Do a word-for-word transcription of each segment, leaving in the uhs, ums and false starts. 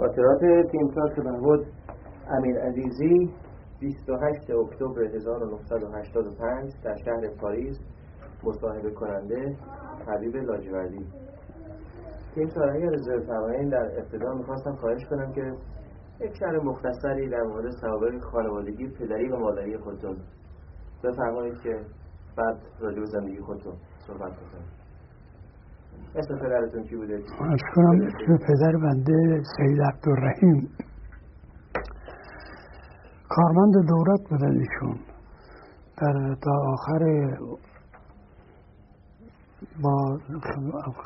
خاطرات تیمسار سپهبد امیر عزیزی بیست و هشتم اکتبر هزار و نهصد و هشتاد و پنج در شهر پاریس، مصاحبه کننده حبیب لاجوردی. تیمسار اگر رزرو فرمایین، در ابتدا میخواستم خواهش کنم که یک شرح مختصری در مورد سوابق خانوادگی پدری و مادری خودتون بفرمایید که بعد راجع به زندگی خودتون صحبت کنید. اسم پدرتون کی بوده؟ اشکرم اسم پدر بنده سید عبدالرحیم، کارمند دولت بودن ایشون. در تا آخر با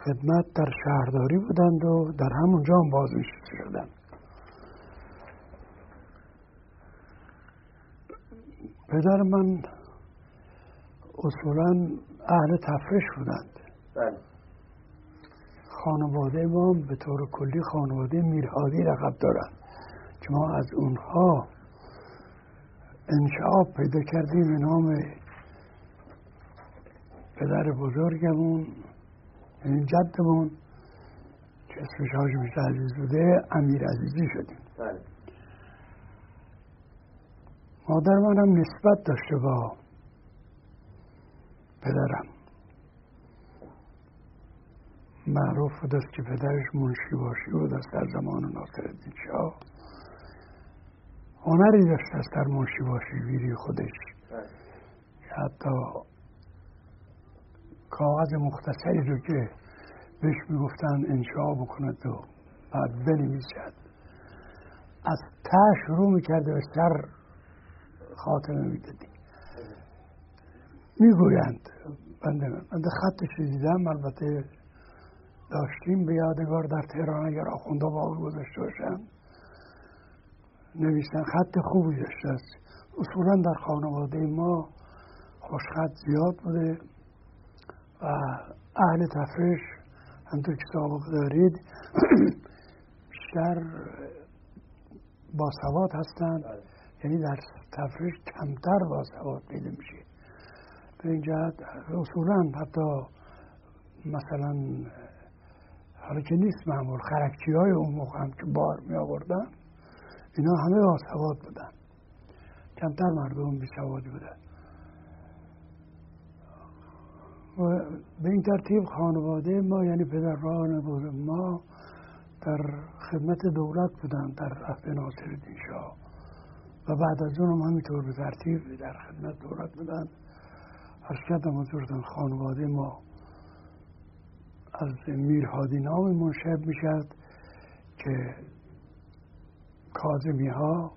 خدمت در شهرداری بودند و در همونجا هم بازنشسته شدند. پدر من اصولاً اهل تفرش بودند. بله. خانواده ما به طور کلی خانواده میرهادی لقب دارند که ما از اونها انشعاب پیدا کردیم به نام پدر بزرگمون، یعنی جدمون که اسمش حاج میشه عزیز بوده، امیر عزیزی شدیم. بله. مادر منم نسبت داشته با پدرم، معروف بودست که پدرش منشی باشی بودست در زمان ناصر دین شاه. هنری داشته است در منشی باشی ویری خودش که حتی کاغذ مختصری رو که بهش میگفتن انشاء بکند و بعد بنویسد، از ته شروع میکرد و سر خاتمه میدادی. میگویند بنده من خطش دیدم، البته داشتیم به یادگار در تهران، اگر آخونده باقی گذاشته باشم نویستن. خط خوبی داشته است. اصولا در خانواده ما خوشخط زیاد بوده و اهل تفرش، همطور که سابق دارید بیشتر باسواد هستند، یعنی در تفرش کمتر باسواد پیدا میشه. به این جهت اصولا حتی مثلا حالا که نیست معمول خرکچی های اون موقع هم که بار می آوردن اینا همه باسواد بودن، کمتر مردم بیسوادی بودن. و به این ترتیب خانواده ما یعنی پدران بزرگ ما در خدمت دولت بودن در عهد ناصرالدین شاه و بعد از اون هم همینطور به ترتیب در خدمت دولت بودن. عرض کردم حضورتون خانواده ما از میرهادی نام منشب میشد که کاظمی ها،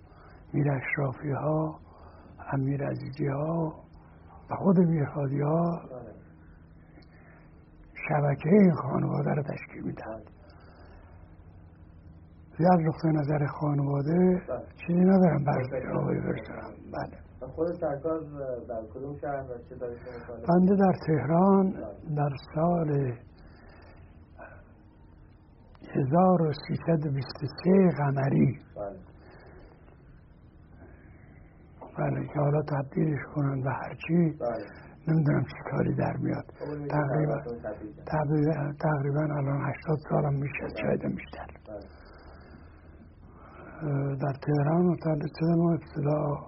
میر اشرافی ها، امیر عزیزی ها و خود میرهادی ها شبکه این خانواده را تشکیل میدهند. از نقطه نظر خانواده چیزی ندارم برای آقای برسنم. بله. خود سرکار در کدوم شهر و چه دارید؟ بنده در تهران در سال هزار و سیصد و بیست و سه قمری، بله، که حالا تبدیلش کنن و هرچی نمیدونم چی کاری در میاد. تقریبا تقریبا الان هشتاد سالم میشه، شایده بیشتر. در تهران متولد شدم و ابتدا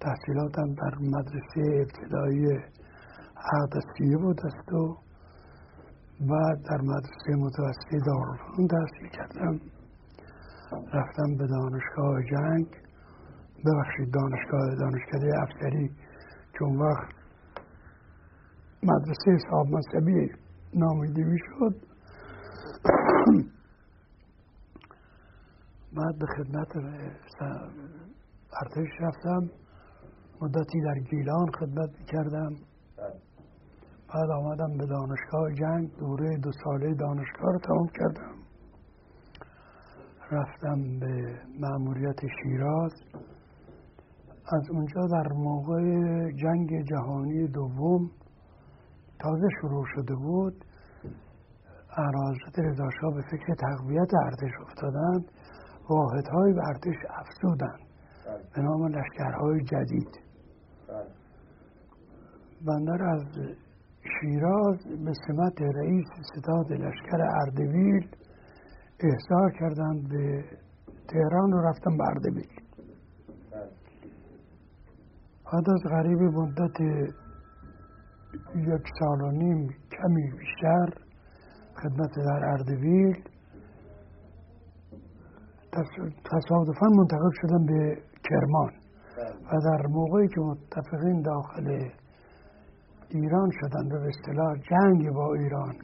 تحصیلاتم در مدرسه ابتدایی عقدسیه بود است و بعد در مدرسه متوسطه دارالفنون تحصیل کردم. رفتم به دانشگاه جنگ، ببخشید دانشگاه دانشکده افسری که اون وقت مدرسه حساب مذهبی نامیده میشد. بعد به خدمت ارتش رفتم، مدتی در گیلان خدمت میکردم. بعد آمدم به دانشگاه جنگ، دوره دو ساله دانشگاه رو تمام کردم. رفتم به مأموریت شیراز. از اونجا در موقع جنگ جهانی دوم تازه شروع شده بود، اعلیحضرت رضاشاه به فکر تقویت ارتش افتادند، واحدهایی به ارتش افزودند به نام لشکرهای جدید. بندر از شیراز به سمت رئیس ستاد لشکر اردبیل احضار کردند به تهران رو رفتم به اردبیل. بعد از قریب مدت یک سال و نیم کمی بیشتر خدمت در اردبیل، تصادفاً منتقل شدم به کرمان و در موقعی که متفقین داخل ایران شدن به اصطلاح جنگ با ایران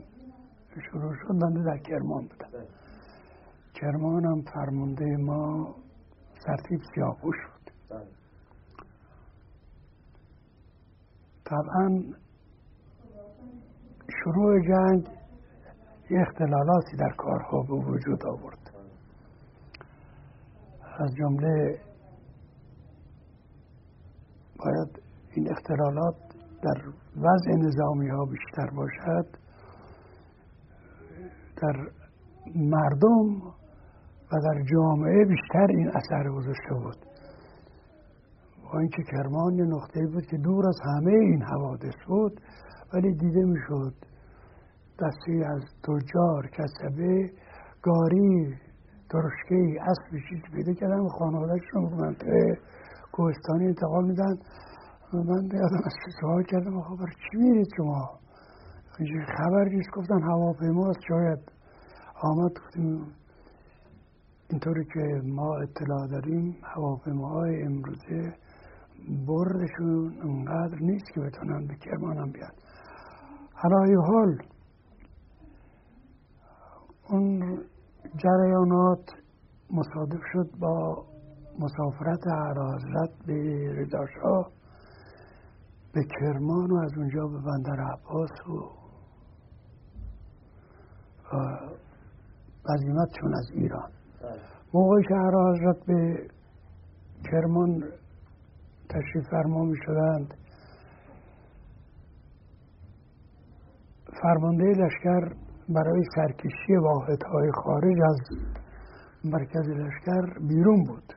شروع شدن در کرمان بودم. کرمان هم فرمانده ما سرتیپ سیاهو شد. طبعا شروع جنگ اختلالاتی در کارها به وجود آورد، از جمله باید این اختلالات در وضع نظامی ها بیشتر باشد، در مردم و در جامعه بیشتر این اثر گذاشته بود. با اینکه کرمان یه نقطه‌ای بود که دور از همه این حوادث بود، ولی دیده میشد دستی از تجار، کسبه، گاری، درشکه‌ای، اسبی چیز پیدا کردن و خانواده‌شون به منطقه کوهستانی انتقال میدن. من به آدم سوال کردم آخه برای چی میرید شما؟ خبر نیست. گفتن هواپیماست شاید آمد. گفتیم اینطوری که ما اطلاع داریم هواپیماهای امروزه بردشون اونقدر نیست که بتونن به کرمان هم بیان. حالا یه حال اون جریانات مصادف شد با مسافرت اعلیحضرت به رضاشاه به کرمان و از اونجا به بندر عباس و عزیمتشون از ایران. موقعی که اعلیحضرت به کرمان تشریف فرما می شدند، فرمانده لشکر برای سرکشی واحدهای خارج از مرکز لشکر بیرون بود.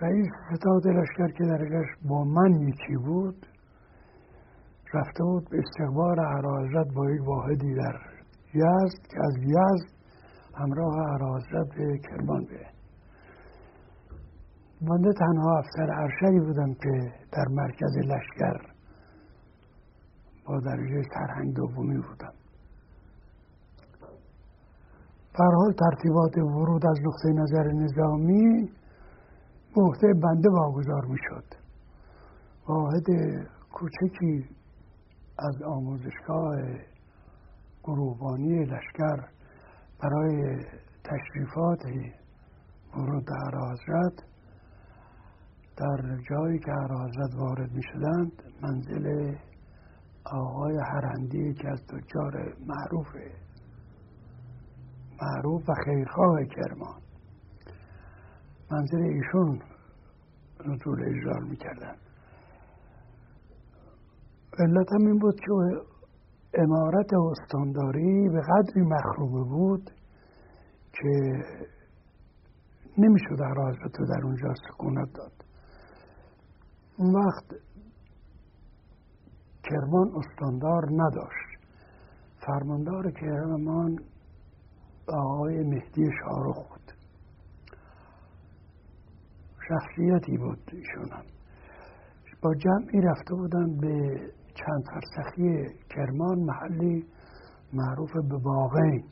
رئیس ستاد لشکر که درگش با من یکی بود رفته بود به استقبال اعلیحضرت با یک واحدی در یزد که از یزد همراه اعلیحضرت به کرمان به. بنده تنها افسر ارشدی بودم که در مرکز لشکر با درجه سرهنگ دومی بودم. به هر حال ترتیبات ورود از نقطه نظر نظامی به عهده بنده واگذار می شد. واحد کوچکی از آموزشگاه گروهبانی لشکر برای تشریفات ورود اعلیحضرت در جایی که اعلیحضرت وارد می شدند، منزل آقای هرندی که از تجار معروف معروف و خیرخواه کرمان، منزل ایشون نزول اجرا میکردن. علت هم این بود که امارت استانداری به قدری مخروبه بود که نمیشد اعلیحضرت رو در اونجا سکونت داد. اون وقت کرمان استاندار نداشت. فرماندار کرمان آقای مهدی شاهرخ بود، شخصیتی بود ایشون هم. با جمعی رفته بودن به چند فرسخی کرمان، محلی معروف به باغین،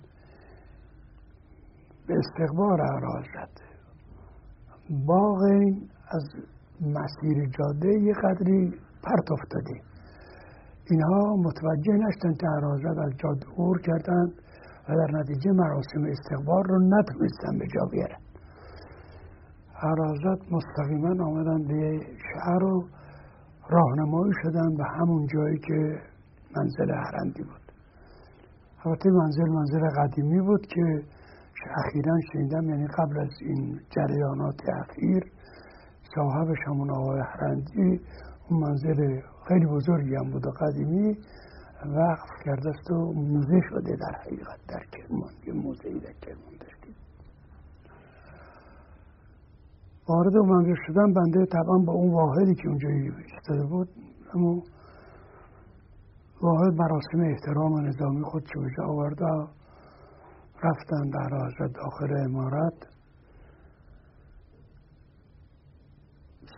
به استقبال اعلیحضرت. باغین از مسیر جاده یه قدری پرت افتاده. اینها متوجه نشدن که اعلیحضرت از جاده عبور کردند و در نتیجه مراسم استقبال رو نتونستن به جا بیارن. اعلیحضرت مستقیما آمدن به شهر و راهنمایی شدن به همون جایی که منزل هرندی بود. البته منزل منزل قدیمی بود که اخیراً شنیدم، یعنی قبل از این جریانات اخیر، صاحبش همون آقای هرندی اون منزل خیلی بزرگی هم بود و قدیمی وقف کرده است و موزه شده در حقیقت در کرمان، یه موزه‌ای در کرمان داشتیم. وارد و منزل شدن بنده طبعا با اون واحدی که اونجایی ایستاده بود، اما واحد مراسم احترام و نظامی خودش به جا آورد و رفتن در حضرت داخل عمارت.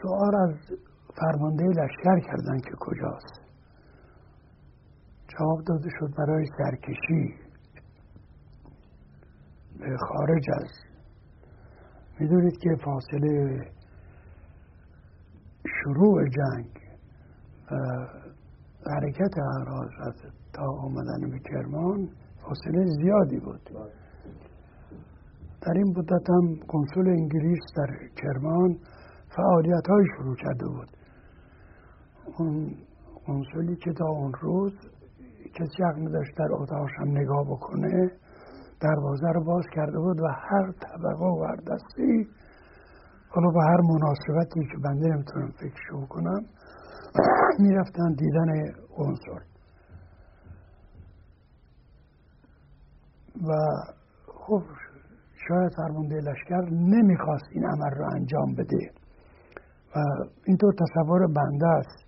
سؤال از فرمانده لشکر کردن که کجاست، جواب داده شد برای سرکشی به خارج از. میدونید که فاصله شروع جنگ و حرکت حضرت تا آمدن به کرمان فاصله زیادی بود. در این مدت هم کنسول انگلیس در کرمان فعالیت‌های شروع کرده بود. اون کنسولی که تا اون روز کسی حق نداشت در اتاقش هم نگاه بکنه، دروازه رو باز کرده بود و هر طبقه و هر دستی، حالا به هر مناسبتی که بنده نمیتونم فکرشو کنم، میرفتن دیدن کنسول. و خب شاید فرمانده لشکر نمیخواست این امر رو انجام بده و اینطور تصور بنده است.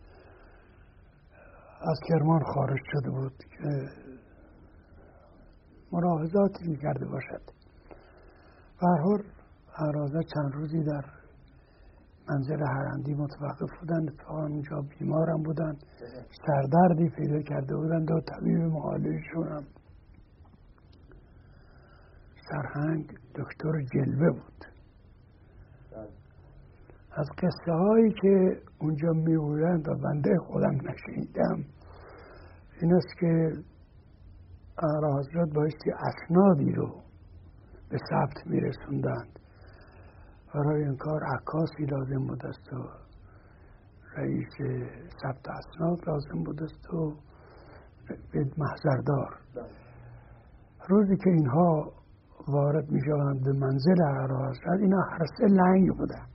از کرمان خارج شده بود که ملاحظاتی میکرده باشد. برهر اعراضه چند روزی در منزل هرندی متوقف بودن، تا اونجا بیمارم بودن، سردردی پیدا کرده بودن. دو طبیب معالجشون هم سرهنگ دکتر جلوه بود. از قصه هایی که اونجا میگویند و بنده خودم نشنیدم این است که اعلیحضرت بایستی اسنادی رو به ثبت میرسوندند. برای این کار عکاسی لازم بود است و رئیس ثبت اسناد لازم بود است و محضردار. روزی که اینها وارد می شوند به منزل اعلیحضرت، اینا هر سه لنگ بودن.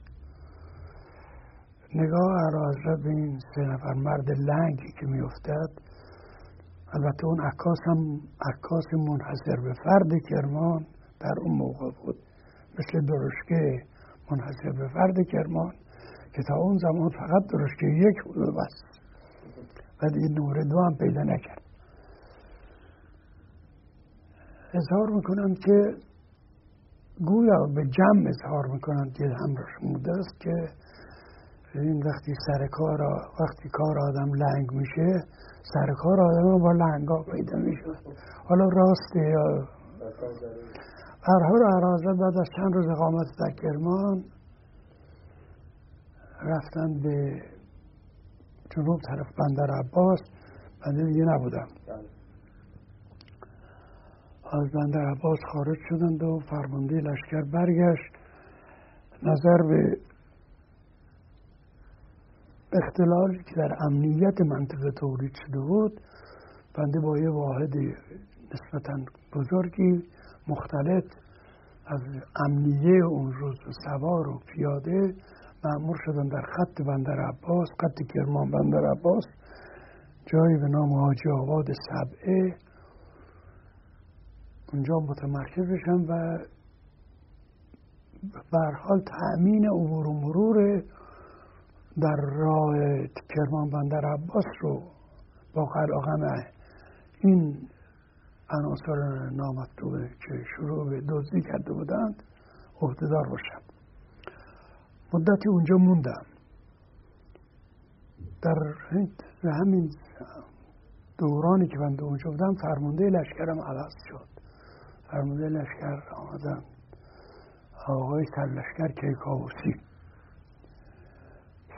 نگاه اعلیحضرت به این سه نفر مرد لنگی که می افتد، البته اون عکاس هم عکاس منحصر به فرد کرمان در اون موقع بود، مثل درشکه منحصر به فرد کرمان که تا اون زمان فقط درشکه یک بود و بس، و این نمره دو هم پیدا نکرد. اظهار میکنم که گویا به جمع اظهار میکنم که همراش موده است که این وقتی سر کار وقتی کار آدم لنگ میشه، سر کار آدم با لنگا پیدا میشه، حالا راسته یا برهر اعراضت. بعد از چند روز اقامت در کرمان رفتن به جنوب طرف بندر عباس. بنده دیگه نبودم. از بندر عباس خارج شدند و فرمانده لشکر برگشت. نظر به اختلالی که در امنیت منطقه تولید شده بود، بنده با یه واحد نسبتاً بزرگی مختلط از امنیه اون روز سوار و پیاده مأمور شدن در خط بندر عباس، خط کرمان بندر عباس، جایی به نام حاجی آباد سبعه، اونجا متمرکز بشن و به هر حال تأمین عبور و مرور در راه کرمان بندر عباس رو با قلعه‌قمع این عناصر نامطلوبه که شروع به دزدی کرده بودند عهده‌دار باشم. مدتی اونجا موندم. در همین دورانی که من اونجا بودم فرمانده لشکرم عوض شد. فرمانده لشکر آمدن آقای سرلشکر کیکاوسی.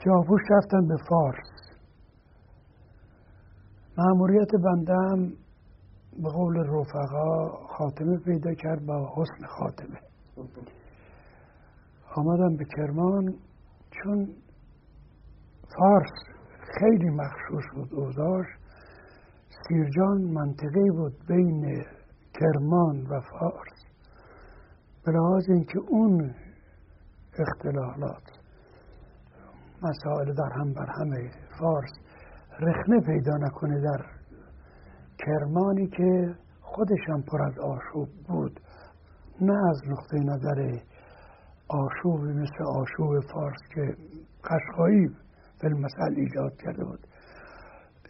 سیاه‌پوش رفتن به فارس. مأموریت بنده هم به قول رفقا خاتمه پیدا کرد با حسن خاتمه. آمدن به کرمان. چون فارس خیلی مخشوش بود اوضاعش، سیرجان منطقه‌ای بود بین کرمان و فارس، به لحاظ اینکه اون اختلالات مسائل در هم بر همه فارس رخنه پیدا نکنه، در کرمانی که خودشان پر از آشوب بود، نه از نقطه نظر آشوبی مثل آشوب فارس که قشقایی بالمثل ایجاد کرده بود.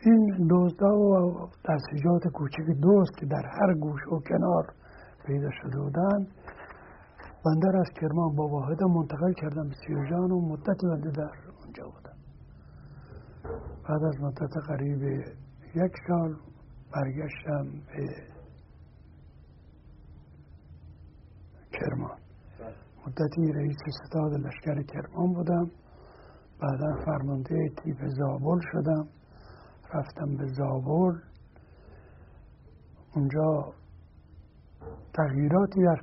این دزدا و دستجات کوچک دوست که در هر گوش و کنار پیدا شده بودند. بنده را از کرمان با واحده منتقل کردم به سیوجان و مدت بنده در اونجا بودم. بعد از مدت قریب یک سال برگشتم به کرمان. مدتی رئیس ستاد لشکر کرمان بودم. بعدا فرمانده تیپ زابل شدم. رفتم به زابل. اونجا تغییراتی در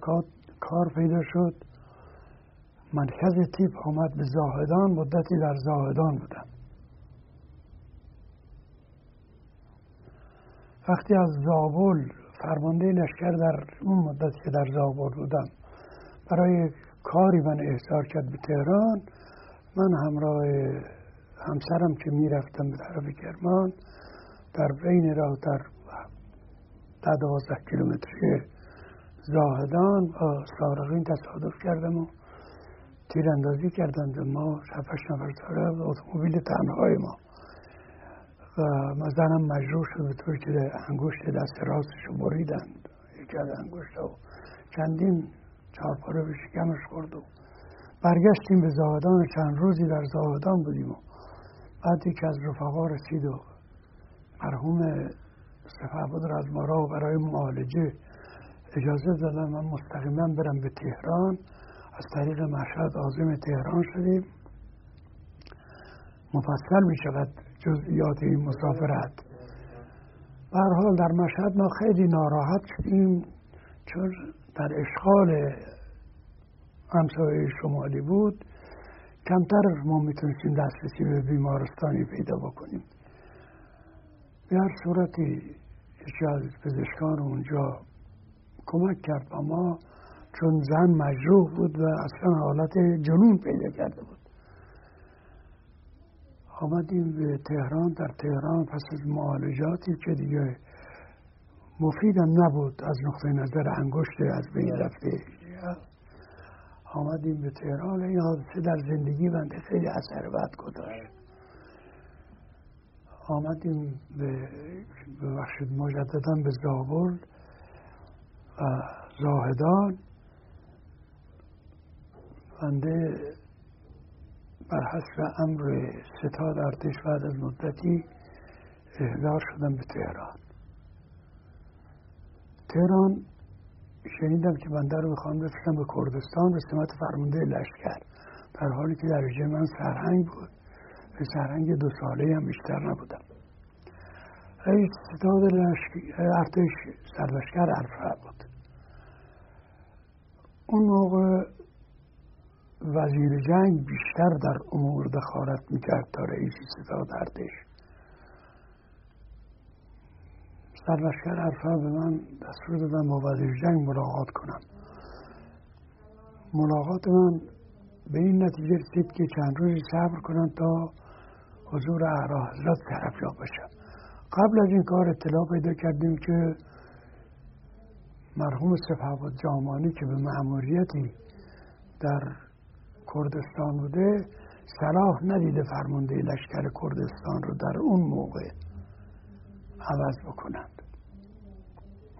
کار پیدا شد. مرکز تیپ آمد به زاهدان. مدتی در زاهدان بودم. وقتی از زابل فرمانده لشکر در اون مدت که در زابل بودم برای کاری من احضار کرد به تهران، من همراه همسرم که میرفتم به طرف کرمان، در بین راه در تا دوازده کیلومتری زاهدان با سارقین تصادف کردم و تیراندازی کردند به ما. شفش نفر سارق اتومبیل تنهای ما و زنم مجروح شد به طور که انگشت دست راستش رو بریدند، یکی از انگشت ها و چندین چارپاره به شکمش خورد. و برگشتیم به زاهدان. چند روزی در زاهدان بودیم و بعد یکی از رفقا رسید و مرحوم سپهبد رزمارا و برای معالجه اجازه دادم من مستقیما برم به تهران. از طریق مشهد عازم تهران شدیم. مفصل می شود جزئیات این مسافرت. به هر حال در مشهد ما خیلی ناراحت شدیم چون در اشغال همسایه شمالی بود. کمتر ما میتونستیم دسترسی به بیمارستانی پیدا بکنیم. به هر صورتی یکی از پزشکان اونجا کمک کرد و ما چون زن مجروح بود و اصلا حالت جنون پیدا کرده بود. آمدیم به تهران. در تهران پس از معالجاتی که دیگه مفیدم نبود از نقطه نظر انگشت از بین رفته، آمدیم به تهران. این حادثه در زندگی بنده خیلی اثر بد گذاشت. آمدیم به ببخشید مجدداً به زابل و زاهدان. بنده بر حسب امر ستاد ارتش بعد از مدتی احضار شدم به تهران. تهران شنیدم که بنده رو میخوام بفرستم به کردستان به سمت فرمانده لشکر، در حالی که درجه من سرهنگ بود. به سرهنگ دو ساله هم بیشتر نبودم. رئیس ستاد ارتش سرلشکر عرفه بود. اون موقع وزیر جنگ بیشتر در امور دخالت میکرد تا رئیس ستاد ارتش. سرلشکر عرفه به من دستور دادن با وزیر جنگ ملاقات کنم. ملاقات من به این نتیجه رسید که چند روزی صبر کنم تا حضور اعلی حضرت طرفیاب باشم. قبل از این کار اطلاع پیدا کردیم که مرحوم سپهبد جامانی که به مأموریتی در کردستان بوده صلاح ندیده فرمانده لشکر کردستان رو در اون موقع عوض بکنند.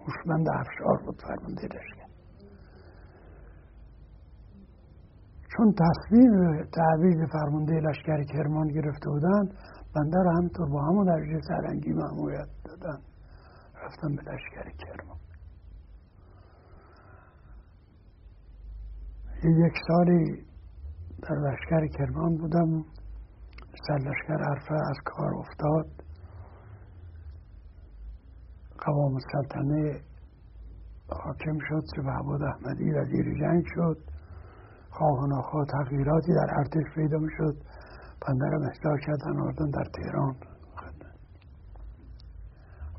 هوشمند افشار بود فرمانده لشکر. چون تصمیم تعویض فرمانده لشکر کرمان گرفته بودند، بنده را همطور با همون درجه سرهنگی مأموریت دادن. رفتم به لشکر کرمان. یک سالی در لشکر کرمان بودم. سرلشکر عرفه از کار افتاد. قوام سلطنه حاکم شد. سپهبد احمدی وزیر جنگ شد. خواه ناخواه تغییراتی در ارتش پیدا می شد. بنده را مهدار کردن آوردن در تهران.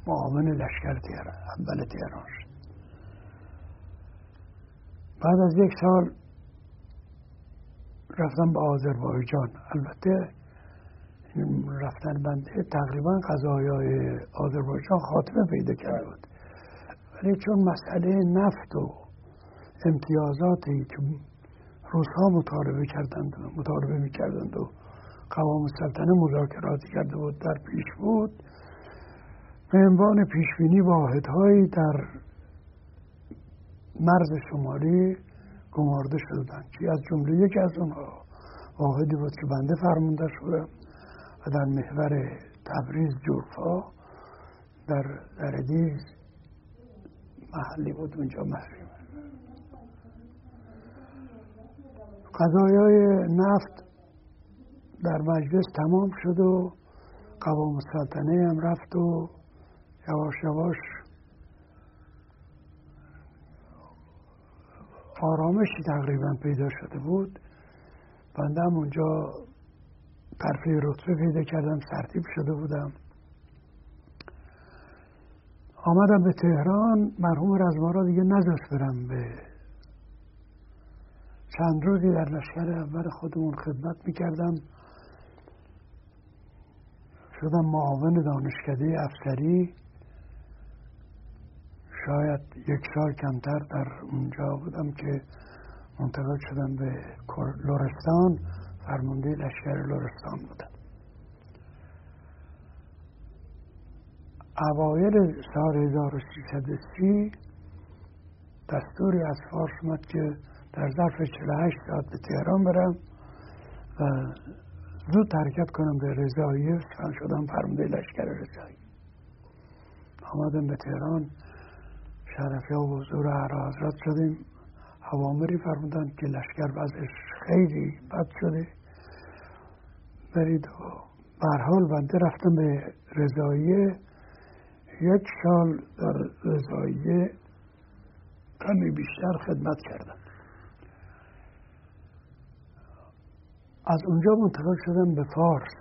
معاون لشکر تهران اول تهران شد. بعد از یک سال رفتم به آذربایجان. البته رفتن بنده تقریبا قضایای آذربایجان خاتمه پیدا کرده بود، ولی چون مسئله نفت و امتیازاتی که روس‌ها مطالبه کردند مطالبه می‌کردند و قوام سلطنه مذاکراتی کرده بود در پیش بود، به عنوان پیشبینی واحدهایی در مرز شمالی گمارده شدند که از جمله یکی از اونها واحدی بود که بنده فرمانده شدم و در محور تبریز جرفا در دردیز محلی بود، اونجا محریم. قضایای نفت در مجلس تمام شد و قوام سلطنه هم رفت و یواش یواش آرامشی تقریبا پیدا شده بود. بنده هم اونجا ترفیع رتبه پیدا کردم، سرتیپ شده بودم. آمدم به تهران، مرحوم رزمارا دیگه نذاشت برم، به چند روزی در لشکر اول خودمون خدمت میکردم، شدم معاون دانشکده افسری، شاید یک سال کمتر در اونجا بودم که منتقل شدم به لرستان، فرمانده لشکر لرستان بودم. اوایل سال هزار و سیصد و سی دستوری از فارس اومد که در ظرف چهل و هشت ساعت به تهران برم و زود حرکت کنم به رضایی. من شدم فرمانده لشکر رضایی. آمدم به تهران، شرفیه و حضور اعلیحضرت شدیم. اوامری فرمودند که لشکر وضعش خیلی بد شده، برید. به هر حال بنده رفتم به رضاییه، یک سال در رضاییه کمی بیشتر خدمت کردم. از اونجا منتقل شدم به فارس.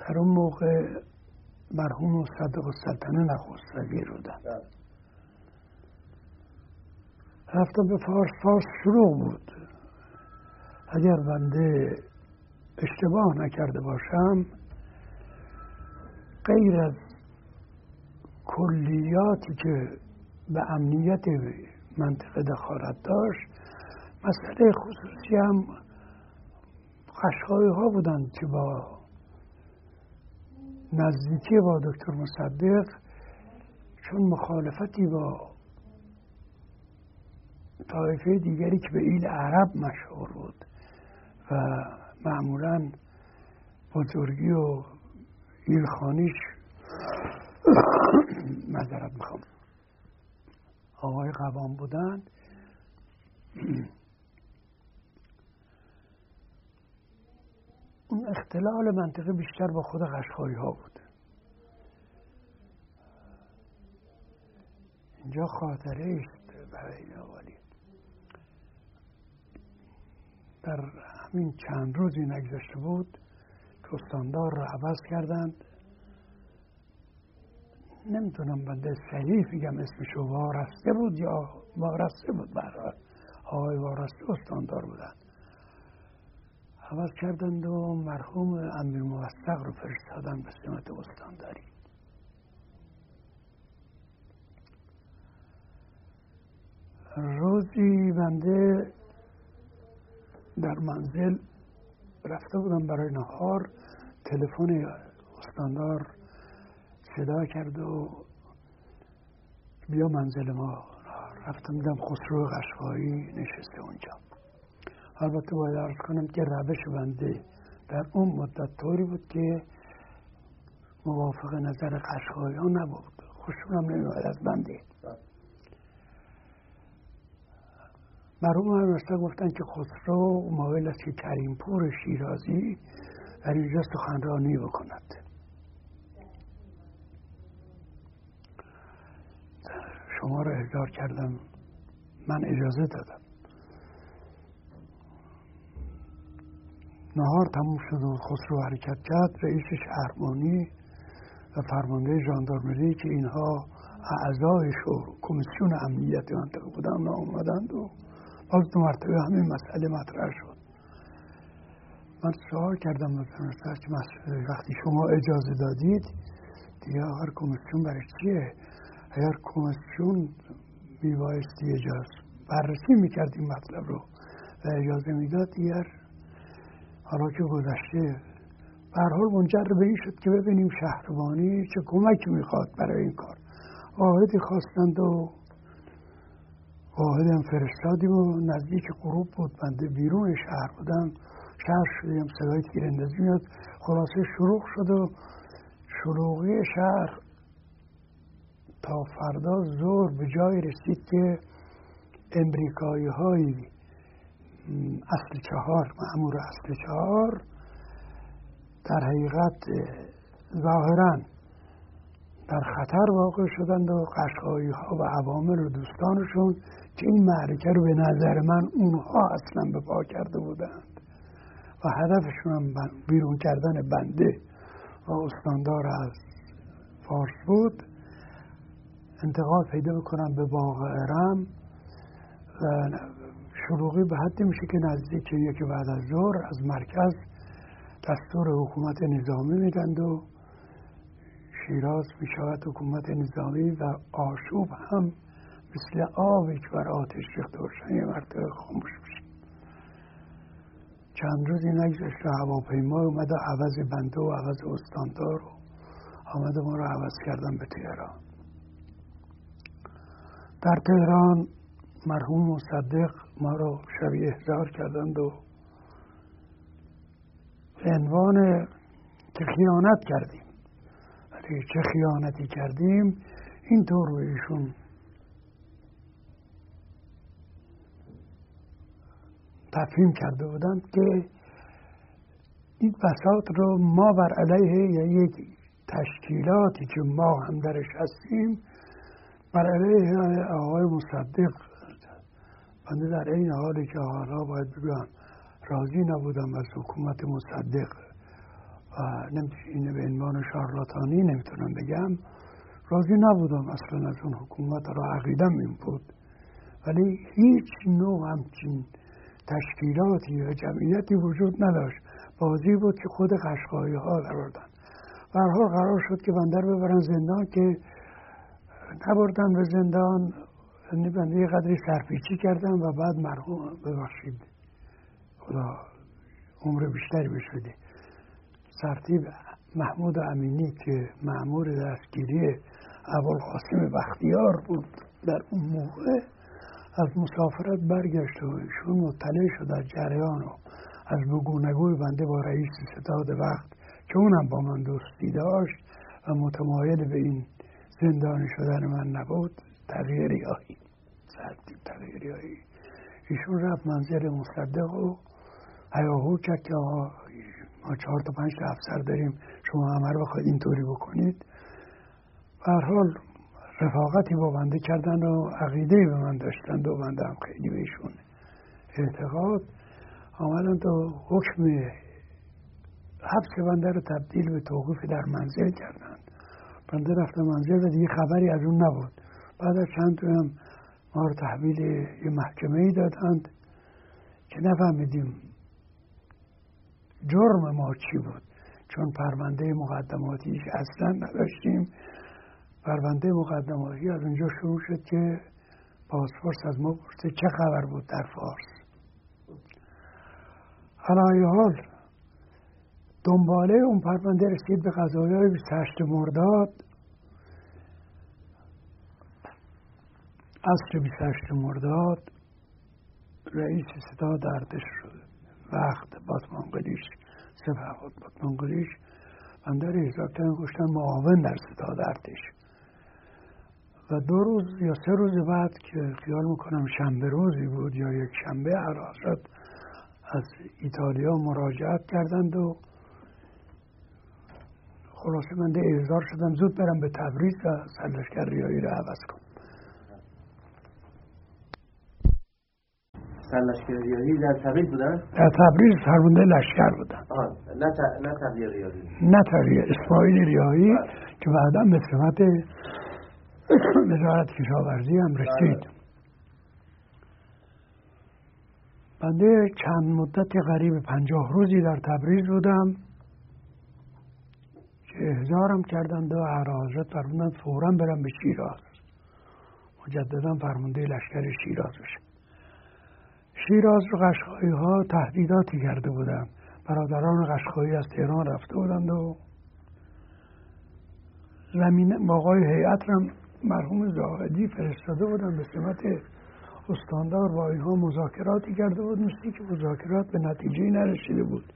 در اون موقع مرحوم صدق السلطنه نخست وزیر بودند. رفتم به فارس. فارس شروع بود، اگر بنده اشتباه نکرده باشم، غیر از کلیاتی که به امنیت منطقه دخالت داشت، مسئله خصوصی هم قشقایی ها بودند که با نزدیکی با دکتر مصدق، چون مخالفتی با طایفه دیگری که به ایل عرب مشهور بود و معمولاً بزرگی و ایلخانیش معذرت میخوام آقای قوام بودن، اون اختلال منطقه بیشتر با خود قشقایی ها بود. اینجا خاطره است برای اینوالی. در همین چند روزی نگذشته بود که استاندار را عوض کردند. نمیتونم بنده صحیح بگم اسمشو، وارسته بود یا وارسته بود، برای آقای وارسته استاندار بودند. عوض کردند و مرحوم امیر مصدق رو فرستادن به سمت استانداری. روزی بنده در منزل رفته بودم برای نهار، تلفن استاندار صدا کرد و بیا منزل ما. رفتم دیدم خسرو قشقایی نشسته اونجا. البته باید عرض کنم که روش بنده در اون مدت طوری بود که موافق نظر قشقایی ها نبود، خوشون هم نمیاد از بنده. مرحوم هم راستا گفتن که خسرو مایل است که کریم پور شیرازی در اینجا سخنرانی بکند. شما را احضار کردم، من اجازه دادم. نهار تموم شد و خسرو حرکت کرد. رئیس شهربانی و فرمانده ژاندارمری که اینها اعضای شورا کمیسیون امنیت منطقه بودند آمدند و باز دو مرتبه همین مسئله مطرح شد. من سوال کردم از مسئله، وقتی شما اجازه دادید دیگه هر کمیسیون برای چیه؟ اگر کمیسیون میبایستی اجازه بررسی میکردیم مطلب رو و اجازه میداد دیگر. حالا که گذشته، به هر حال منجر به این شد که ببینیم شهربانی چه کمکی میخواد برای این کار. واحدی خواستند و واحد هم فرستادیم و نزدیک غروب بود، بنده بیرون شهر بودم، شهر شدیم، صدای تیراندازی میاد، خلاصه شروع شد و شلوغی شهر تا فردا ظهر به جای رسید که امریکایی های اصل چهار، مأمور اصل چهار در حقیقت ظاهرا در خطر واقع شدند و قشقایی ها و عوامل و دوستانشون که این معرکه رو به نظر من اونها اصلا به پا کرده بودند و هدفشون هم بیرون کردن بنده و استاندار از فارس بود، انتقال پیدا بکنم به باغ ارم و شروعی به حدی میشه که نزدیک یکی بعد از ظهر از مرکز دستور حکومت نظامی میدند و شیراز میشود حکومت نظامی و آشوب هم مثل آبی که بر آتش ریخته باشد یه مرتبه خاموش میشه. چند روزی نگذشت و هواپیما اومد و عوض بنده و عوض استاندار و آمد ما رو عوض کردن به تهران. در تهران مرحوم مصدق ما رو شبیه احضار کردند و به عنوان که خیانت کردیم، ولی چه خیانتی کردیم اینطور رو ایشون تفهیم کرده بودند که این بساط رو ما بر علیه یا یک تشکیلاتی که ما هم درش هستیم بر علیه آقای مصدق، بنده در این حالی که حالا باید بگم راضی نبودم از حکومت مصدق و نمیتونم به عنوان شارلاتانی نمیتونم بگم راضی نبودم اصلا از اون حکومت، را عقیدم این بود، ولی هیچ نوع همچین تشکیلاتی و جمعیتی وجود نداشت. بازی بود که خود قشقایی ها قراردن و هر حال قرار شد که بنده رو ببرن زندان که نبردن به زندان، بنده یه قدری سرپیچی کردن و بعد مرحوم ببخشید خدا عمر بیشتری بشده سرتیپ محمود امینی که مأمور دستگیری ابوالقاسم بختیار بود در اون موقع از مسافرت برگشت و ایشون مطلع شد از جریان و از بگونگوی بنده با رئیس ستاد وقت که اونم با من دوستی داشت و متمایل به این زندانی شدن من نبود، تغییر ریایی سرتیپ تغییر ریایی ایشون رفت منزل مصدق و هیاهو کرد که ما چهار تا پنج تا افسر داریم، شما همه رو بخواید اینطوری بکنید. به هر حال رفاقتی با بنده کردن و عقیده‌ای به من داشتند و بنده هم خیلی بهشون اعتقاد، آمدند و حکم حبس بنده رو تبدیل به توقیف در منزل کردند. بنده رفتم منزل و دیگه خبری از اون نبود. بعد از چند روز هم ما رو تحویل یه محکمه‌ای دادند که نفهمیدیم جرم ما چی بود، چون پرونده مقدماتیش اصلا نداشتیم. پرونده مقدماتی از اونجا شروع شد که پاسپورت از ما پرسید چه خبر بود در فارس. علی حال دنباله اون پرونده رسید به قضایای بیست و هشت مرداد. عصر بیست و هشت مرداد رئیس ستاد ارتش شد وقت باتمانگلیش سپهبد باتمانگلیش بنده رو احضار کردن گفتن معاون در ستاد ارتش و دو روز یا سه روز بعد که خیال میکنم شنبه روزی بود یا یک شنبه حضرت از ایتالیا مراجعت کردند و خلاصه بنده احضار شدم زود برم به تبریز و سرلشکر ریایی رو عوض کنم. سرلشکر ریایی در تبریز بودن؟ در تبریز فرمانده لشکر بودن. آه نه ت... نه تغییر ریایی. نه تغییر اسماعیل ریایی آه. که بعدا به سمت وزارت کشاورزی هم رسید. بنده چند مدت قریب پنجاه روزی در تبریز بودم که احضارم کردند و اعراضت فرمودند فوراً برم به شیراز، مجدداً فرمانده لشکر شیراز بشم. شیراز رو قشقایی ها تهدیداتی کرده بودند، برادران قشقایی از تهران رفته بودند و زمین آقای هیئت هم مرحوم زاهدی فرستاده بودن به سمت استاندار، با اینها مذاکراتی کرده بود، مثلی که مذاکرات به نتیجه نرسیده بود،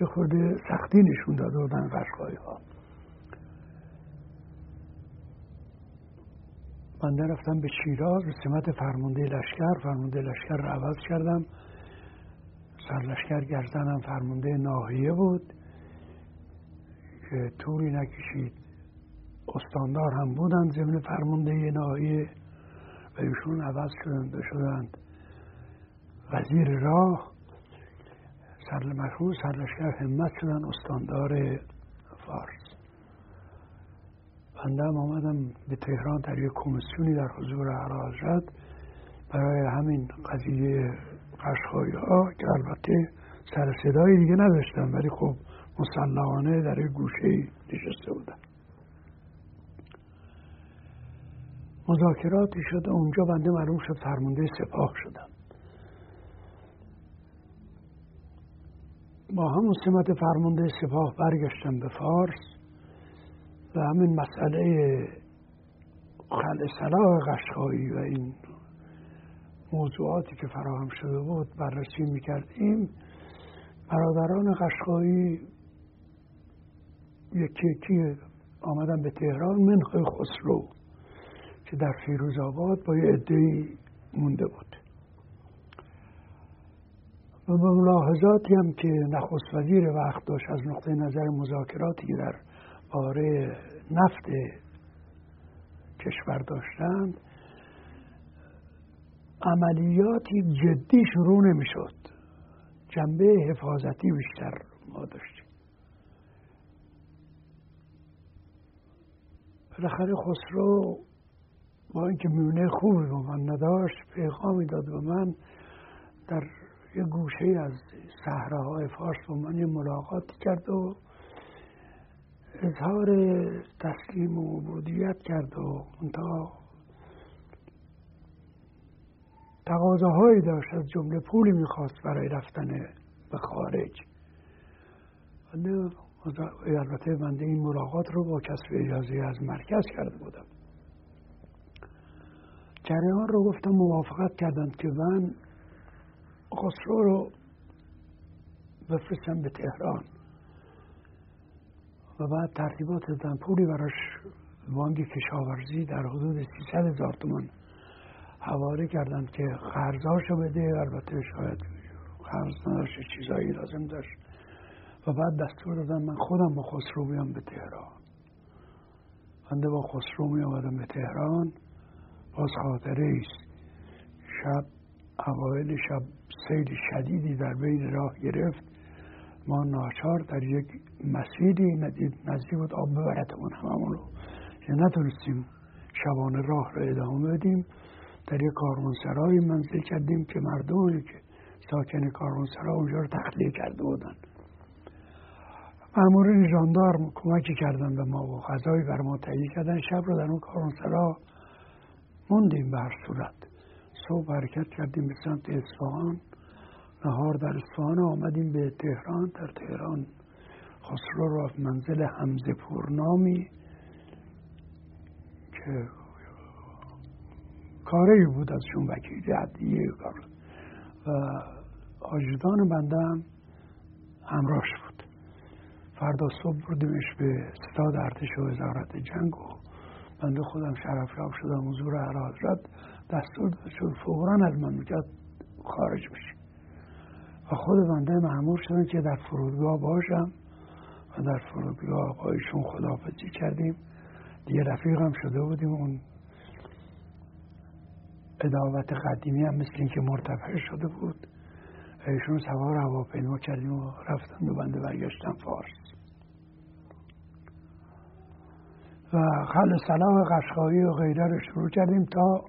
یه خورده سختی نشون داده بودن قشقایی ها. من درفتم به شیراز به سمت فرمانده لشکر، فرمانده لشکر رو عوض کردم، سرلشکر گرزنم فرمانده ناحیه بود که طوری نکشید، استاندار هم بودن ضمن فرمانده ناحیه و ایشون عوض شدند شدند وزیر راه، سرلشکر سرلشکر همت شدن استاندار فارس. بنده هم آمدم به تهران در یک کمیسیونی در حضور اعلیحضرت برای همین قضیه قشقایی ها که البته سر صدای دیگه نداشتم، ولی خب مسلحانه در یک گوشه‌ای نشسته بودم. مذاکراتی شد اونجا، بنده معلوم شد فرمانده سپاه شدم. با همون سمت فرمانده سپاه برگشتم به فارس و همین مسئله خلع سلاح قشقایی و این موضوعاتی که فراهم شده بود بررسی میکردیم. برادران قشقایی یکی یکی آمدن به تهران منهای خسرو که در فیروزآباد با یه عده‌ای مونده بود و با ملاحظاتی هم که نخست وزیر وقت داشت از نقطه نظر مذاکراتی که در باره نفت کشور داشتند، عملیاتی جدی شروع نمی شد، جنبه حفاظتی بیشتر ما داشتیم. بالاخره خسرو با اینکه میونه خوبی با من نداشت، پیغامی داد به من، در یه گوشه از صحراهای فارس با من یه ملاقاتی کرد و اظهار تسلیم و عبودیت کرد و منتها تقاضاهایی داشت، از جمله پولی میخواست برای رفتن به خارج. البته من این ملاقات رو با کسب اجازه از مرکز کرده بودم. جریان رو گفتم، موافقت کردند که من خسرو رو بفرستم به تهران و بعد ترتیبات دادن، پولی براش بانک کشاورزی در حدود سیصد هزار تومان حواله کردن که قرضاشو بده، البته شاید قرض نداشت، چیزایی لازم داشت و بعد دستور دادن من خودم با خسرو بیام به تهران. بنده با خسرو می آمدم به تهران. باز خاطره ایست، شب اوایل شب سیل شدیدی در بین راه گرفت، ما ناچار در یک مسیری نزدیک بود آب ببردمون، هممون رو نتونستیم شبانه راه رو ادامه بدیم. در یک کاروانسرایی منزل کردیم که مردمی که ساکن کاروانسرا اونجا رو تخلیه کرده بودن. مامورین ژاندارم کمکی کردن به ما و غذایی بر ما تهیه کردن. شب رو در اون کاروانسرا موندیم. به هر صورت صبح حرکت کردیم به سمت اصفهان، نهار در اصفهان، آمدیم به تهران. در تهران خسرو رو از منزل حمزه پور نامی که کاری بود از شون وکیل عدلیه و آجدان بنده هم همراهش بود. فردا صبح بردیمش به ستاد ارتش و وزارت جنگ و بنده خودم شرفیاب شدم حضور اعلیحضرت. دستور شد فوراً از مملکت خارج بشه و خود بنده مأمور شدن که در فرودگاه باشم و در فرودگاه با ایشون خداحافظی کردیم. دیگه رفیق هم شده بودیم. اون عداوت قدیمی هم مثل این که مرتفع شده بود. ایشون سوار هواپیما کردیم و رفتم دو بنده برگشتم فارس. و خلع سلاح قشقایی و غیره رو شروع کردیم تا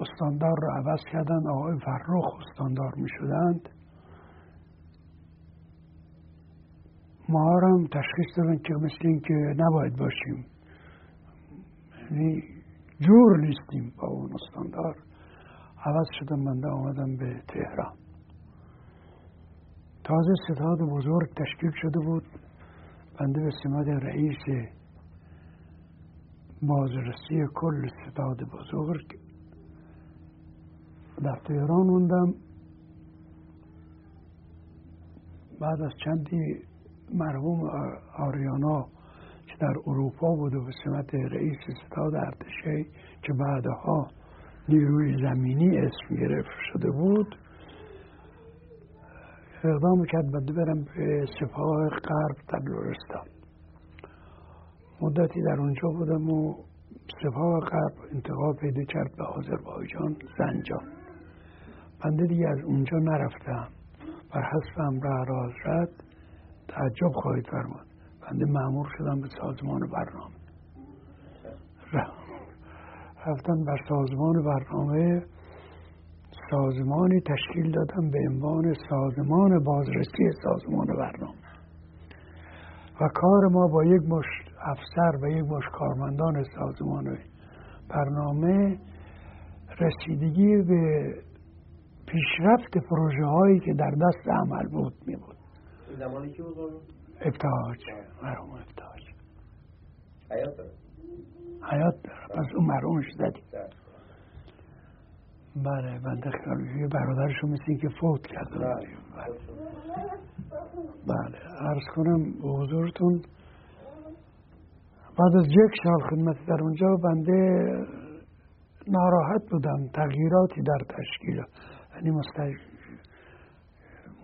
استاندار رو عوض کردن. آقای فرخ استاندار می شدند. ما هم تشخیص دادن که مثل این که نباید باشیم، یعنی جور نیستیم با اون استاندار. عوض شدم. بنده آمدم به تهران. تازه ستاد بزرگ تشکیل شده بود. بنده به سمت رئیس بازرسی کل ستاد بزرگ در تهران موندم. بعد از چندی مرحوم آریانا که در اروپا بود و به سمت رئیس ستاد ارتشی که بعدها نیروی زمینی اسم گرفت شده بود اقدام کرد بنده برم به سپاه غرب در لرستان. مدتی در اونجا بودم و سپاه غرب انتقال پیدا کرد به آذربایجان زنجان. بنده دیگه از اونجا نرفتم. بر حسب امر حضرت تعجب خواهید فرمود بنده مأمور شدم به سازمان برنامه. رفتم بر سازمان برنامه، سازمانی تشکیل دادم به عنوان سازمان بازرسی سازمان برنامه و کار ما با یک مشت افسر و یک مشت کارمندان سازمان برنامه رسیدگی به پیشرفت پروژه هایی که در دست عمل بود می بود. زمانی که بود؟ ابتحاج مرحوم ابتحاج حیات دارد حیات دارد پس اون مرحوم شدید. بله بنده خیالی برادرشو مثل این که فوت کرده. بله بله عرض کنم به حضورتون بعد از یک سال خدمت در اونجا بنده ناراحت بودم. تغییراتی در تشکیل یعنی مستش...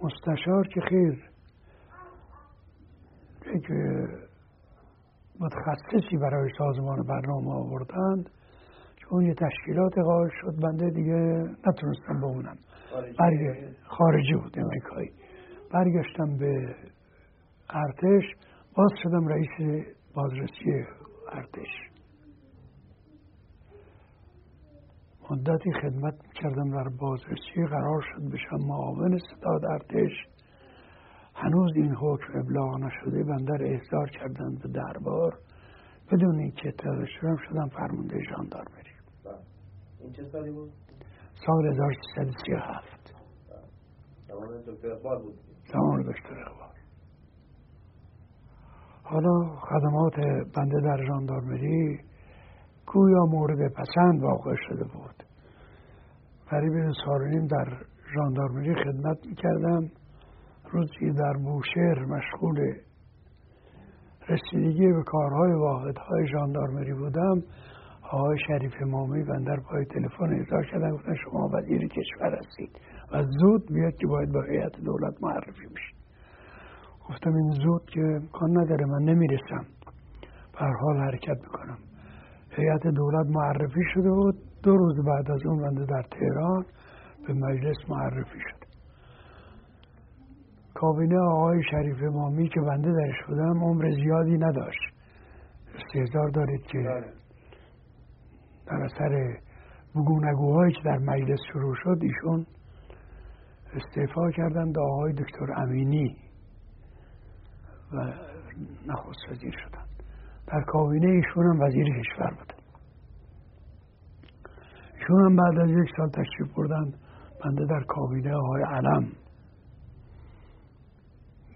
مستشار که خیر یک متخصصی برای سازمان برنامه آوردند اون یه تشکیلات قائل شد بنده دیگه نتونستم بمونم. برگه خارجی بود امریکایی. برگشتم به ارتش باز شدم رئیس بازرسی ارتش. مدتی خدمت کردم در بازرسی قرار شد بشم معاون ستاد ارتش. هنوز این حکم ابلاغ نشده بنده را احضار کردن به دربار بدون اینکه اطلاع شدم شدم فرمانده ژاندارمری. این چه سالی بود؟ سال هزار و سیصد و سی و هفت زمان دکتر اقبال بود. زمان دکتر اقبال. حالا خدمات بنده در ژاندارمری گویا مورد پسند واقع شده بود. قریب سال و نیم در ژاندارمری خدمت میکردم. روزی در بوشهر مشغول رسیدگی به کارهای واحدهای ژاندارمری بودم. آقای شریف امامی بنده رو پای تلفن احضار کردن گفتن شما وزیر کشور هستید و زود بیاد که باید با هیئت دولت معرفی بشید. گفتم این زود که امکان نداره من نمیرسم به هر حال حرکت میکنم. هیئت دولت معرفی شده بود. دو روز بعد از اون بنده در تهران به مجلس معرفی شد. کابینه آقای شریف امامی که بنده درش بودم عمر زیادی نداشت. استحضار دارید که در اثر بگونگوهایی که در مجلس شروع شد ایشون استعفا کردند. آقای دکتر امینی و نخست وزیر شدند. در کابینه ایشون هم وزیر کشور بود. ایشون هم بعد از یک سال تشریف بردند. بنده در کابینه آقای علم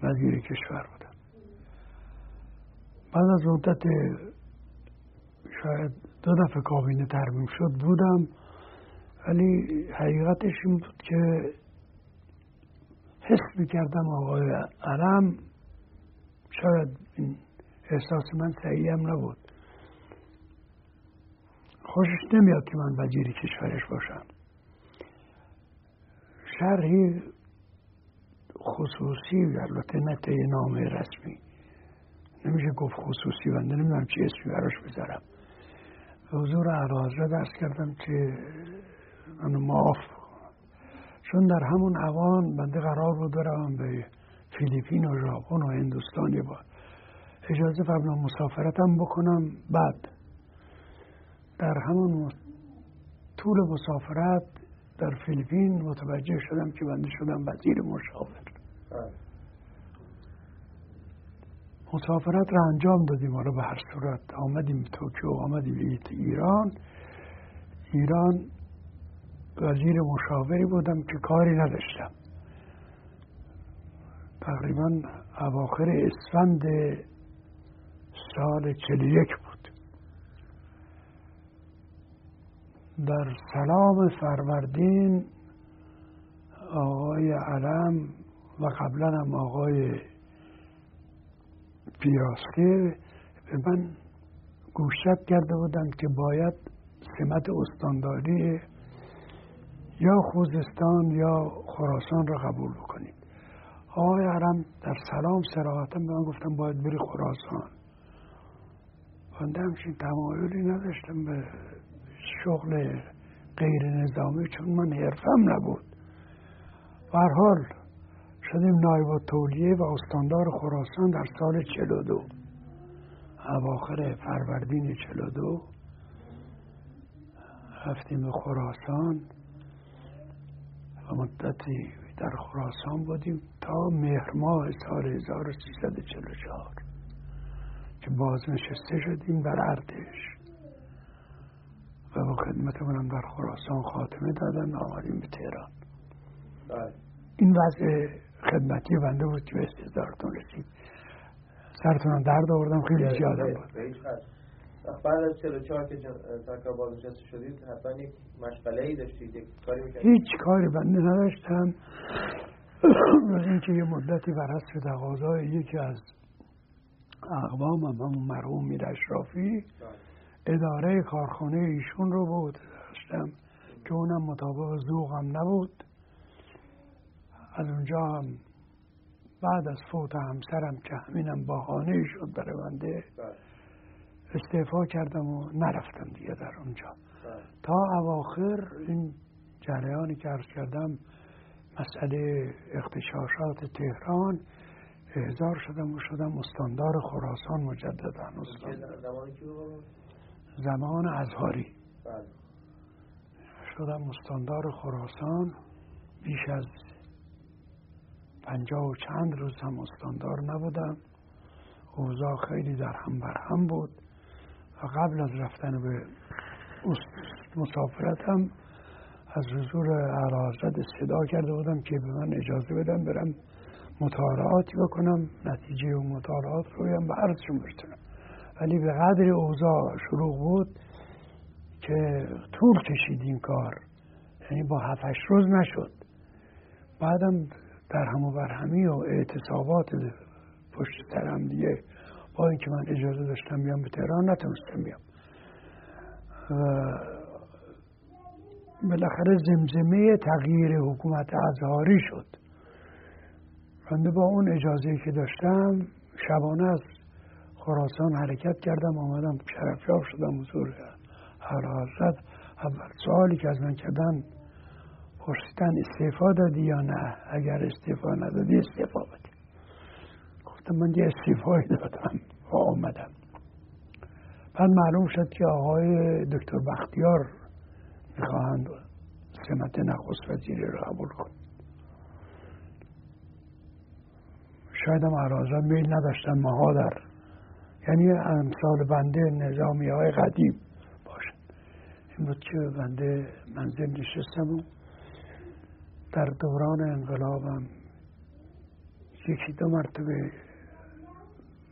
وزیر کشور بودم. بعد از مدت شاید دو دفعه کابینه ترمیم شد بودم ولی حقیقتش این بود که حس می‌کردم آقای علم شاید این احساس من صحیحم نبود. خوشش نمیاد که من وزیر کشورش باشم. شرحی خصوصی و البته نته نام رسمی نمیشه گفت خصوصی بنده نمیدونم چی اسمی براش بذارم. حضور اعلیحضرت درس کردم که منو معاف چون در همون اوان بنده قرار بود برم به فیلیپین و ژاپن و هندوستان با اجازه فرمان مسافرتم بکنم. بعد در همون طول مسافرت در فیلیپین متوجه شدم که بنده شدم وزیر مشاور. مسافرت را انجام دادیم. حالا به هر صورت آمدیم به توکیو آمدیم به ایران. ایران وزیر مشاوری بودم که کاری نداشتم. تقریبا اواخر اسفند سال چهل و یک بود. در سلام فروردین آقای علم و قبلا هم آقای پیاسکی به من گوشزد کرده بودند که باید سمت استانداری یا خوزستان یا خراسان را قبول بکنید. آقای علم در سلام صراحتاً به من گفتم باید بری خراسان. بنده همچین تمایلی نداشتم به شغل غیر نظامی، چون من حرفم نبود. به هر حال شدیم نایب التولیه و استاندار خراسان در سال چهل و دو، اواخر فروردین چهل و دو رفتیم به خراسان و مدتی در خراسان بودیم تا مهر ماه سال هزار و سیصد و چهل و چهار که بازنشسته شدیم در ارتش و با خدمتمون در خراسان خاتمه دادن و آمدیم به تهران. این وضع خدمتی بنده بود که به استعدادتون رسید. سرتونم درد آوردم، خیلی زیادم بود. بعد از چهل و چهار که سرکار بازنشسته شدید حتما یک مشغله‌ای داشتید، یک کاری می‌کردید؟ هیچ کاری بنده نداشتم. از اینکه یه مدتی بر حسب تقاضای یکی از اقوام هم همون مرحوم میر اشرافی اداره کارخانه ایشون رو بود داشتم که اونم مطابق ذوقم نبود. از اونجا هم بعد از فوت همسرم که همینم بهانه شد برای بنده استعفا کردم و نرفتم دیگه در اونجا باید. تا اواخر این جریانی که عرض کردم مسئله اغتشاشات تهران احضار شدم و شدم استاندار خراسان مجدداً. زمان کی بود؟ زمان ازهاری باید. شدم استاندار خراسان، بیش از پنجاه و چند روز هم استاندار نبودم. اوضاع خیلی در هم بر هم بود و قبل از رفتن به مسافرتم از حضور اعلیحضرت صدا کرده بودم که به من اجازه بدم برم مطالعاتی بکنم، نتیجه و مطالعات رویم به عرضشون برسونم، ولی به قدر اوضاع شروع بود که طول کشید این کار، یعنی با هفتش روز نشد. بعدم در هم و برهمی و اعتصابات پشت سرم دیگه با اینکه من اجازه داشتم بیام به تهران نتونستم بیام و بالاخره زمزمه تغییر حکومت ازهاری شد. بنده با اون اجازه‌ای که داشتم شبانه از خراسان حرکت کردم، آمدم شرفیاب شدم حضور اعلیحضرت. اول سوالی که از من کردن پرسیدن استعفا دادی یا نه، اگر استعفا ندادی استعفا بده. گفتم من یه استعفایی دادم و آمدم. بعد معلوم شد که آقای دکتر بختیار میخواهند سمت نخست وزیری رو قبول کن. شایدم اعلیحضرت میل نداشتن ماها در یعنی امثال بنده نظامی های قدیم باشد. این بود که بنده منزل نشستم و در دوران انقلابم یکی دو مرتبه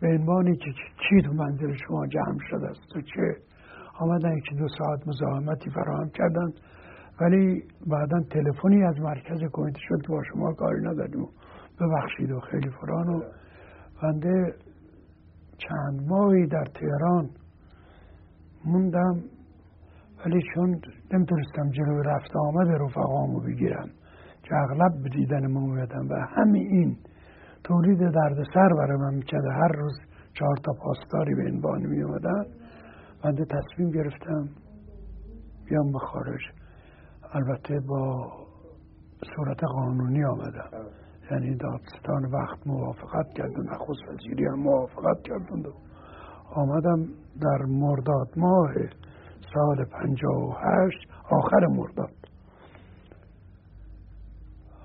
به عنوانی که چی تو منزل شما جمع شده است و چه آمدن یکی دو ساعت مزاحمتی فراهم کردن، ولی بعدا تلفنی از مرکز کمیته شد که با شما کاری نداریم و ببخشید و خیلی فران. و بنده چند ماهی در تهران موندم، ولی چون نمیتونستم جلوی رفت آمد رفقامو بگیرم که اغلب دیدن ما میادم و همین این تولید دردسر برای من میکرده، هر روز چهار تا پاسداری به عنوان میومدن. بنده تصمیم گرفتم بیام به خارج، البته با صورت قانونی آمدم، یعنی دادستان وقت موافقت کرد و نخست وزیری هم موافقت کردند. آمدم در مرداد ماه سال پنجاه و هشت، آخر مرداد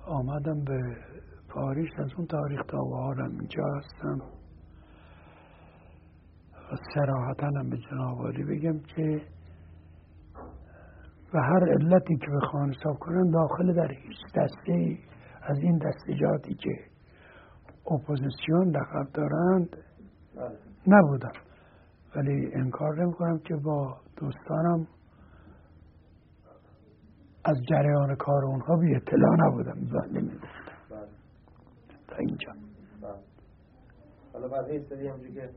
آمدم به پاریس. از اون تاریخ تا به حالم اینجا هستم و صراحتاً هم به جناب عالی بگم که و هر علتی که بخوان حساب کنن داخل در هیچ دسته از این دستجاتی که اپوزیسیون لقب دارند نبودم، ولی انکار نمی کنم که با دوستانم از جریان کار اونها بی اطلاع نبودم، زنده میدستم تا اینجا. حالا بعد یه سری همجور که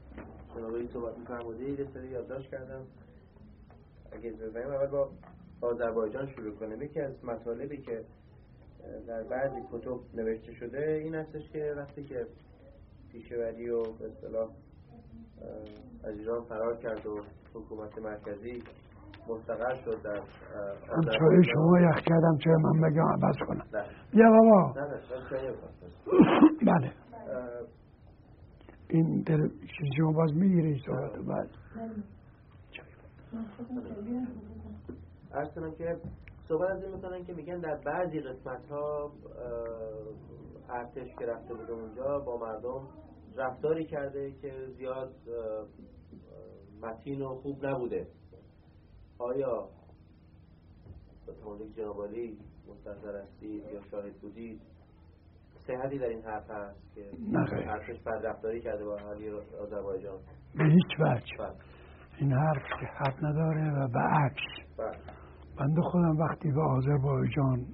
شنابایی صحبت می‌فرموده یه سری یادداشت کردم، اگه از بزنیم اول با آذربایجان شروع کنیم. یکی از مطالبی که در بعضی کتب نوشته شده این هستش که وقتی که پیشه‌وری و به اصطلاح از ایران فرار کرد و حکومت مرکزی مستقر شد در همچای شما یخ کردم چه من بگم عوض کنم نه. بیا بابا نه نه بله این دل شما باز میگیره این صحبت رو بعد عرض کنم که صحبت از این میکنن که میگن در بعضی قسمت ها ارتش که رفته بوده اونجا با مردم رفتاری کرده که زیاد متین و خوب نبوده. آیا به تمالیک جنابالی منتظر هستید یا شاهد بودید؟ صحتی در این حرف هست که ارتش بدرفتاری کرده با اهالی آذربایجان؟ به هیچ وجه این حرف که حد نداره و به عکس. بنده خودم وقتی به آذربایجان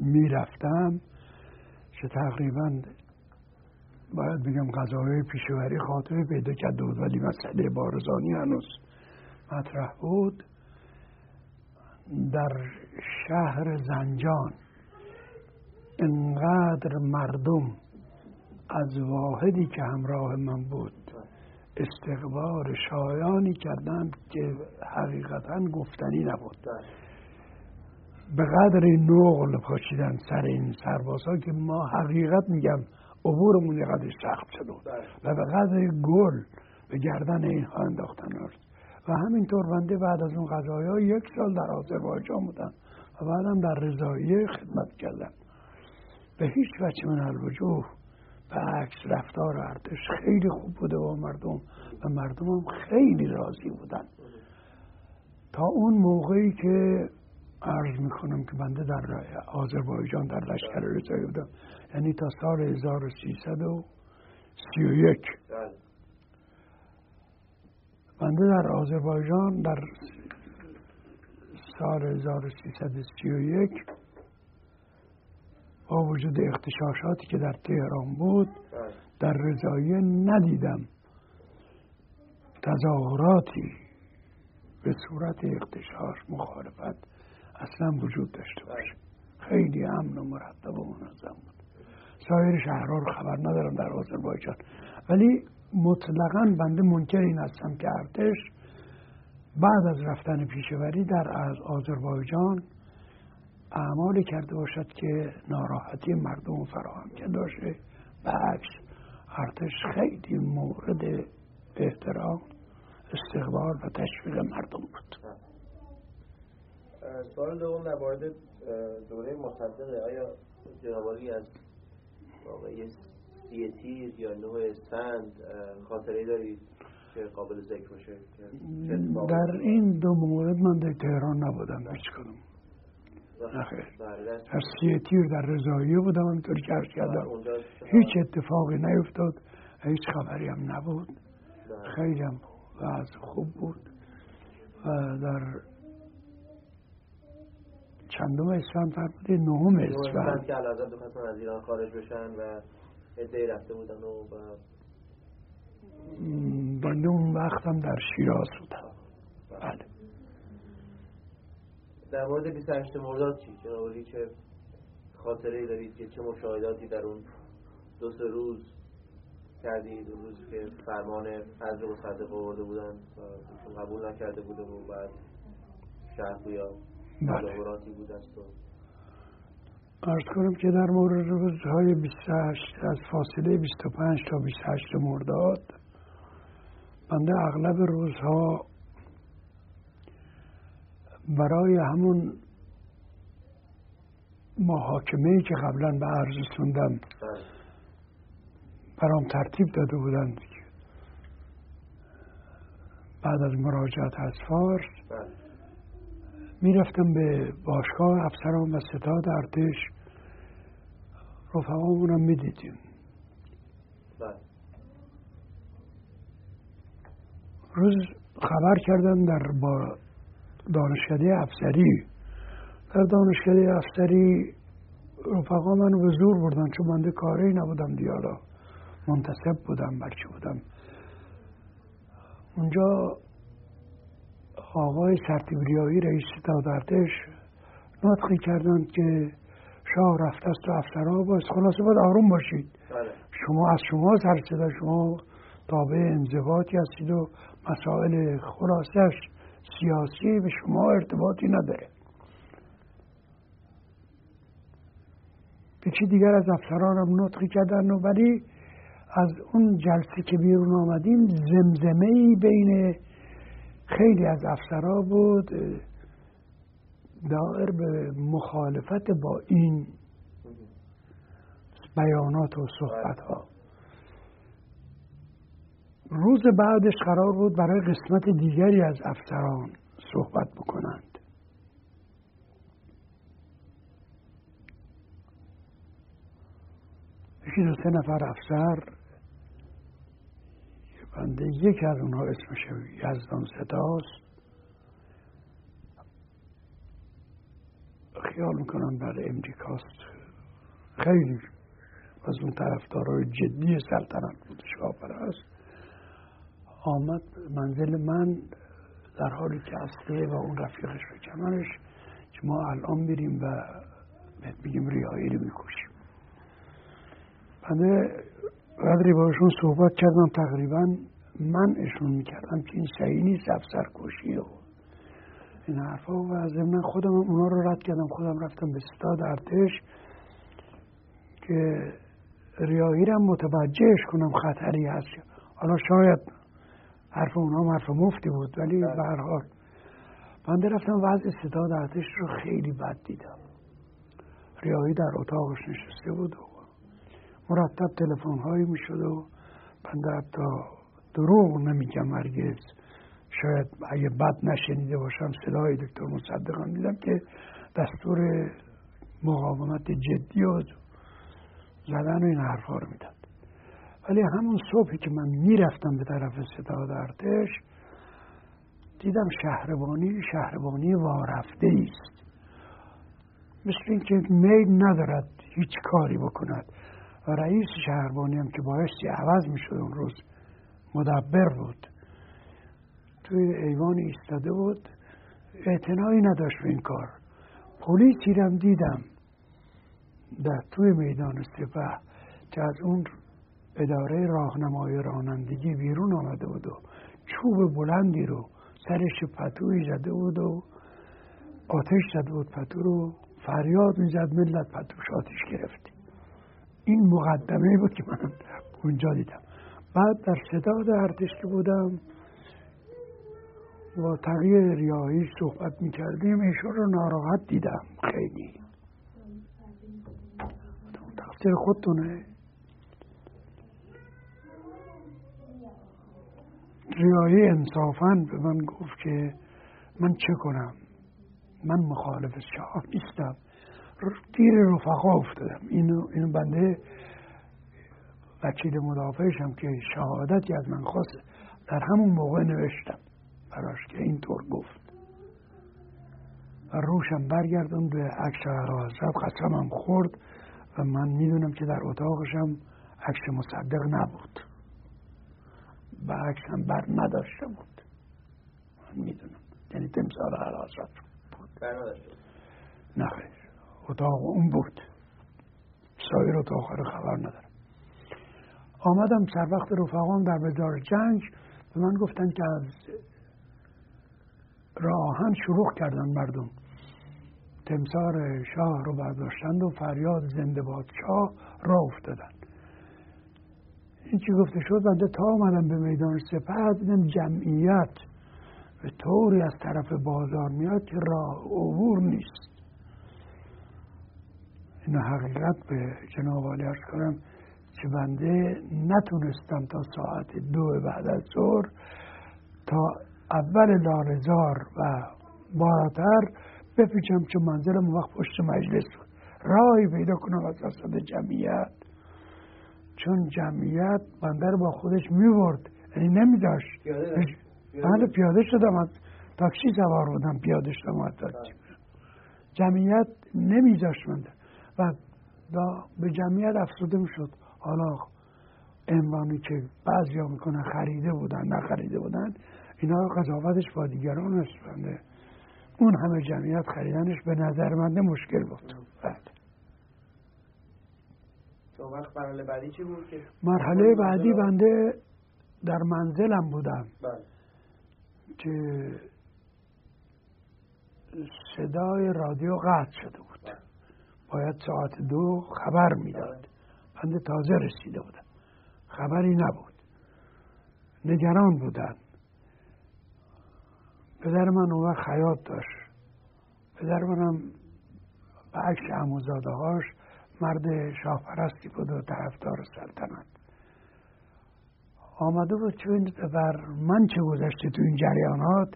می رفتم که تقریباً باید بگم قضاهای پیشه‌وری خاطره پیدا کرده بود ولی مسئله بارزانی هنوز مطرح بود. در شهر زنجان انقدر مردم از واحدی که همراه من بود استقبال شایانی کردند که حقیقتاً گفتنی نبود. به قدر نقل پاشیدن سر این سربازها که ما حقیقت میگم عبورمون یه قدر سخت شده و به قدر گل به گردن اینها انداختن آرد. و همینطور بنده بعد از اون قضایا یک سال در آذربایجان بودم و بعدم در رضاییه خدمت کردم. به هیچ وجه من الوجوه به عکس رفتار ارتش خیلی خوب بوده با مردم و مردم هم خیلی راضی بودن تا اون موقعی که عرض میکنم که بنده در آذربایجان در لشکر رضایی بودم، یعنی تا سال هزار و سیصد و سی و یک بنده در آذربایجان در سال هزار و سیصد و سی و یک با وجود اغتشاشاتی که در تهران بود در رضاییه ندیدم تظاهراتی به صورت اغتشاش مخالفت اصلا وجود داشته باشه. خیلی امن و مرتب و منظم بود. سایر شهرها رو خبر ندارم در آذربایجان، ولی مطلقاً بنده منکر این هستم که ارتش بعد از رفتن پیشه‌وری در آذربایجان اعمالی کرده باشد که ناراحتی مردم رو فراهم کرده باشه. بعد ارتش خیلی مورد احترام، استقبال و تشویق مردم بود. سوال دوم در مورد دوره مصدقه. آیا جنابالی از واقعی سی تیر یا نوع سند خاطره دارید که قابل ذکر باشه؟ در این دو مورد من در تهران نبودم پیش کنم نخیر. در سی تیر در رضاییه بودم همینطور که عرض کردم هیچ اتفاقی نیفتاد، هیچ خبری هم نبود، خیلی هم وضع خوب بود. و در چندم اسفند فرمودی نهم اسفند که علاوه دو خصم از ایران خارج بشن و عده‌ای رفته بودن و بنده اون وقت هم در شیراز بودم. بله. در مورد بیست و هشت مرداد چی؟ جنابالی چه خاطره‌ای دارید که چه مشاهداتی در اون دو سه روز کردید؟ اون روز که فرمان حضرت مصدق آورده بودن و قبول نکرده بوده و بعد شهر بویا تظاهراتی بود است. عرض کنم که در مورد روزهای بیست و هشت از فاصله بیست و پنج تا بیست و هشت مرداد بنده اغلب روزها برای همون محاکمه‌ای که قبلا به عرض رسوندم برام ترتیب داده بودند بعد از مراجعت از فارس می رفتم به باشگاه افسران و ستاد ارتش، رفقامون هم می دیدیم. روز خبر کردن در با دانشکده افسری در دانشکده افسری رفقا من به زور بردن، چون من کاری نبودم دیالا، منتسب بودم، بچه بودم. اونجا آقای سرتیپ ریایی رئیس ستاد ارتش نطقی کردند که شاه رفته است و افسرها باز خلاصه باید آروم باشید، شما از شما سرصدا، شما تابع انضباطی هستید و مسائل خلاصش سیاسی به شما ارتباطی نداره. یکی دیگر از افسرانم نطقی کردن، و ولی از اون جلسه که بیرون آمدیم زمزمه‌ای بین خیلی از افسرها بود دائر به مخالفت با این بیانات و صحبت‌ها. روز بعدش قرار بود برای قسمت دیگری از افسران صحبت بکنند. یکی دو سه نفر افسر، بنده یکی از اونها اسمش یزدان صداست، خیال میکنم برای امریکاست، خیلی از اون طرفدارای جدی سلطنت بود، شاپرست، آمد منزل من در حالی که هسته و اون رفیقش به کمرش که ما الان بریم و بگیم ریایی رو میکشیم. بنده قدری باشون صحبت کردم، تقریبا من اشون میکردم که این صحیح نیست، افسر کشی و این حرفا، و از ضمن خودم اونا رو رد کردم. خودم رفتم به ستاد ارتش که ریایی رو متوجهش کنم خطری هست. حالا شاید حرف اونا حرف مفتی بود، ولی به هر حال من رفتم وضع ستاد ارتش رو خیلی بد دیدم. ریایی در اتاقش نشسته بود، مرتب تلفن هایی می شد و بنده حتی دروغ نمیگم هرگز، شاید اگه بد نشنیده باشم صدای دکتر مصدق هم دیدم که دستور مقاومت جدی و زدن و این حرف ها رو می داد. ولی همون صبحی که من می رفتم به طرف ستاد ارتش دیدم شهربانی شهربانی وارفته است، مثل این که میل ندارد هیچ کاری بکند، و رئیس شهربانی هم که بایستی عوض می شد اون روز مدبر بود، توی ایوان ایستاده بود، اعتنایی نداشت به این کار. پلیسی هم دیدم در توی میدان سپه که از اون اداره راهنمای رانندگی بیرون آمده بود و چوب بلندی رو سرش پتویی زده بود و آتش زده بود پتو رو، فریاد می زد ملت پتوش آتش گرفت. این مقدمه بود که من اونجا دیدم. بعد در ستاد ارتش که بودم با تغییر ریایی صحبت میکردیم، ایشون رو ناراحت دیدم خیلی. تقصیر خودتونه. ریایی انصافاً به من گفت که من چه کنم، من مخالف شاه نیستم، دیر رفقا افتادم. اینو این بنده وکیل مدافعشم که شهادتی از من خواست در همون موقع نوشتم براش که اینطور گفت، و روشم برگردم به عکس حضرت، قسمم خورد و من میدونم که در اتاقشم عکس مصدق نبود، به عکسم بر نداشته بود، من میدونم یعنی تمثال حضرت بود، نه خیلی اتاق اون بود، سایر اتاقها رو خبر ندارم. آمدم سر وقت رفقام در بازار جنگ، به من گفتن که از راهن شروع کردن مردم، تمثال شاه رو برداشتند و فریاد زنده باد شاه را افتادن. این چی گفته شد، بنده تا آمدم به میدان سپه دیدم جمعیت به طوری از طرف بازار میاد که راه عبور نیست. این حقیقت به جناب عالی عرض کنم که بنده نتونستم تا ساعت دو بعد از ظهر تا اول لاله‌زار و بالاتر بپیچم، چون منزلم وقت پشت مجلس بود، راهی پیدا کنم از وسط جمعیت، چون جمعیت بنده رو با خودش میبرد، یعنی نمیداشت. بنده پیاده شدم، از تاکسی سوار بودم، پیاده شدم از تاکسی جمعیت نمیذاشت منده و به جمعیت افسوده میشد. حالا امامی که بعضیا میکنن خریده بودن نه خریده بودن، اینا قضاوتش با دیگران هستنده. اون همه جمعیت خریدنش به نظر من مشکل بود. بعد تو وقت مرحله بعدی چی بود که مرحله بعدی بنده در منزلم بودم بله. که صدای رادیو قطع شده بود بله. باید ساعت دو خبر میداد بله. بنده تازه رسیده بودم، خبری نبود، نگران بودن. پدر من اون وقت حیات داشت، پدر منم به عکس عموزاده‌هاش مرد شاهپرستی بود و طرفدار سلطنت. آمده بود چون بر من چه گذشته تو این جریانات،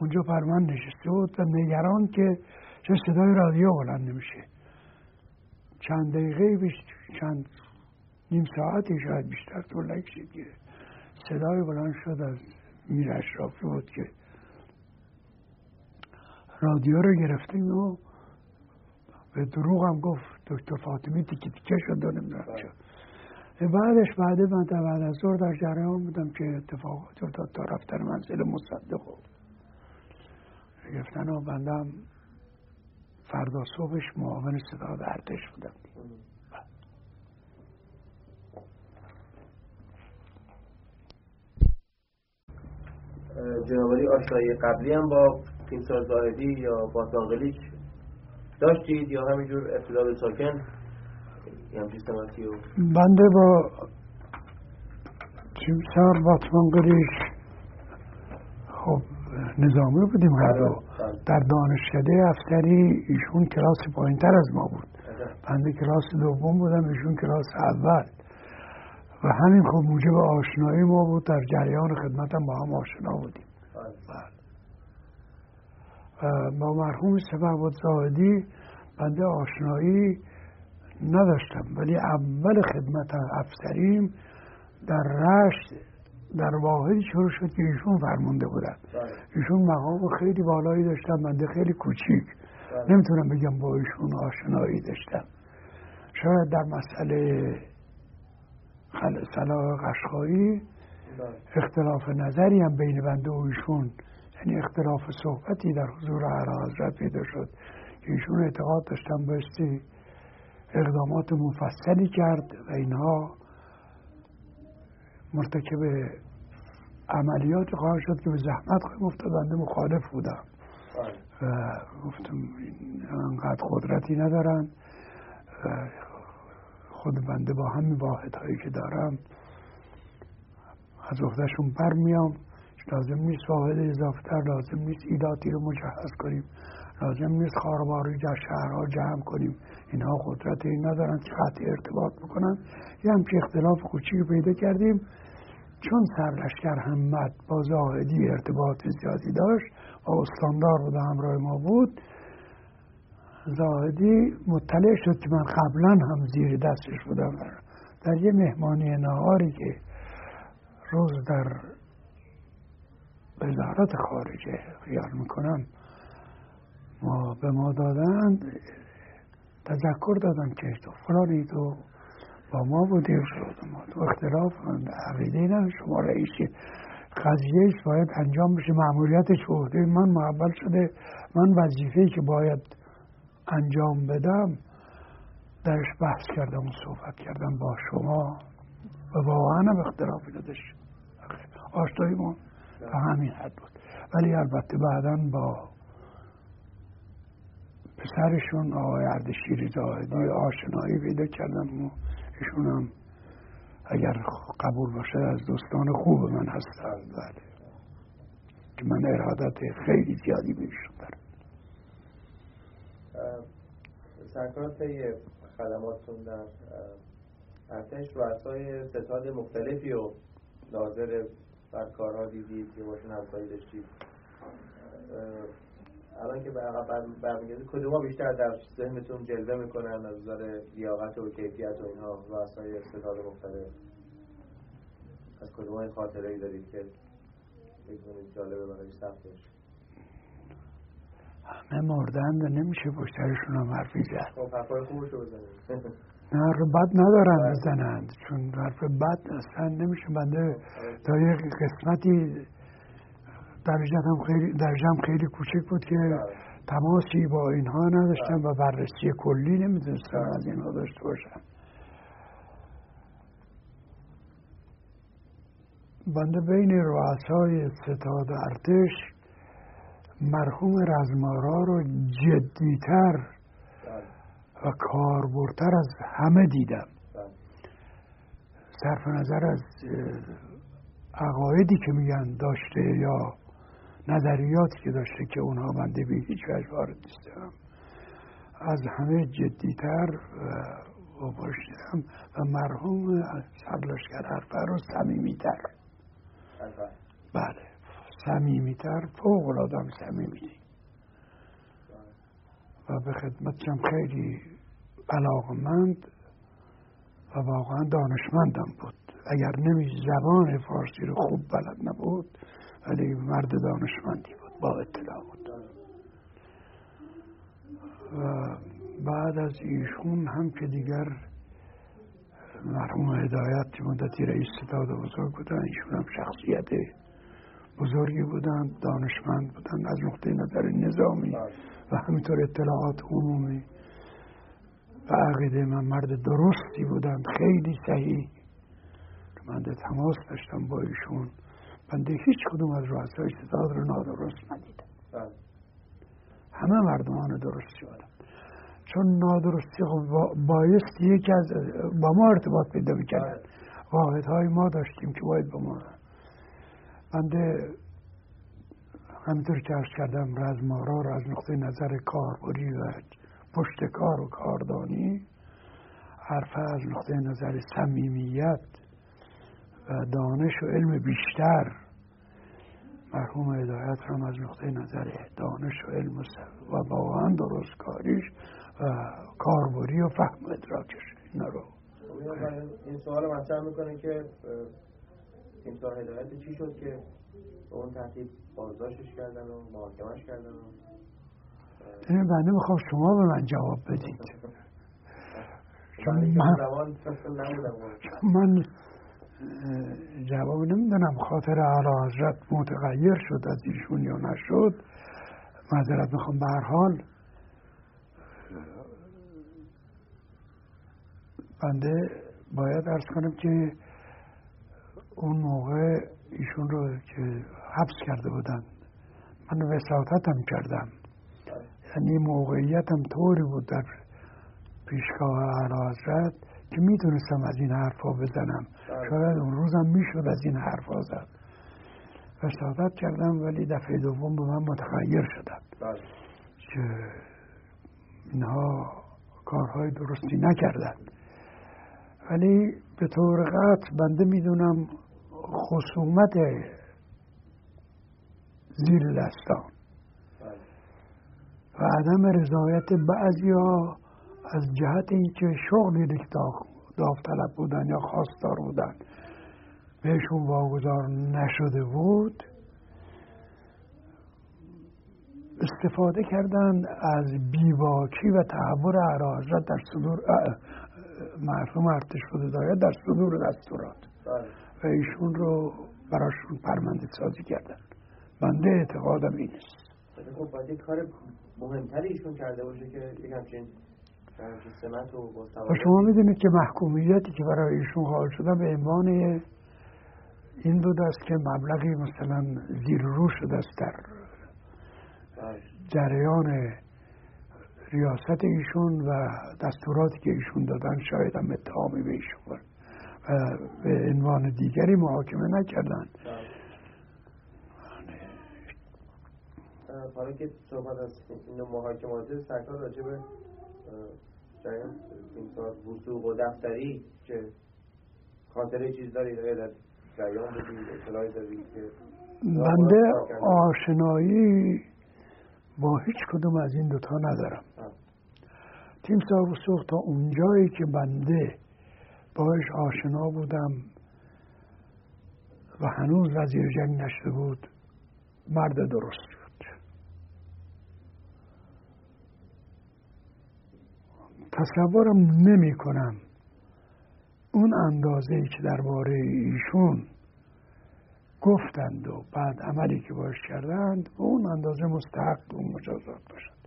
اونجا بر من نشسته بود و نگران که چه صدای رادیو بلند نمیشه. چند دقیقه بیشتر، چند نیم ساعتی شاید بیشتر طول نکشید که صدای بلند شد از میر اشرافی بود که رادیو رو گرفتیم و به دروغ هم گفت دکتر فاطمی تیکی تیکه شد و نمیدونم شد. بعدش بعد من تا بعد از ظهر در جریان بودم که اتفاقات افتاد تا رفتن منزل مصدق و گرفتن و بندم فردا صبحش معاون صدا و ارتش بودم. جناب عالی آشنایی قبلی هم با تیمسار زاهدی یا با داغلیک داشتید یا همینجور ابتدا به ساکن یا همچی سمتی و... بنده با تیمسار با تیمانگلیش خب نظامی بودیم هر در دانشکده افتری. ایشون کلاس پایین تر از ما بود، بنده کلاس دوم بودم، ایشون کلاس اول و همین خب موجب آشنایی ما بود. در جریان خدمت هم با هم آشنا بودیم. با مرحوم سپهبد زاهدی بنده آشنایی نداشتم، ولی اول خدمت افسریم در رشت در واحدی شروع شد که ایشون فرمانده بودن. ایشون مقام خیلی بالایی داشتن، بنده خیلی کوچیک. نمیتونم بگم با ایشون آشنایی داشتم. شاید در مسئله سلاح قشقایی اختلاف نظری هم بین بنده و ایشون، یعنی اختلاف صحبتی در حضور اعلیحضرت پیدا شد که ایشون اعتقاد داشتن بایستی اقدامات مفصلی کرد و اینها مرتکب عملیات خواهد شد که به زحمت خواهیم افتاد. بنده مخالف بودم و گفتم انقدر قدرتی ندارن، خود بنده با همین واحدهایی که دارم از عهدهشون برمیام. لازم نیست واحد اضافتر، لازم نیست ایداتی رو مجهز کنیم، لازم نیست خارباری در شهرها جمع کنیم. اینها قدرت این ندارن که خط ارتباط بکنن. یه همچه اختلاف کوچیک پیدا کردیم. چون سرلشکر همت با زاهدی ارتباط زیادی داشت و استاندار بود همراه ما بود، زاهدی مطلع شد که من قبلا هم زیر دستش بودم. در یه مهمانی نهاری که روز در وزارت خارجه خیال میکنم ما به ما دادند، تذکر دادن که تو فلانی تو با ما بودی و اختلاف عقیده‌ای نداشت، شما رئیسی، قضیهش باید انجام بشه، مأموریتش به عهده من محول شده، من وظیفه‌ای که باید انجام بدم درش بحث کردم و صحبت کردم با شما و واقعا هم اختلافی نداشت. آشنایی ما تا همین حد بود. ولی البته بعداً با پسرشون آقای اردشیری زاهدی آشنایی پیدا کردم و ایشون هم اگر قبول باشه از دوستان خوب من هستند که من ارادت خیلی زیادی بهشون دارم. سرکار طی خدماتتون در ارتش رؤسای ستاد مختلفی و ناظر بر کارها دیدید که باشون همکاری داشتید، الان که برمیگردید کدوم ها بیشتر در ذهنتون جلوه میکنن از نظر لیاقت و کیفیت و اینها و رؤسای ستاد مختلف؟ از کدوم های خاطره‌ای دارید که بگونید جالبه برای سبکش؟ همه مردند و نمیشه پشترشون هم حرفی زد. خب حرفای خوبشو بزنید. نه حرف بد ندارن بزنند، چون حرف بد اصلا نمیشه. بنده تا یک قسمتی درجه‌ام خیلی درجه‌ام خیلی کوچک بود که تماسی با اینها نداشتم و بررسی کلی نمیدونستم از اینها داشته باشم. بنده بین رؤسای ستاد ارتش مرحوم رزمارا رو جدیتر و کاربردتر از همه دیدم، صرف نظر از عقایدی که میگن داشته یا نظریاتی که داشته که اونها بنده به هیچ وجه وارد نیستم. از همه جدیتر و باشیدم و مرحوم سرلشکر همت رو صمیمیتر. بله صمیمیتر، فوق العاده صمیمی و به خدمتشم خیلی علاقمند و واقعا دانشمندم بود. اگر نمی زبان فارسی رو خوب بلد نبود ولی مرد دانشمندی بود، با اطلاع بود. و بعد از ایشون هم که دیگر مرحوم هدایت مدتی رئیس ستاد بزرگ بودن، ایشون هم شخصیت بزرگی بودن، دانشمند بودن از نقطه نظر نظامی و همینطور اطلاعات عمومی. و عقیده من مرد درستی بودن، خیلی صحیح. من در تماس داشتم با ایشون، من در هیچ کدوم از رؤسای ستاد رو نادرست ندیدم. همه مردمان درستی بودن، چون نادرستی بایست یکی از با ما ارتباط پیدا میکردن. واحدهای ما داشتیم که باید با ما. بنده همینطور که عرض کردم رزمارا رو از نقطه نظر کاربری و پشت کار و کاردانی، عرفه از نقطه نظر صمیمیت و دانش و علم بیشتر، مرحوم هدایت رو از نقطه نظر دانش و علم و واقعا درست کاریش و کاربری و فهم ادراکش. اینا رو این سوال رو مطرح میکنه که تیمسار هدایت چی شد که به اون ترتیب بازداشتش کردن و محاکمش کردن؟ این بنده میخوام شما به من جواب بدید. من من جواب نمیدونم. خاطر اعلی حضرت متغیر شد از ایشون یا نشد، معذرت میخوام. به هر حال بنده باید عرض کنم که اون موقع ایشون رو که حبس کرده بودن، من وساطتم کردم، یعنی موقعیتم طوری بود در پیشگاه اعلی حضرت که میتونستم از این حرفا بزنم. شاید اون روزم میشد از این حرفا زد. وساطت کردم ولی دفعه دوم به من متغیر شدم که اینها کارهای درستی نکردن. ولی به طور قطع بنده میدونم خصومت زیر دستان و عدم رضایت بعضی ها از جهت اینکه شغلی که داوطلب بودن یا خواستار بودن بهشون واگذار نشده بود، استفاده کردن از بیباکی و تحور اعلی حضرت در صدور مرحوم ارتش هدایت در صدور دستورات و ایشون رو براشون پرونده سازی کردن. بنده اعتقادم این است. خب باید یک کار مهمتری ایشون کرده باشه که یک همچین سمت و با شما میدونید که محکومیتی که برای ایشون حال شده به عنوان این بود است که مبلغی مثلا زیر رو شده است در جریان ریاست ایشون و دستوراتی که ایشون دادن. شاید هم اتهامی به ایشون بود و به عنوان دیگری محاکمه نکردن. حالا که صحبت از این محاکماته، سرکار راجع به جریان تیمسار وثوق و دفتری که خاطره چیز دارید در جریان بودید، اطلاعی دارید که بنده آشنایی با هیچ کدوم از این دوتا ندارم. تیمسار وثوق تا اونجایی که بنده باش آشنا بودم و هنوز وزیر جنگ نشده بود، مرد درست بود. تصورم نمی کنم اون اندازه‌ای که درباره ایشون گفتند و بعد عملی که باش کردند و اون اندازه مستحق اون مجازات باشد.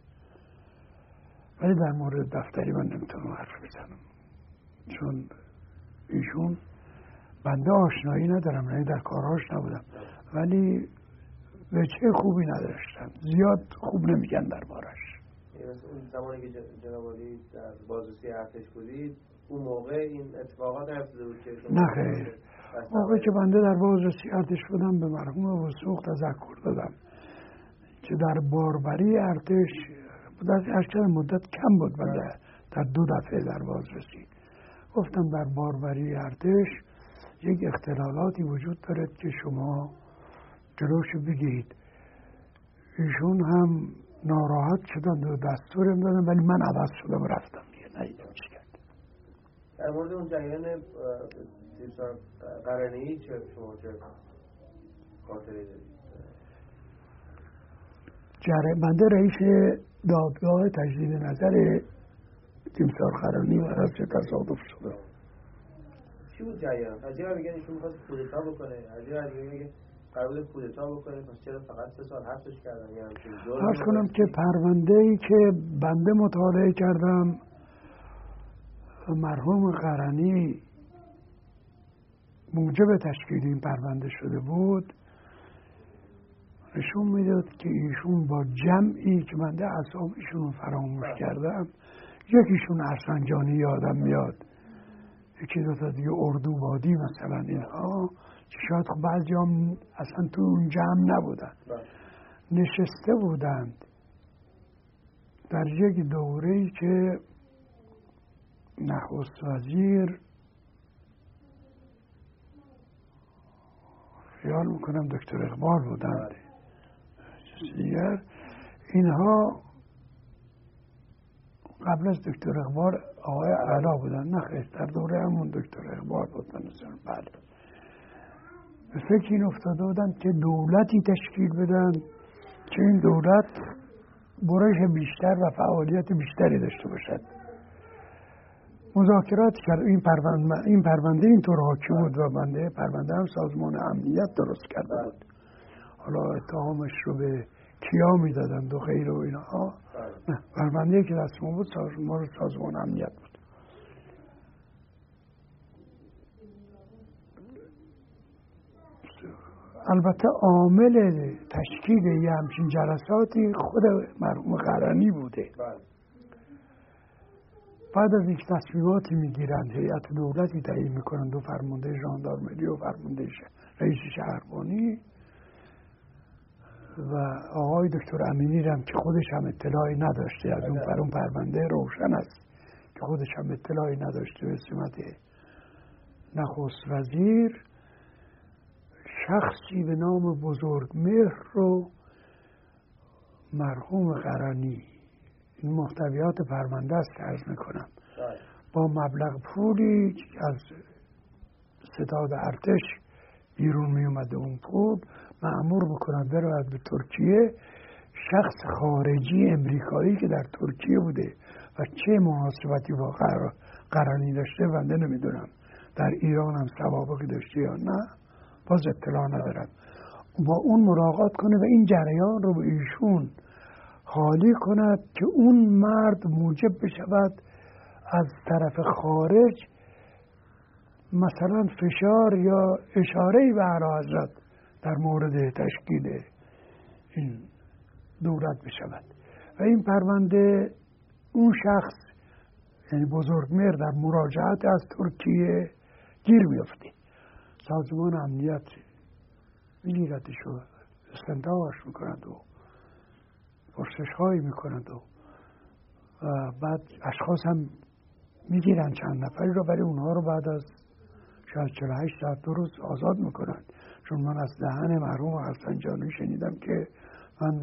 ولی در مورد دفتری من نمیتونم حرف بزنم، چون ایشون بنده آشنایی ندارم، یعنی در کارهاش نبودم، ولی به چه خوبی نداشتم، زیاد خوب نمیگن دربارش. اون زمانی که جناب عالی در بازرسی ارتش بودید اون موقع این اتفاقات افتاده بود که؟ نه خیر، موقعی که بنده در بازرسی ارتش بودم به مرحوم وثوق تذکر دادم که در باربری ارتش در چند مدت کم بود، بنده در دو دفعه در بازرسی گفتم در باربری ارتش یک اختلالاتی وجود دارد که شما جلوشو بگیرید. ایشون هم ناراحت شدند و دستورم دادن، ولی من عوض شدم رفتم دیگه، ندیدم چی کرد. در مورد اون جریان قرنه‌ای چه شما چه خاطری دارید؟ بنده رئیس دادگاه تجدید نظر تیمسار قرنه‌ای و عرض چه تصادف شده. چی بود جریان؟ عجیبا میگن ایشون می‌خواست کودتا بکنه، عجیبا میگه قبول کودتا بکنه، پس چرا فقط سه سال حبسش کردن؟ یعنی عرض کنم که پرونده‌ای که بنده مطالعه کردم مرحوم قرنی موجب تشکیل این پرونده شده بود، نشون میداد که ایشون با جمعی که بنده اعصاب ایشون فراموش کردم، یکیشون ارسنجانی یادم میاد، یکی دوتا دیگه اردوبادی مثلا، اینها که شاید خب بعضی هم اصلا تو اون جمع نبودن، نشسته بودند در یک دوره‌ای که نخست وزیر خیال میکنم دکتر اقبال بودند دیگر، اینها قبل از دکتر اقبال آقای علا بودند، نه خیلی در دوره همون دکتر اقبال بودند. بله، به فکر این افتاده بودند که دولتی تشکیل بدن که این دولت برش بیشتر و فعالیت بیشتری داشته باشد. مذاکرات کرد این پرونده این پرونده اینطور حاکی بود و بنده پرونده هم سازمان امنیت درست کرده بود. حالا اتهامش رو به کیا میدادند و غیر و اینها، نه پرونده که دست ما بود سازمان سازمان امنیت بود. البته عامل تشکیل یه همچین جلساتی خود مرحوم قرنی بوده. بعد از یک تصمیماتی میگیرند، هیئت دولتی تعیین میکنند و فرمانده ژاندارمری و فرمانده رئیس شهربانی و آقای دکتر امینی هم که خودش هم اطلاعی نداشته از اون پر اون پرونده روشن است که خودش هم اطلاعی نداشته، به سمت نخست وزیر شخصی به نام بزرگمهر رو مرحوم قرنی، این محتویات پرونده است که عرض میکنم، با مبلغ پولی که از ستاد ارتش بیرون میومد اون پول مأمور بکنند برود به ترکیه، شخص خارجی امریکایی که در ترکیه بوده و چه مناسبتی با قرنی داشته بنده نمیدونم، در ایران هم سوابقی داشته یا نه باز اطلاع ندارم، با اون ملاقات کنه و این جریان رو به ایشون خالی کند که اون مرد موجب بشود از طرف خارج مثلا فشار یا اشاره‌ای به اعلیحضرت در مورد تشکیل این دولت بشود و این پرونده اون شخص یعنی بزرگمهر در مراجعت از ترکیه گیر می‌افتید. سازمان امنیت میگیردش و استنداش میکنند و پرسش هایی میکنند و, و بعد اشخاص هم میگیرند چند نفری رو، ولی اونها رو بعد از شاید چهل و هشت ساعت دو روز آزاد میکنند، چون من از دهن مرحوم ارسنجانی شنیدم که من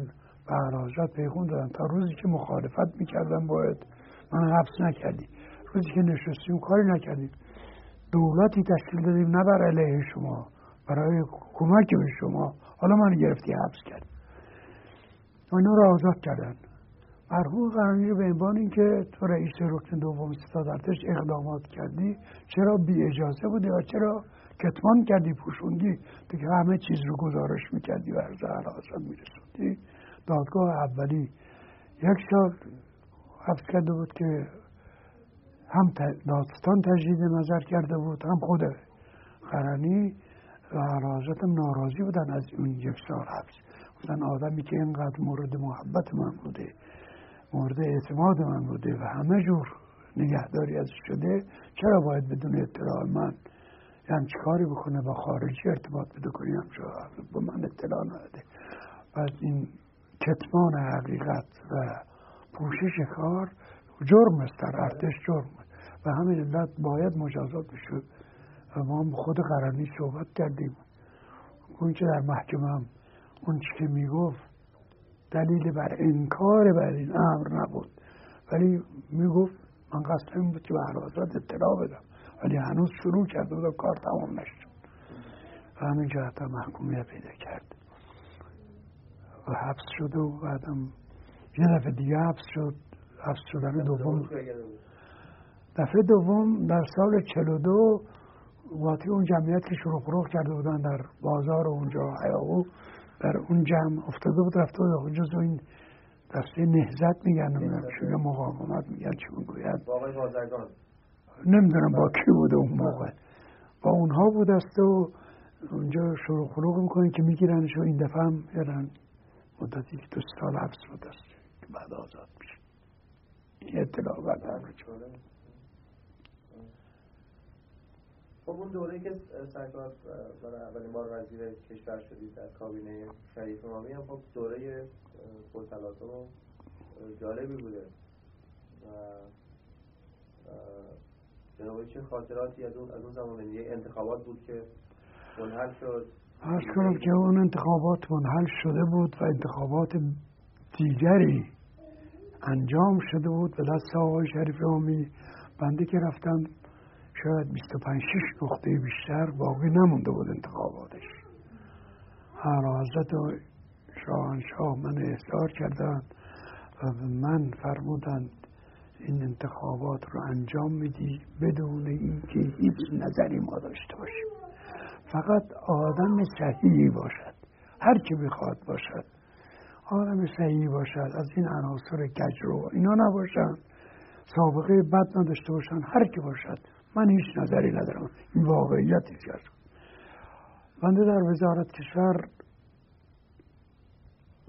به اعلیحضرت پیغام دادم تا روزی که مخالفت میکردم باید من حبس نکردی، روزی که نشستیم کاری نکردیم، دولتی تشکیل دادیم نه بر علیه شما، برای کمک به شما، حالا من گرفتی حبس کرد. اینا رو آزاد کردن. مرحوم قرنیه به عنوان اینکه تو رئیس رکن دوم ستاد ارتش اقدامات کردی چرا بی اجازه بودی یا چرا کتمان کردی پوشوندی؟ دیگه همه چیز رو گزارش میکردی و عرض حراست میرسوندی. دادگاه اولی یک سال حبس کرده بود که هم دادستان تجدید نظر کرده بود هم خود قرنی و حراستم ناراضی بودن از اون یک سال حبس. بودن آدمی که اینقدر مورد محبت من بوده، مورد اعتماد من بوده و همه جور نگهداری ازش شده، چرا باید بدون اطلاع من هم چیکاری بکنه، با خارجی ارتباط بده کنی همچنان با من اطلاع نده؟ و این کتمان حقیقت و پوشش کار جرم است، در ارتش جرم و همین علت باید مجازات بشد. و ما هم خود قرنی صحبت کردیم، اون که در محکمه هم اون چی که میگفت دلیل بر انکار بر این امر نبود، ولی میگفت من قصد این بود که به حضرت اطلاع بدم، ولی هنوز شروع کرده بود و کار تمام نشد و همین جهت هم محکومیت پیدا کرد و حبس شد و بعدم یه دفعه دیگه حبس شد. حبس شدن دوم، دفعه دوم در سال چهل و دو واقعی اون جمعیت که شروع پروخ کرده بودن در بازار اونجا حیاهو، در اون جمع افتاده بود رفته بود جزو این دسته نهضت میگن، یا مقاومت میگن، چون گوید با آقای بازرگان نمیدونم با کی بوده اون موقع، با اونها بود است و اونجا شروع خلوق میکنن که میگیرنش و این دفعه هم یادن مدتی که دو سال حبس بود است که بعد آزاد میشه. این اطلاع بعد همه چونه. خب اون دوره که سرکار برای اولین بار وزیر کشور شدید در کابینه شریف امامی هم خب دوره پرتلاطم و جالبی بوده و جنابایی چه خاطراتی از اون از اون زمان؟ یه انتخابات بود که منحل شد، عرض کنم که اون انتخابات منحل شده بود و انتخابات دیگری انجام شده بود به دست آقای شریف امامی. بنده که رفتم شاید بیست و پنج شش نقطه بیشتر باقی نمونده بود انتخاباتش. اعلیحضرت و شاهنشاه من احضار کردن و به من فرمودند این انتخابات رو انجام میدی بدون اینکه هیچ نظری ما داشته باشیم، فقط آدم صحیحی باشد، هر کی بخواد باشد، آدم صحیحی باشد، از این عناصر کجرو اینا نباشند، سابقه بد نداشته باشند، هر کی باشد. من هیچ نظری ندارم، این واقعیتی است. بنده در وزارت کشور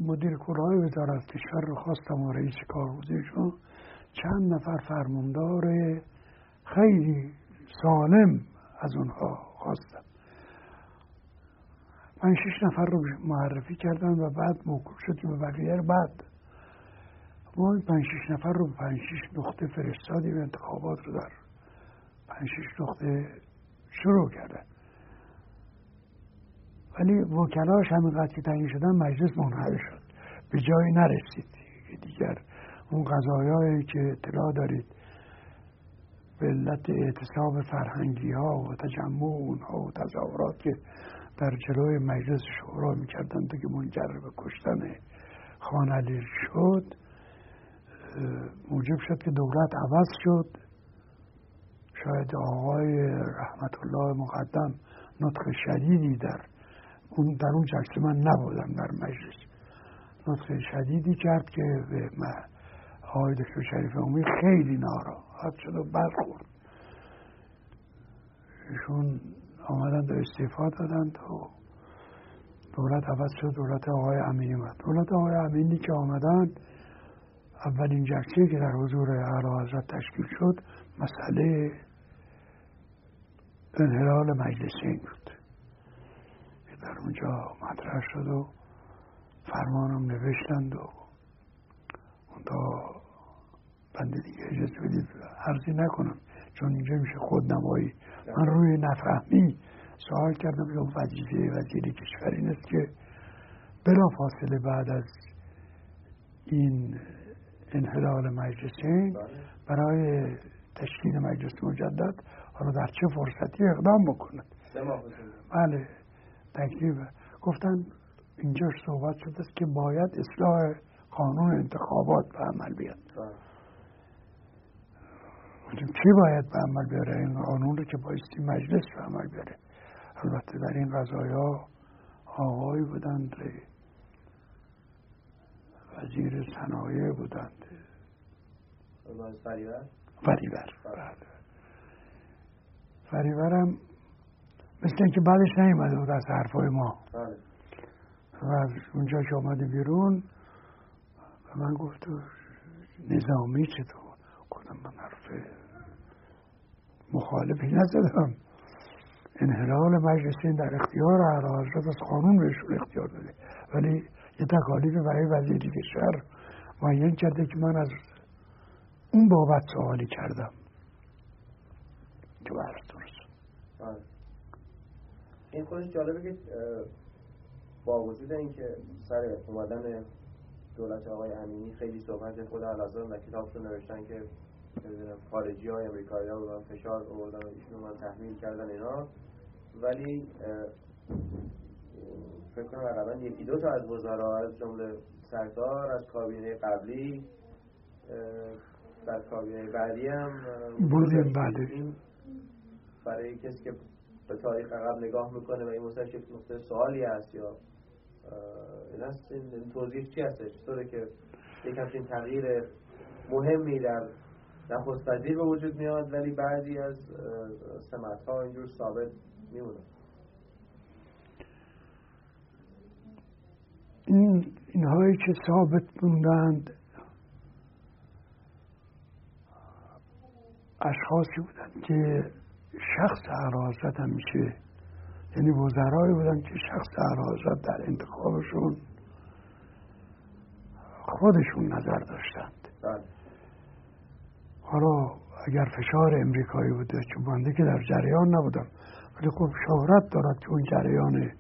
مدیر کلهای وزارت کشور رو خواستم و رئیس کارگزینشون چند نفر فرماندار خیلی سالم از اونها خواستم، من شش نفر رو معرفی کردم و بعد موکول شدیم به بقیه. بعد ما پنج شش نفر رو پنج شش نقطه فرستادیم، انتخابات رو در پنج شش نقطه شروع کردن، ولی وکلاش همینقدر که تعیین شدن مجلس منحل شد، به جایی نرسید دیگر. اون قضایایی که اطلاع دارید به علت اعتصاب فرهنگی ها و تجمع اونها و تظاهرات که در جلوی مجلس شورا میکردن تا که منجر به کشتن خانعلی شد، موجب شد که دولت عوض شد. شاید آقای رحمت الله مقدم نطق شدیدی در اون در اون جلسه من نبودم در مجلس، نطق شدیدی کرد که به من آقای دکتر شریف امامی خیلی ناراحت شد و برخورد. ایشون آمدند و استعفا دادند و دولت عوض شد، دولت آقای امینی آمد. دولت آقای امینی که آمدند اولین جلسه که در حضور اعلیحضرت تشکیل شد مسئله انحلال مجلسین بود که در اونجا مطرح شد و فرمانم نوشتند و تا بنده دیگه اجازه بدید عرضی نکنم چون اینجا میشه خودنمایی. من روی نفهمی سوال کردم که وظیفه وزیر کشور این است که بلا فاصله بعد از این انحلال مجلسین برای تشکیل مجلس مجدد حالا در چه فرصتی اقدام بکنند. بله تکلیف گفتن اینجا صحبت شده است که باید اصلاح قانون انتخابات به عمل بیاد. کی باید به عمل بیاره این قانون رو که بایستی مجلس به عمل بیاره؟ البته در این قضایا آقای بودند، وزیر صنایع بودند، فریبر فریبر فریبر هم مثل اینکه بعدش نیامده بود از حرفای ما و از اونجا که آمده بیرون به من گفت نظامی چطور؟ گفتم من حرف مخالفی نزدم، انحلال مجلسین در اختیار اعلی حضرت از قانون بهشون اختیار بده، ولی یه تکالیفی برای وزیری کشور معین کرده که من از اون بابت سوالی کردم که برای درست. این خودش جالبه که با وجود این که سر اومدن دولت آقای امینی خیلی صحبت خود علازان و کتابشون نوشتن که خارجی های امریکایی ها بودن فشار آوردن و ایشون من تحمیل کردن اینا، ولی فکر کنم عقبا یکی دو تا از وزرا از جمله سرکار از کابینه قبلی در کابینه بعدی هم بودیم. بعدی برای کسی که به تاریخ عقب نگاه میکنه و این مسئله چه نقطه سوالی هست یا این هست، این توضیح چی هستش؟ چطوره که یکم این تغییر مهمی در نخست وزیر به وجود میاد ولی بعضی از سمت‌ها اینجور ثابت میمونه؟ این اینهایی که ثابت موندند اشخاصی بودند که شخص اعلی حضرت هم میشه، یعنی وزرایی بودند که شخص اعلی حضرت در انتخابشون خودشون نظر داشتند. حالا اگر فشار امریکایی بوده چون بنده که در جریان نبودم، ولی خب شهرت دارد که اون جریان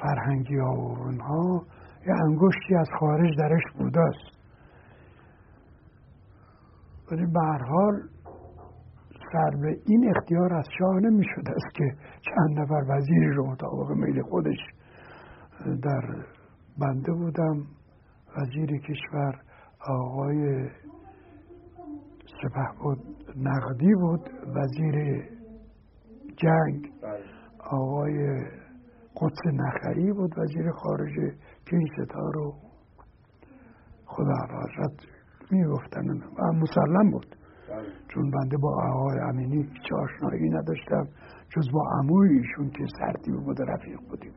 فرهنگی ها و اونها یه انگشتی از خارج درش بوده است، ولی به هر حال سر به این اختیار از شاه نمی شده است که چند نفر وزیری رو مطابق میل خودش. در بنده بودم وزیر کشور آقای سپهبد نقدی بود، وزیر جنگ آقای قدس نخعی بود وزیر خارجه که این ستا رو خدا حضرت می گفتن و مسلم بود. چون بنده با آقای امینی هیچ آشنایی نداشتم جز با عموی ایشون که سرتیپ بود رفیق بودیم.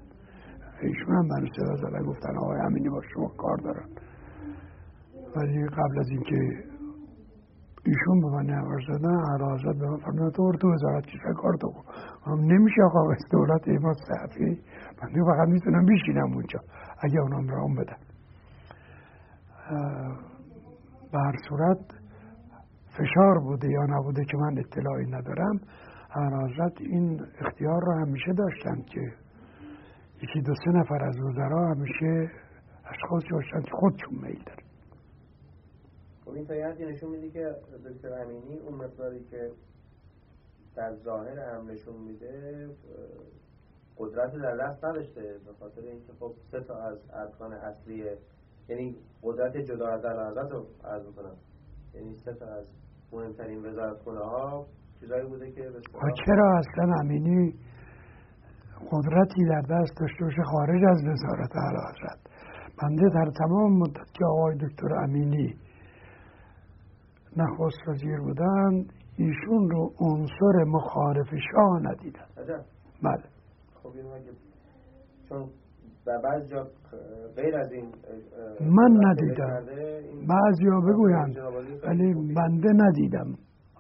ایشون هم منو صدا زدن گفتن آقای امینی با شما کار دارن، ولی قبل از اینکه ایشون به من نوار زدن اعلی حضرت به من فرمودن تو اردو وزارت کشور کار تو هم نمیشه آقا از دولت ایمان صحفی من دیگه فقط میتونم بیشینم اونجا اگه اونام رام بدن. به هر صورت فشار بوده یا نبوده که من اطلاعی ندارم، اعلی حضرت این اختیار رو همیشه داشتن که یکی دو سه نفر از وزرا همیشه اشخاصی داشتن که خودشون میل دارن. این تاییدی نشون میده که دکتر امینی اون مقداری که در ظاهر هم نشون میده قدرت در دست نداشته، به خاطر اینکه خب سه تا از ارکان اصلی، یعنی قدرت جدا از اعلیحضرت رو عرض میکنم، یعنی سه تا از مهمترین وزارتخونه ها چیزایی بوده که چرا اصلا امینی قدرتی در دست داشته باشه خارج از وزارت اعلیحضرت. بنده در تمام مدت که آقای دکتر امینی نخست وزیر بودن ایشون رو عنصر مخالف شاه ندیدن. بله خب این ها که چون در بعض جا غیر از این من ندیدم، بعضی ها بگویند ولی بنده ندیدم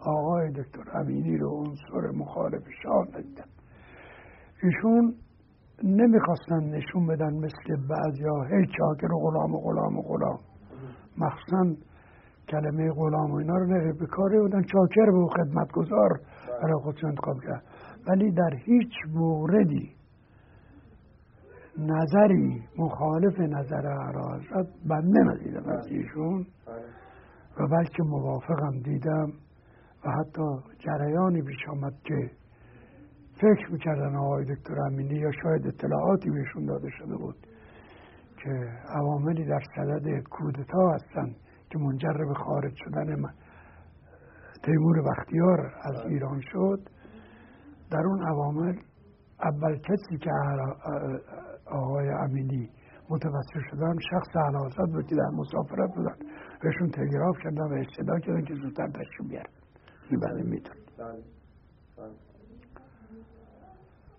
آقای دکتر امینی رو عنصر مخالف شاه ندیدم. ایشون نمیخواستن نشون بدن مثل بعضی ها هی چاکر و غلام و غلام و غلام، مخصوصا کلمه غلام و اینا رو نه به کاره بودن، چاکر به خدمتگزار برای خودشون انتخاب کرد، ولی در هیچ موردی نظری مخالف نظر اعلی حضرت بنده ندیدم از ایشون و بلکه موافقم دیدم و حتی جریانی پیش آمد که فکر میکردن آقای دکتر امینی یا شاید اطلاعاتی بهشون داده شده بود که عواملی در صدد کودتا هستند که منجر به خارج شدن تیمور بختیار از ایران شد، در اون عوامل اول کسی که آقای امینی متوسل شدن شخص اعلیحضرت بود که در مسافرت بودن، بهشون تلگراف کردن و استدعا کردن که زودتر تشریف بیارن. این بله میتونه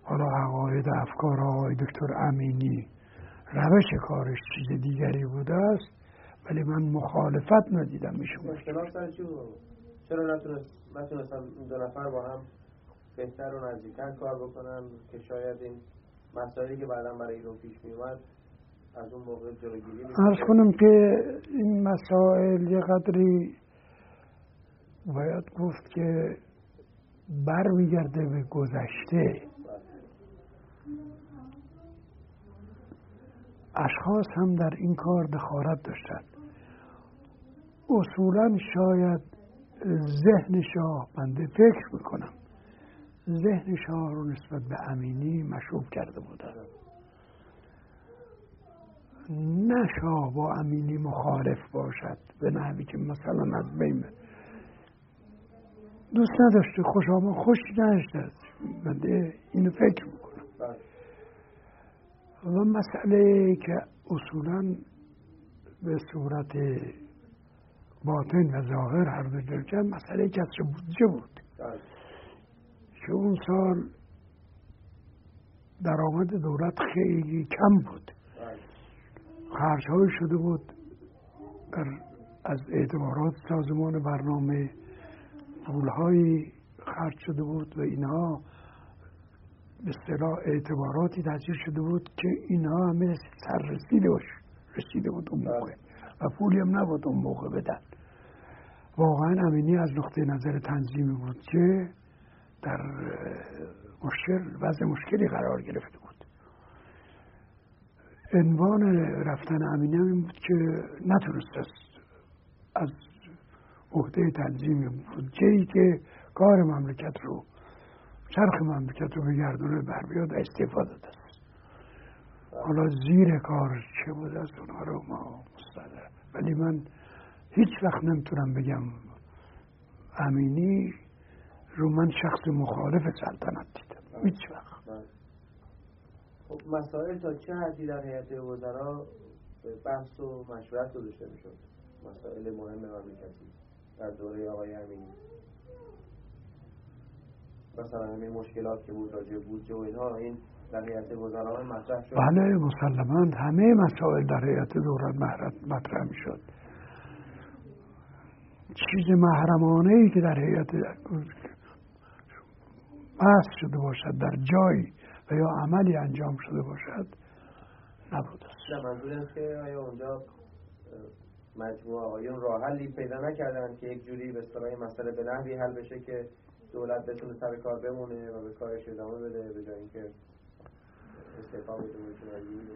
حالا عقاید افکار آقای دکتر امینی روش کارش چیز دیگری بوده است، ولی من مخالفت ندیدم. میشون اختلاف سر چی بود؟ چرا نتونستم دو نفر با هم بهتر و نزدیکتر کار بکنم که شاید این مسائلی که بعدا برای ایران پیش میومد از اون موقع جلوگیری میکنم؟ عرض کنم که این مسائل یه قدری باید گفت که بر میگرده به گذشته. اشخاص هم در این کار دخالت داشتند. اصولا شاید ذهن شاه، بنده فکر میکنم ذهن شاه رو نسبت به امینی مشوب کرده بودن، نه شاه با امینی مخالف باشد به نحوی که مثلا از بین دوست نداشته، خوش آمان خوش نداشته. بنده اینو فکر میکنم. حالا مسئله که اصولا به صورت باطن و ظاهر هر دو جلجه مسئله کسر بودجه بود که اون سال درآمد دولت خیلی کم بود، خرج‌های شده بود از اعتبارات سازمان برنامه، پول‌های خرج شده بود و اینها به اصطلاح اعتباراتی تجریح شده بود که اینها همه سررسیده رسیده بود اون موقع و پولی هم نبود اون موقع بدن. واقعا امینی از نقطه نظر تنظیمی بود که در مشکل وضع مشکلی قرار گرفته بود. عنوان رفتن امینی این بود که نتونست از عهده تنظیم بودجه‌ای که کار مملکت رو چرخ مملکت رو به گردونه بر بیاد استعفا داده است. حالا زیر کار چه بوده است اونها رو ما مستدرم، ولی من هیچ وقت نمیتونم بگم امینی رو من شخص مخالف سلطنت دیدم، هیچ وقت. خب مسائل تا چه حدی در هیئت وزرا بحث و مشورت گذاشته میشد؟ مسائل مهم مملکتی در دوره آقای امینی، مثلا همین مشکلات که بود راجع بودجه و اینها، این در هیئت وزرا مطرح شد؟ بله مسلماً همه مسائل در هیئت دولت مطرح میشد. چیز محرمانه‌ای که در هیئت بحث شده باشد در جایی و یا عملی انجام شده باشد نبوده است. نه منظور است که آیا اونجا مجموعه آقایون راه حلی پیدا نکردن که یک جوری به اصطلاح مسئله به نحوی حل بشه که دولت بتونه سر کار بمونه و به کارش ادامه بده به جای اینکه استعفا بده و جوری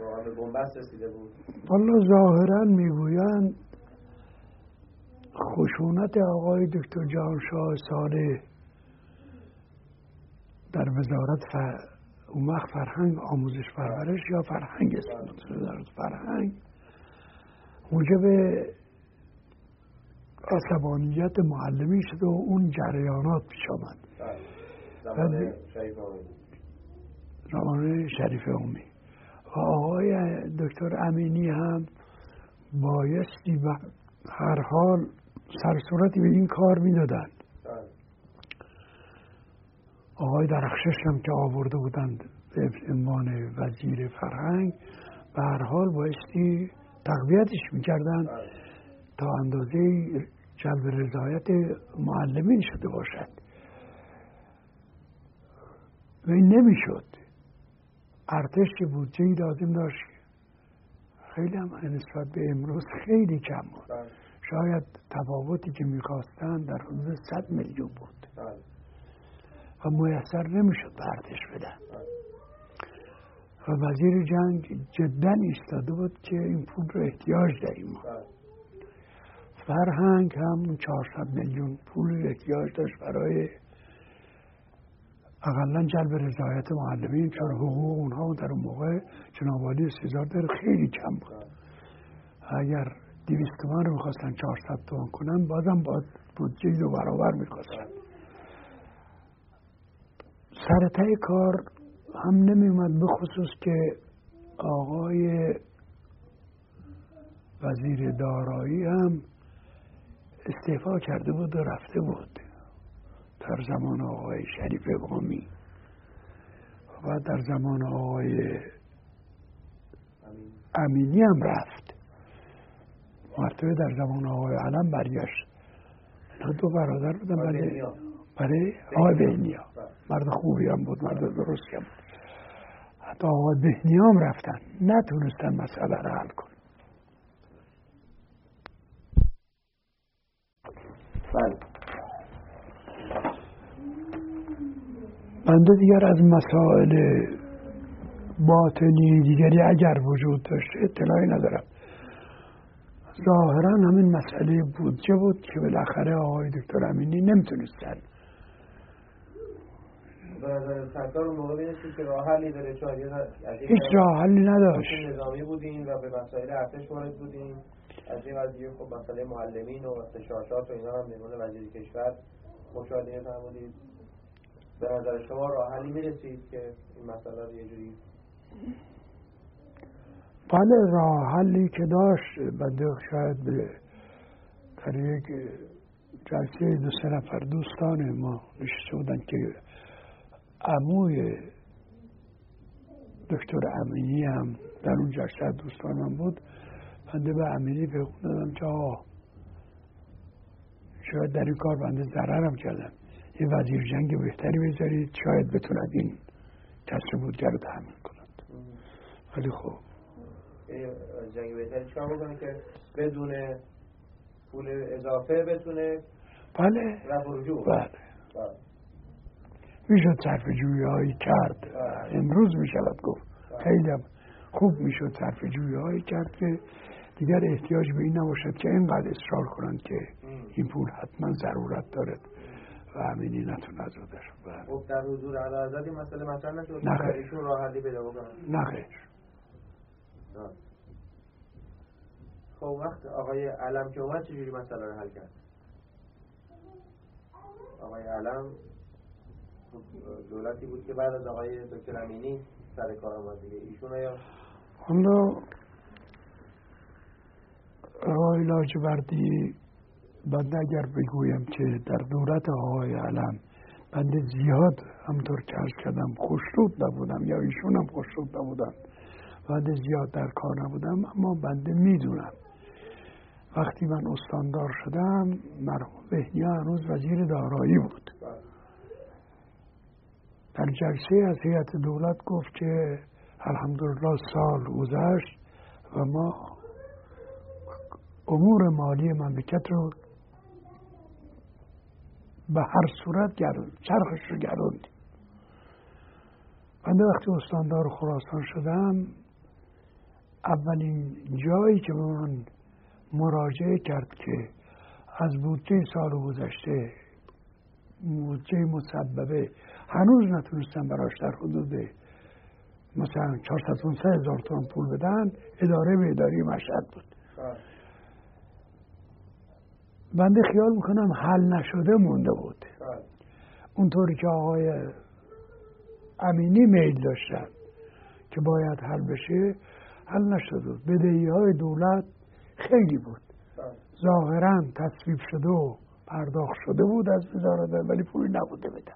راه به بنبست رسیده بود؟ والله ظاهرا میگویند خشونت آقای دکتر جهانشاه صالح در وزارت فر... اون وقت فرهنگ آموزش پرورش یا فرهنگ است، وزارت فرهنگ، موجب عصبانیت معلمی شد و اون جریانات پیش آمد. زمان شریف امامی زمان شریف امامی و آقای دکتر امینی هم بایستی به هر حال سرصورتی به این کار میدادن. آقای درخشش هم که آورده بودند به عنوان وزیر فرهنگ به هر حال بایستی تقویتش میکردند تا اندازه جلب رضایت معلمین شده باشد و این نمیشد. ارتش که بودجه‌ای لازم داشت خیلی هم نسبت به امروز خیلی کم بود، شاید تفاوتی که میخواستن در حدود صد میلیون بود و میسر نمیشد به ارتش بدن و وزیر جنگ جدا ایستاده بود که این پول رو احتیاج داریم. فرهنگ هم چهارصد میلیون پول احتیاج داشت برای اقلا جلب رضایت معلمین، چون حقوق اونها در اون موقع جناب والی سزار در خیلی کم بود. اگر دویست تومان رو می‌خواستن چهارصد تومان کنن، بازم باید بودجه دو برابر می‌خواستن. سر ته کار هم نمی‌اومد، به خصوص که آقای وزیر دارایی هم استعفا کرده بود و رفته بود در زمان آقای شریف امامی و در زمان آقای امینی هم رفت، مرتبه در زمان آقای علم برگشت. اینا دو برادر بودن، برای برای آقای بهنیا مرد خوبی هم بود، مرد درستی هم بود. حتی آقای بهنیا هم رفتن، نتونستن مسئله را حل کنن. بله. بنده دیگر از مسائل باطنی دیگری اگر وجود داشته اطلاعی ندارم. ظاهرا همین مسئله بودجه بود که بالاخره آقای دکتر امینی نمیتونستن. برادر صدر موقع اینکه راه حلی داره، چون هیچ راه حلی نداشت. نظامی بودین و به مسائل ارتش وارد بودین. از این قضیه خب مسئله معلمین و استشارات و اینا هم میمونه وزیر کشور مشاهده فرمودید. به نظر شما راه حلی میرسید که این مسئله رو یه جوری؟ بله، راه حلی که داشت بنده شاید به در یک جلسه دو سه نفر دوستان ما نشسته بودن که عموی دکتر امینی هم در اون جلسه دوستان من بود. بنده به امینی بگو دادم که آه شاید در این کار بنده ضررم کردم، یه وزیر جنگ بهتری بذارید شاید بتوند این کسر بودجه رو تحمل کنند. ولی خب جنگ بهتری چکار بکنه که بدون پول اضافه بتونه؟ بله بله میشد صرف جویه هایی کرد، امروز میشود گفت خیلی خوب میشد صرف جویه هایی کرد که دیگر احتیاج به این نباشد که اینقدر اصرار کنند که این پول حتما ضرورت دارد و امینی نتونه از او داشت. خب در حضور علاوزد این مسئله مثلا نشد که در ایشون راه حلی بده بکنند؟ نخیر. خب وقت آقای علم که اومد چجوری مسئله رو حل کرد؟ آقای علم دولتی بود که بعد از آقای دکتر امینی سر کار آمد دیگه، ایشون یا حالا آقای لاجوردی. بنده اگر بگویم که در دولت آقای علم بنده زیاد همطور که عرض کردم خوشرود نبودم یا ایشون هم خوشرود نبودم، بنده زیاد در کار نبودم، اما بنده میدونم وقتی من استاندار شدم مرحوم بهنیا هنوز وزیر دارایی بود. در جلسه از هیئت دولت گفت که الحمدلله سال گذشت و ما امور مالی مملکت رو به هر صورت گردوند، چرخش رو گردوندیم. من وقتی استاندار خراسان شدم اولین جایی که من مراجعه کرد که از بودجه سال گذشته بودجه مسببه هنوز نتونستم براش در حدود مثلا چهارصد و پنجاه هزار تومان پول بدن، اداره به اداره مشهد بود. بنده خیال میکنم حل نشده مونده بود. اونطوری که آقای امینی میل داشتن که باید حل بشه حل نشده بود. بدهی های دولت خیلی بود، ظاهرا تصویب شده و پرداخت شده بود از وزارت ولی پولی نبوده بدن.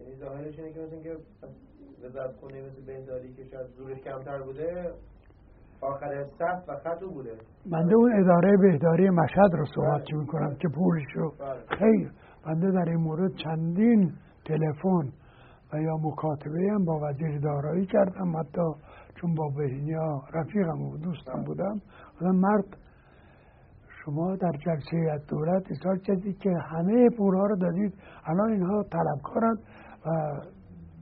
یعنی ظاهرش اینه که مثلا که وزارت کنه مثل بهداری که شاید زورش کمتر بوده آخر صف و خطو بوده. بنده اون اداره بهداری مشهد رو صحبت میکنم که پولش رو خیلی بنده در این مورد چندین تلفن و یا مکاتبه هم با وزیر دارایی کردم، حتی چون با بهنیا رفیقم و دوستم بودم. حالا مرد شما در جلسه از دولت اصلاح کردید که همه پولها رو دادید، الان اینها طلبکارند و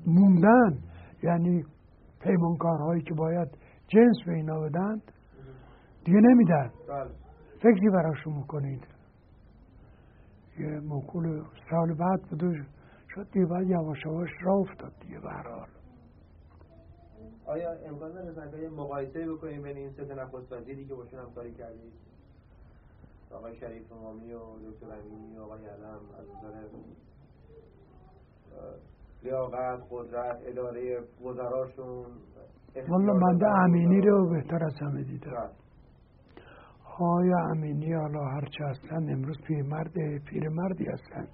موندن، یعنی پیمانکارهایی که باید جنس به اینا بدن دیگه نمیدن. فکری براشون میکنید. یه مقول سال بعد بود شد دیگه، بعد یواش یواش راه افتاد دیگه به هر حال. آیا امکان داره مثلا مقایسه بکنیم بین این سه نخست وزیری که باشون همکاری کردید، آقای شریف امامی و دکتر امینی و آقای علم، از نظر لیاقت، قدرت، اداره وزراشون؟ والا من ده امینی رو بهتر از همه دیدم. آیا امینی حالا هرچه اصلا امروز پیر مرده، پیر مردی اصلا،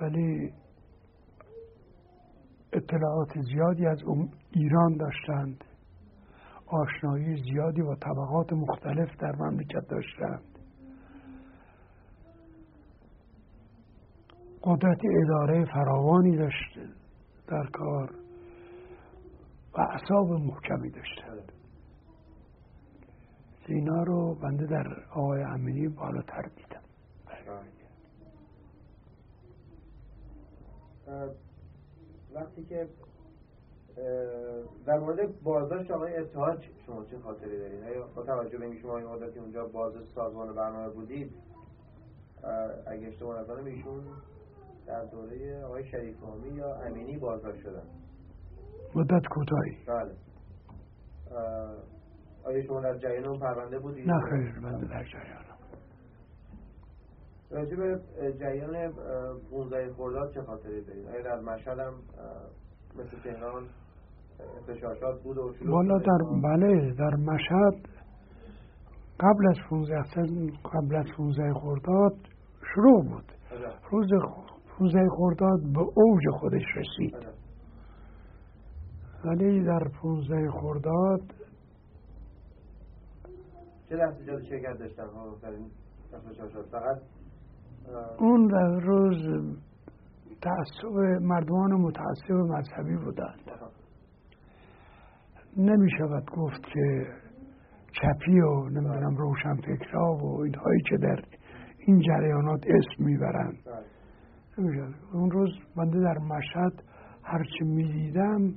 ولی اطلاعات زیادی از ایران داشتند، آشنایی زیادی با طبقات مختلف در مملکت داشتند، قدرت اداره فراوانی داشت در کار و اعصاب محکمی داشتند. اینا رو بنده در آقای امینی بالاتر دیدم. وقتی که در مورد بازداشت آقای اتحاد شما چه خاطری دارید؟ آیا با توجه به اینکه شما این مدتی اونجا بازداشت سازمان برنامه بودید، اگه اشتباه نکنم ایشون در دوره آقای شریف امامی یا امینی بازداشت شدن؟ مدت کوتاهی. بله. آیا شما در جریان اون پرونده بودید؟ نه خیر، من در جریانم. راجع به جریان پانزده خرداد چه خاطری دارید؟ آیا در مشهد هم مثل تهران اغتشاشات بود و شروع؟ والا در بله در مشهد قبل از پانزده خرداد شروع بود. روز پانزده خرداد به اوج خودش رسید. ولی در پانزده خرداد چه لحظه جاد شکر داشتن ها در این اغتشاشات؟ فقط اون روز تعصب مردمان متعصب مذهبی بودند. نمی شود گفت که چپی و نمیدونم روشن فکرها و اینهایی که در این جریانات اسم میبرند، نمی شود. اون روز بنده در مشهد هرچی می دیدم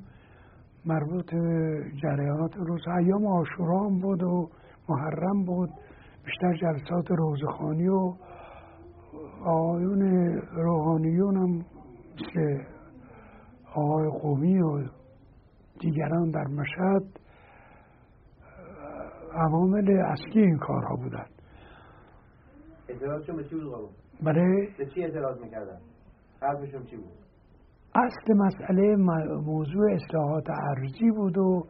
مربوط جریانات روز، ایام عاشورا بود و محرم بود، بیشتر جلسات روزخوانی و آقایون روحانیون هم مثل آقای قومی و دیگران در مشهد عوامل اصلی این کارها بودند. اعتراضشون به چی بود قبول؟ بله؟ به چی اعتراض میکردن؟ حرفشون چی بود؟ اصل مسئله موضوع اصلاحات ارضی بود و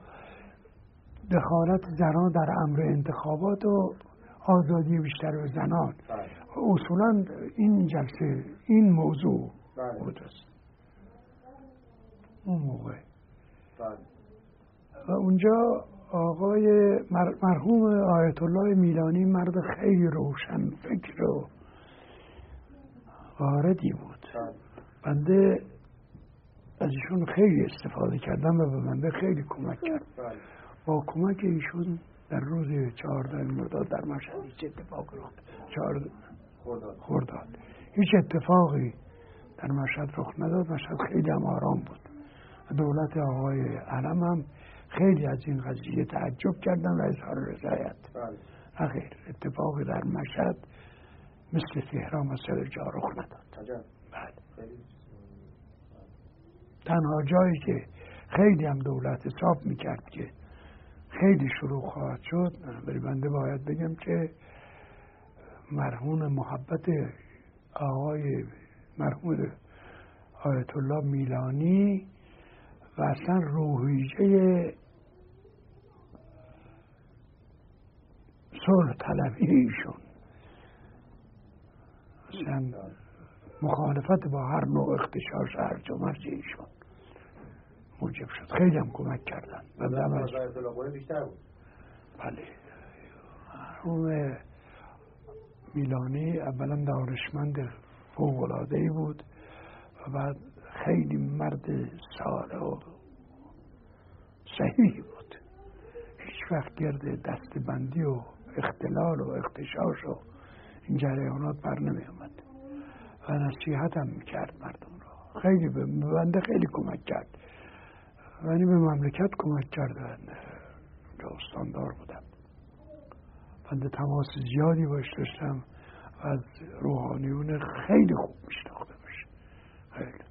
دخالت زنان در امر انتخابات و آزادی بیشتر به زنان. اصولا این جلسه این موضوع بود اون موقع. و اونجا آقای مرحوم آیت الله میلانی مرد خیلی روشن فکر و واردی بود. بنده از ایشون خیلی استفاده کردم و به بنده خیلی کمک کرد. با کمک ایشون در روز چهاردهم مرداد در مشهد هیچ اتفاق رخ چهاردهم خرداد هیچ اتفاقی در مشهد رخ نداد. مشهد خیلی هم آرام بود. دولت آقای علم هم خیلی از این قضیه تعجب کردن و اظهار رضایت. آخر اتفاقی در مشهد مثل تهران و سرجا رخ نداد. بله. تنها جایی که خیلی هم دولت حساب میکرد که خیلی شروع خواهد شد، ولی بنده باید بگم که مرحوم محبت آقای مرحوم آیت الله میلانی و اصلا روحیه صلح طلبی ایشون، اصلا مخالفت با هر نوع اغتشاش هرج و مرج ایشون موجب شد. خیلی هم کمک کردن. بله. اون میلانی اولا دانشمند فوق‌العاده‌ای بود و بعد خیلی مرد صالح و صحیح بود. هیچ وقت گرد دستبندی و اختلال و اغتشاش و این جریانات بر نمی آمد و نصیحت هم میکرد مردم رو. خیلی به بنده خیلی کمک کرد. یعنی به مملکت کمک کردن. جا استاندار بودم. بنده تماس زیادی باش داشتم و از روحانیون خیلی خوب میشناخته باشه. خیلی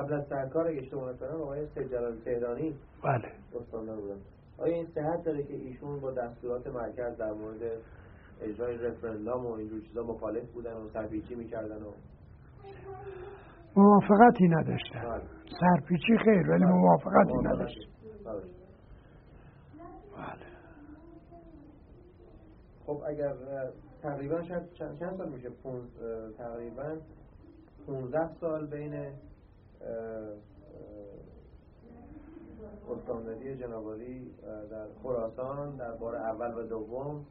قبل از سرکار اجتماع سران آقای سجاد تهرانی بله دوستاندار بودن. آیا این صحت داره که ایشون با دستورات مرکز در مورد اجرای رفراندوم و اینجور چیزا مخالف بودن و سرپیچی میکردن و موافقتی نداشتن؟ بله. سرپیچی خیر ولی بله. موافقتی نداشتن. بله. بله. خب اگر تقریبا شد چند سال میشه پونز... تقریبا پانزده سال بین استانداری جنابالی در خراسان در بار اول و دوم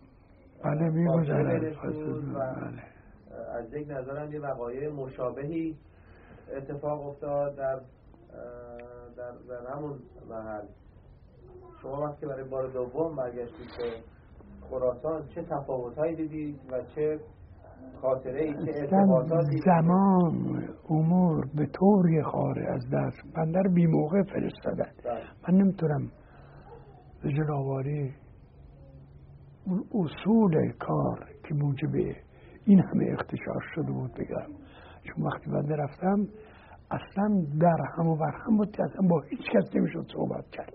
بله میگذارم بله. از یک نظرم یه وقایع مشابهی اتفاق افتاد در در, در همون محل. شما وقتی برای بار دوم برگشتید به خراسان چه تفاوت‌هایی دیدید و چه خاطره‌ای که ارتباطاتی زمان امور به طوری خاره از دست بندر بی موقع فرستادن. من نمیتونم به جنابالی اون اصول کار که موجب این همه اختشاش شده بود بگم، چون وقتی بنده رفتم اصلا در هم و برهم بود که اصلا با هیچ کس نمیشد صحبت کرد.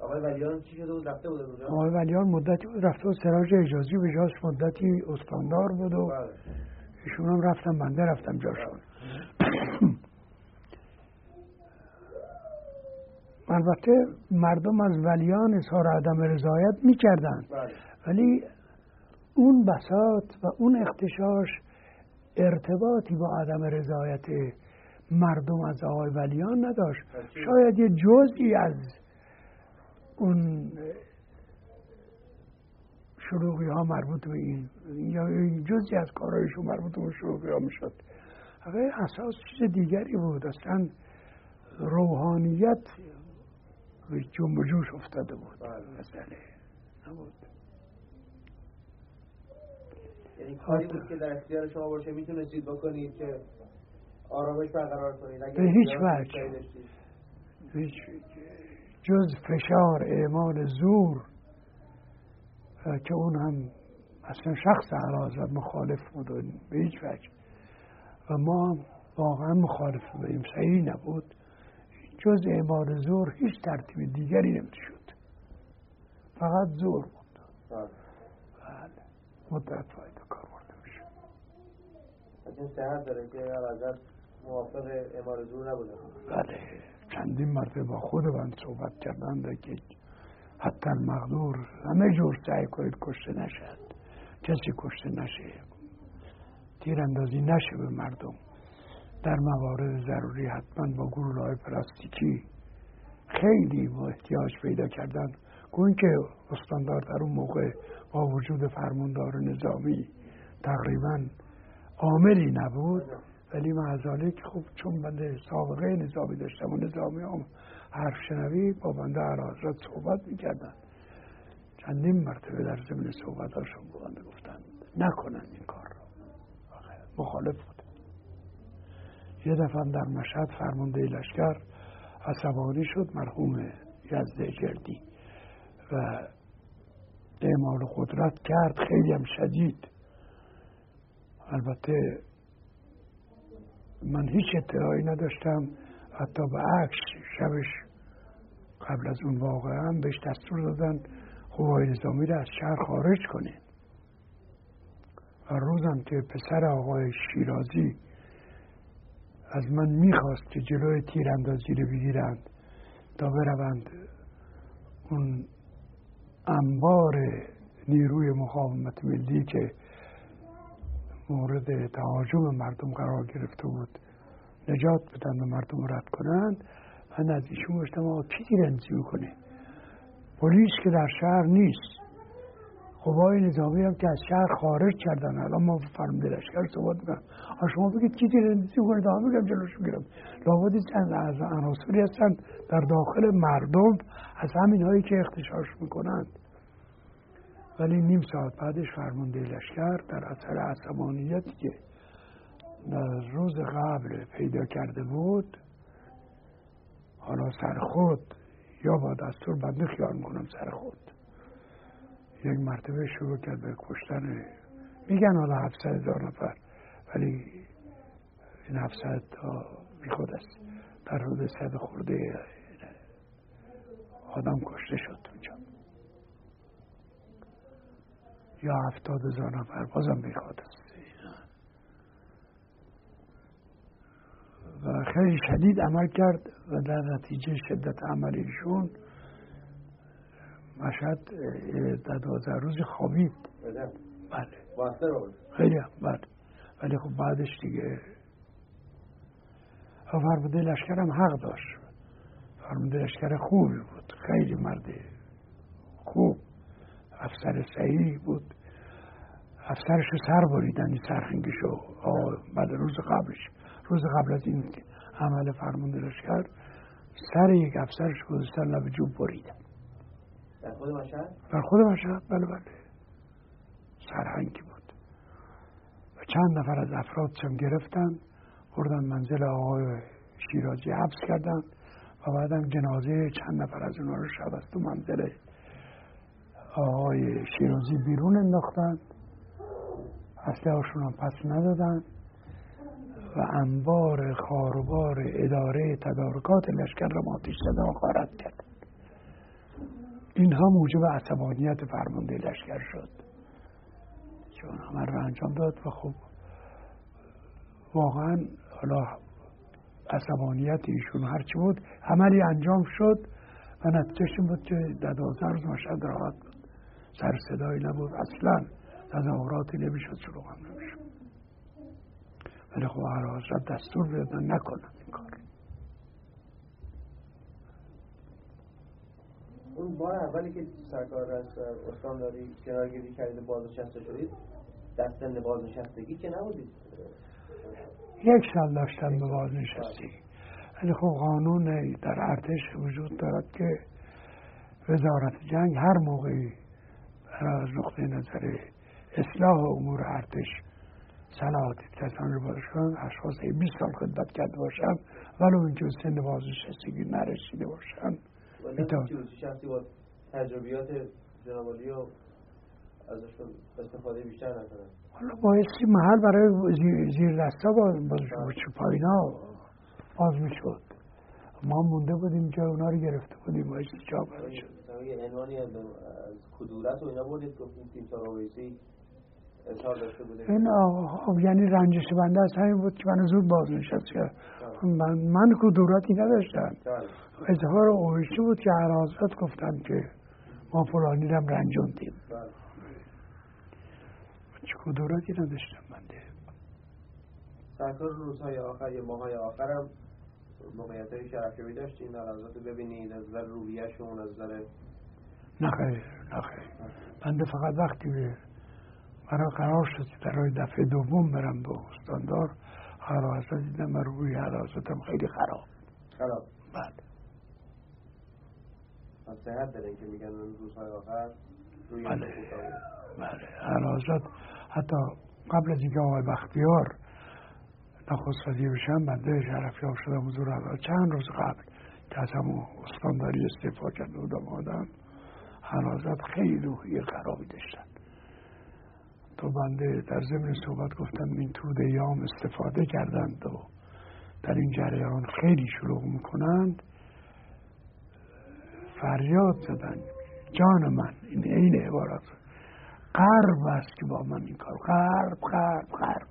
آقای ولیان چی شده بود؟ رفته بود اونجا؟ آقای ولیان مدتی بود رفته بود، سراج اجازی به جاش مدتی استاندار بود و ایشون هم رفتم بنده رفتم جاشون. البته مردم از ولیان اظهار عدم رضایت می‌کردند ولی اون بساط و اون اختشاش ارتباطی با عدم رضایت مردم از آقای ولیان نداشت. شاید یه جزئی از اون شروعی‌ها مربوط به این یا جزئی از کارایشون مربوط به شروعی‌ها می‌شد. اگه اساس چیز دیگری بود، اصلا روحانیت جنب و جوش افتاده بود. مسئله نبود. یعنی کاری بود که در اختیار شما باشه میتونستید بکنید که آرامش برقرار کنید. به هیچ وجه جز فشار اعمال زور که اون هم اصلا شخص اعلیحضرت مخالف بود به هیچ وجه و ما واقعا مخالف بودیم، صحیح نبود. جز اعمال زور هیچ ترتیب دیگری نمیشد، فقط زور بود. بله مدت فایده کار برده میشه. از این صحت داره که اعلیحضرت موافق اعمال زور نبوده؟ بله چندین مرتبه با خود من صحبت کردند که حتی المقدور همه جور سعی کنید کشته نشد، کسی کشته نشه، تیراندازی نشه به مردم، در موارد ضروری حتما با گلوله‌های پلاستیکی. خیلی با احتیاج پیدا کردن گویی که استاندار در اون موقع با وجود فرماندار نظامی تقریبا عاملی نبود ولی معذالیک خب چون بنده سابقه نظامی داشتم و نظامی هم حرف شنوی با بنده اعلیحضرت صحبت میکردن. چندین مرتبه در ضمن صحبتاشون بنده گفتن نکنن این کار رو، مخالف بود. یه دفعه در مشهد فرمانده لشکر عصبانی شد، مرحوم یزد جردی، و اعمال قدرت کرد خیلی هم شدید. البته من هیچ اطلاعی نداشتم، حتی به عکس شبش قبل از اون واقعا بهش دستور دادن قوای نظامی رو از شهر خارج کنه و روزم که پسر آقای شیرازی از من میخواست که جلوی تیراندازی رو بگیرند تا بروند اون انبار نیروی مقاومت ملی که مورد تهاجم مردم قرار گرفته بود نجات بدن و مردم رو رد کنن. من از ایشون گفتم آقا کی تیراندازی میکنه؟ پلیس که در شهر نیست، قوای نظامی هم که از شهر خارج کردن، الان ما فرمانده لشکر صحبت میکنم، آن شما بگید کی تیراندازی کنه تا هم بگم جلوش میگیرم. لابد چند از عناصری هستن در داخل مردم از همین هایی که اختشاش میکنند. ولی نیم ساعت بعدش فرمانده لشکر در اثر عصبانیتی که در روز قبل پیدا کرده بود، حالا سر خود یا با دستور بنده خیال میکنم سر خود، یک مرتبه شروع کرد به کشتن. میگن حالا هفتصد هزار نفر ولی این هفتصد تا بیخود است. در حدود صد خورده آدم کشته شد اونجا، یا هفتاد هزار نفر، بازم بیخود است و خیلی شدید عمل کرد و در نتیجه شدت عملیشون مشهد در دوازده روز خوابید. بله بله خیلی هم بله. ولی خب بعدش دیگه فرمانده لشکر هم حق داشت، فرمانده لشکر خوبی بود، خیلی مرد خوب، افسر صحیح بود. افسرشو سر بریدن این سرخنگیشو بعد روز قبلش، روز قبل از این عمل فرمانده لشکر سر یک افسرش گذاشتن لب جوب بریدن. در خود مشهد؟ در خود مشهد بله بله. سرهنگی بود و چند نفر از افرادشم گرفتن بردن منزل آقای شیرازی حبس کردن و بعدم جنازه چند نفر از اونا رو شب از تو منزل آقای شیرازی بیرون انداختن، اسلحه‌هاشون هم پس ندادن و انبار خاروبار اداره تدارکات لشکر را آتش زدن و غارت کردن. این هم موجب عصبانیت فرمانده لشکر شد چون عمل را انجام داد و خب واقعا حالا عصبانیت ایشون هرچی بود عملی انجام شد و نتیجهش این بود که در دوازده روز مشهد راحت بود، سر صدایی نبود، اصلا تظاهراتی نمیشد، شلوغ هم نمیشد. ولی خب اعلی حضرت دستور دادن نکنن این کار. اون بار اولی که سرکار رئیس استانداری کنارگیری کردید بازنشسته شدید در سن بازنشستگی که نبودید؟ یک سال داشتن به بازنشستی. ولی خب قانون در ارتش وجود دارد که وزارت جنگ هر موقعی از نقطه نظر اصلاح امور ارتش صلاحات کسانی رو باشند اشخاص بیست سال خدمت کرده باشند ولو اینکه سن بازنشستگی نرسیده باشند. میتونم شخصی با تجربیات جنابعالی و ازشون استفاده بیشتر نکنند. حالا بایستی محل برای زیر دستا بازشون پایینا باز میشد، ما مونده بودیم که اونا رو گرفته بودیم بایستی جا برای شد. یه عنوانی از کدورت و اینا بودید گفتیم تیم تراویسی این آقا یعنی رنجش بنده از همین بود که من زود بازنشست کرد. من من کدورتی نداشتم، اظهار اویشی بود که اعلی حضرت گفتن که ما فلانی رو رنجوندیم. چه کدورتی نداشتم بنده. سرکار روزهای آخر یا ماهای آخرم موقعیت‌های شرفیابی داشتین اعلی حضرت ببینید از نظر روحیه‌شون از نظر؟ نه خیر نه خیر، بنده فقط وقتی به برای قرار شد برای دفعه دوم برم به استاندار حالا حضرت دیدم من روی حضرتم خیلی خراب خراب بله. از صحت دارین که میگن روزهای آخر روی بله بله حالا حضرت حتی قبل از اینکه آقای بختیار نخست وزیر بشن بنده شرفیاب شدم حضور حضرت چند روز قبل که از همون استانداری استعفا کرده بودم آدم حالا حضرت خیلی روحی خرابی داشتن. تو بنده در ضمن صحبت گفتم این توده یام استفاده کردند و در این جریان خیلی شلوغ میکنند. فریاد زدن جان من این این عبارت غرب است که با من این کار غرب غرب غرب.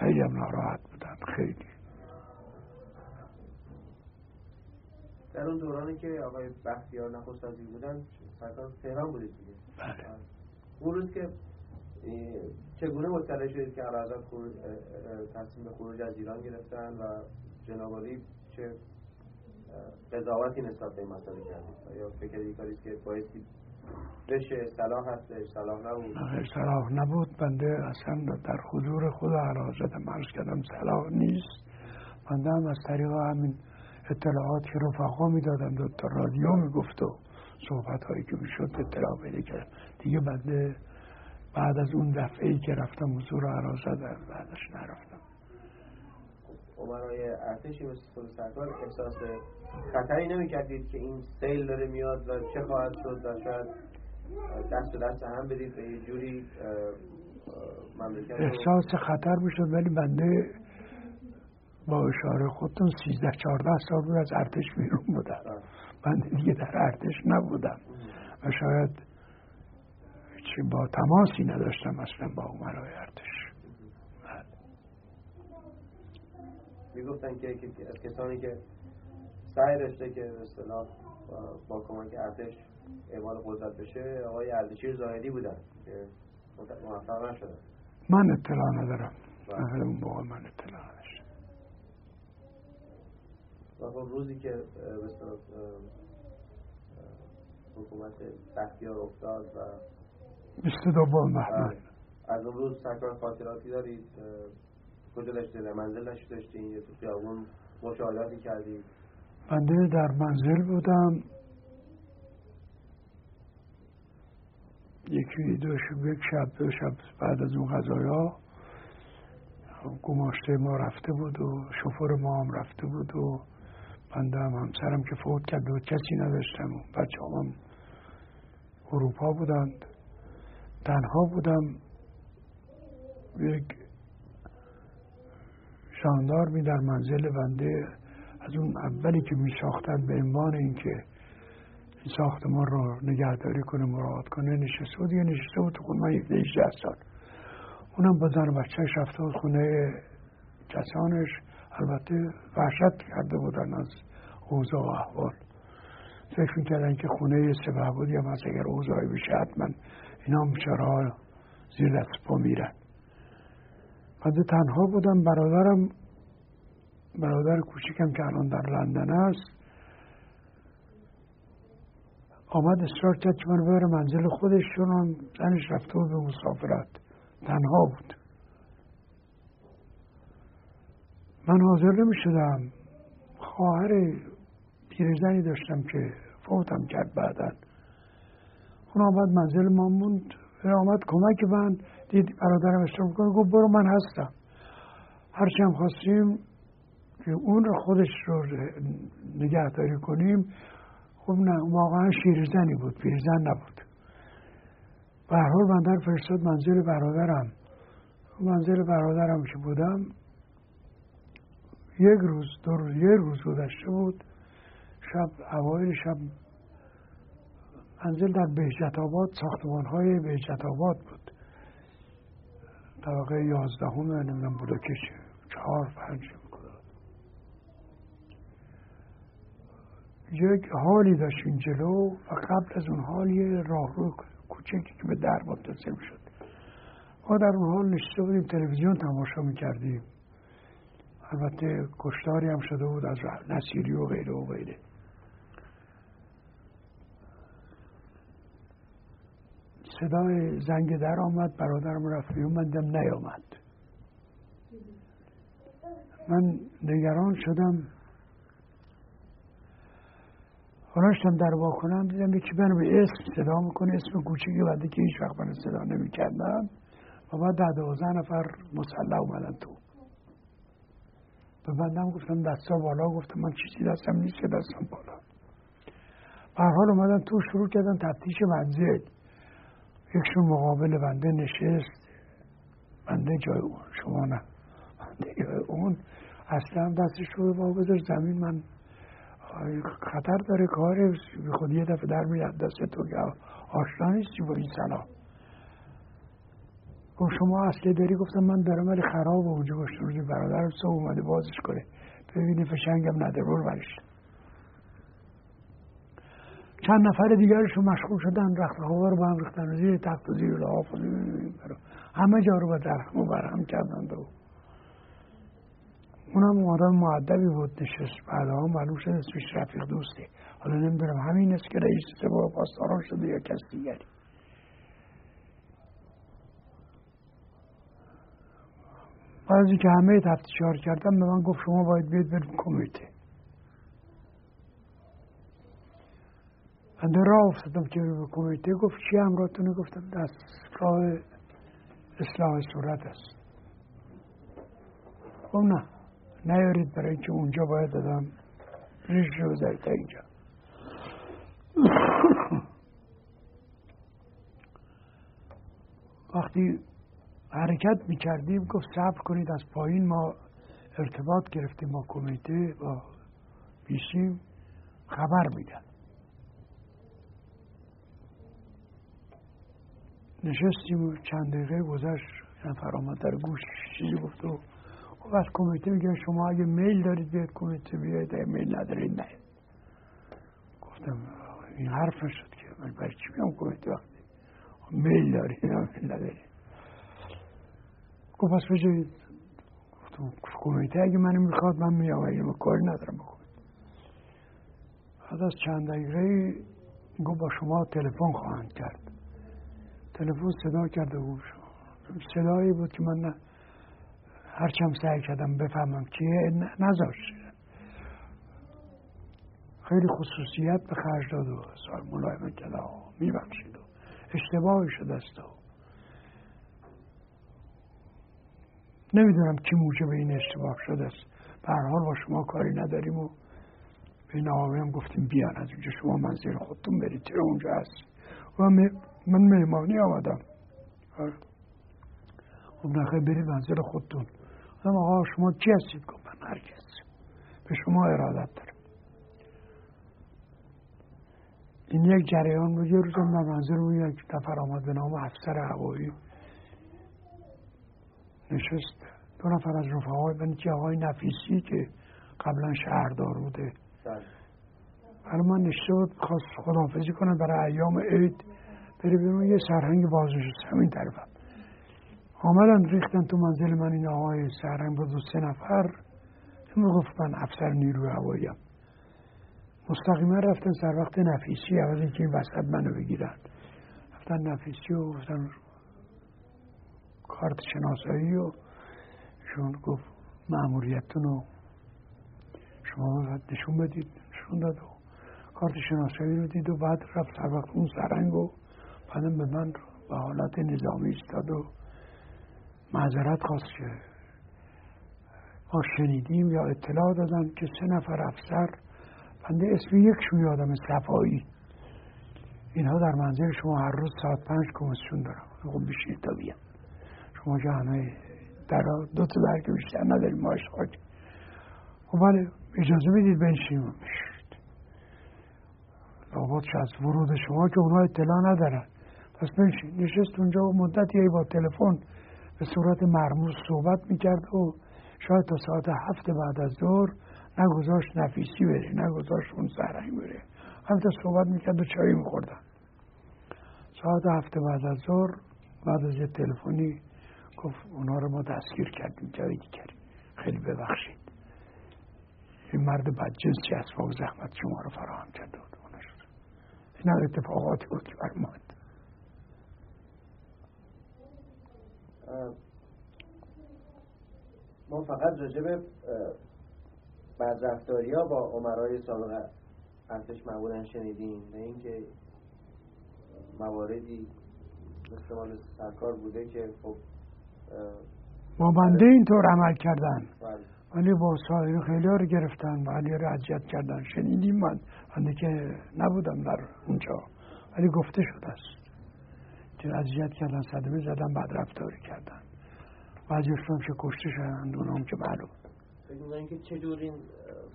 خیلی هم ناراحت بودن خیلی. در اون دورانی که آقای بختیار نخست وزیر بودن سرکار تهران بودید دیگه؟ بله. اون روز که چگونه مطلع شدید که اعلی حضرت تصمیم به خروج از ایران گرفتن و جنابعالی چه قضاوتی نسبت به این مسئله کردید یا فکر یک کاریست که بایستی بشه؟ صلاح هستش صلاح نبود؟ نه صلاح نبود. بنده اصلا در حضور خود اعلی حضرت عرض کردم صلاح نیست. بنده هم از طریق همین اطلاعات که رفقا میدادن دکتر رادیو میگفت و صحبت هایی که میشد اطلاع بده کردم دیگه. بنده بعد از اون دفعه‌ای که رفتم حضور حضرت بعدش نرفتم. عمرای ارتشی مثل خود سرکار احساس خطری نمیکردید که این سیل داره میاد و چه خواهد شد و شاید دست به دست هم بدید به یه جوری احساس خطر میشد، ولی بنده با اشاره خودتون سیزده چارده سال بود از ارتش بیرون بودم. بنده دیگه در ارتش نبودم و شاید چی با تماسی نداشتم اصلا با عمرای ارتش. میگفتن که کسانی که سعی داشته که به اصطلاح با کمک ارتش اعمال قدرت بشه آقای اردشیر زاهدی بودن که موفق نشدن. من اطلاع ندارم، اول اون موقع من اطلاع نداشتم. و خب روزی که به اصطلاح حکومت بختیار افتاد و بیست و دوم بهمن، از اون روز سرکار خاطراتی دارید؟ کجا داشته منزلش داشته این تو خیابون مشاهداتی کردید؟ بنده در منزل بودم، یکی دو شب یک شب دو شب بعد از اون قضایا گماشته ما رفته بود و شوفر ما هم رفته بود و بنده هم همسرم که فوت کرد و کسی نداشتم، بچه هم اروپا بودند، تنها بودم. یک شاندار می در منزل بنده از اون اولی که می ساختن به عنوان اینکه این ساختمان رو نگهداری کنه مراعات کنه نشسته بود. یه نشسته بود تو خونه هجده سال، اونم با زن و بچهش رفته بود خونه کسانش. البته وحشت کرده بودن از اوضاع و احوال، فکر می کردن که خونه سپهبدی هم از اگر اوضاعی بشه حتما اینا هم بیچاره‌ها زیر دست پا میرن. بعد تنها بودم، برادرم برادر کوچیکم که الان در لندن است آمد اصرار کرد که من ببره منزل خودش، چون زنش رفته بود به مسافرت، تنها بود. من حاضر نمی شدم. خواهر پیرزنی داشتم که فوتم کرد بعدن، اون آمد منزل ما موند، آمد کمک من، دید برادرم اشترام کنه، گفت برو من هستم، هرچی هم خواستیم که اون رو خودش رو نگهداری کنیم. خب نه، واقعا شیرزنی بود، پیرزن نبود. به هر حال من در فرستاد منزل برادرم. منزل برادرم که بودم یک روز دو روز یک روز گذشته بود. شب اوایل شب منزل در بهجت آباد، ساختمان های بهجت آباد بود، طبقه یازدهم نمیدونم بلوکش چهار پنج. یک حالی داشت این جلو و قبل از اون حال یه راهرو کوچکی که به در متصل شد. ما در اون حال نشسته بودیم تلویزیون تماشا میکردیم، البته کشتاری هم شده بود از نصیری و غیره و غیره. صدای زنگ در آمد، برادرم رفت بیرون، من دیدم نیامد. من نگران شدم، خلاصم در واکنم دیدم یکی منو به اسم صدا میکنه، اسم کوچیکی بنده که هیچ وقت من صدا نمیکردم و بعد ده دوازده نفر مسلح اومدن تو. به بندم گفتم دستا بالا، گفتم من چیزی دستم نیست که دستم بالا. به هر حال اومدن تو، شروع کردن تفتیش منزل. یکشون مقابل بنده نشست، بنده جای اون، شما نه، بنده جای اون، اصلا دستش رو با بذار زمین، من خطر داره کاره به خود یه دفعه در میاد دسته تو که آشنا نیستی با این سلام. گفت شما اصله داری؟ گفتم من دارم ولی خراب و اونجا گشت روزی برادرم صبح اومده بازش کنه ببینی فشنگم نداره رو برش. چند نفر دیگرشون مشغول شدن رخت هوا رو با هم ریختن زیر تخت و زیر لحاف، همه جا رو با درهم و برهم کردند و اونم آدم مؤدبی بود نشست. بعدها معلوم شد اسمش رفیق دوسته، حالا نمیدونم همین است که رئیس سپاه پاسداران شده یا کس دیگری. بعد از اینکه همه تفتیش‌ها رو کردم به من گفت شما باید بیاید بریم کمیته. من در راه افتادم که به کمیته، گفت چی همراهتونه؟ گفتم دستگاه اصلاح صورت است. خب نه نیارید، برای اینکه اونجا باید دادم ریش رو بذارید تا اینجا. وقتی حرکت میکردیم گفت صبر کنید از پایین ما ارتباط گرفتیم با کمیته با پیشیم خبر میدن. نشستیم و چند دقیقه گذشت نفر آمد در گوش چیزی گفت و از کمیته میگه شما اگه میل دارید بیاید کمیته بیاید اگه میل ندارید نه. گفتم این حرف شد که من برای چی بیام کمیته وقتی میل دارید نه میل ندارید. گفت پس بجایید. گفتم کمیته اگه منو میخواد من میام اگه من کاری ندارم بکنم. بعد از چند دقیقه گفت با شما تلفن خواهند کرد. تلفن صدا کرده بود صدایی بود که من هرچم سعی کردم بفهمم کیه نذاشتم. خیلی خصوصیت به خرج داد و سال ملایمت کرد و میبخشید و اشتباهی شده است و نمیدونم کی موجب این اشتباه شده است. به هر حال با شما کاری نداریم و به نوابه هم گفتیم بیان از اینجا شما منزل خودتون برید تیره اونجا هست و من مهمانی آمدم خب نخیر برید منزل خودتون. گفتم آقا شما کی هستید؟ گفت من هر کی هستم به شما ارادت دارم. این یک جریان بود. یه روزم در منزل اون یک نفر آمد به نام افسر هوایی نشست. دو نفر از رفقای من که آقای نفیسی که قبلا شهردار بوده برای من نشته بود خواست خداحافظی کنه برای ایام عید بری بیرون. یه سرهنگ بازنشسته همین طرفم آمدن ریختن تو منزل من. این آقای سهرنگ با دو سه نفر میگفت من افسر نیروی هواییم. مستقیما رفتن سر وقت نفیسی عوض اینکه این وسط منو بگیرن رفتن نفیسی و گفتن کارت شناسایی و شون گفت مأموریتتون رو شما باید نشون بدید. نشون داد و کارت شناسایی رو دید و بعد رفت سر وقت اون سهرنگ و بعدم به من به حالت نظامی ایستاد و معذرت خواست که ما شنیدیم یا اطلاع دادن که سه نفر افسر بنده اسم یکشون یادم صفایی اینها در منزل شما هر روز ساعت پنج کمیسیون دارم. خب بشینید تا بیام شما که همه درا دو تا در که بیشتر نداریم ما اشتاک. خب بله اجازه میدید بنشینیم و میشید لابد از ورود شما که اونا اطلاع ندارن پس بنشین. نشست اونجا و مدتی با تلفن به صورت مرموز صحبت میکرد و شاید تا ساعت هفت بعد از ظهر نگذاشت نفیسی بره نگذاشت اون سهرنگ بره همینطور صحبت میکرد و چایی میخوردن. ساعت هفت بعد از ظهر بعد از یه تلفنی گفت اونا رو ما دستگیر کردیم جایی کردیم خیلی ببخشید این مرد بدجنس چه اسباب زحمت شما رو فراهم کرده بود. این هم اتفاقاتی بود که برماند. ما فقط راجع به بدرفتاری‌ها با امرای سابق ارتش معمولاً شنیدیم و اینکه مواردی مثل مال سرکار بوده که خب ما بنده اینطور عمل کردن بلد. ولی با سایر خیلی‌ها رو گرفتن و علی رو اذیت کردن شنیدیم. من بنده که نبودم در اونجا ولی گفته شده است که اذیت کردن صدمه زدن بدرفتاری کردن بعضیشون که کشته شدن اونام که معلوم. فکر می‌کنین که چه جور این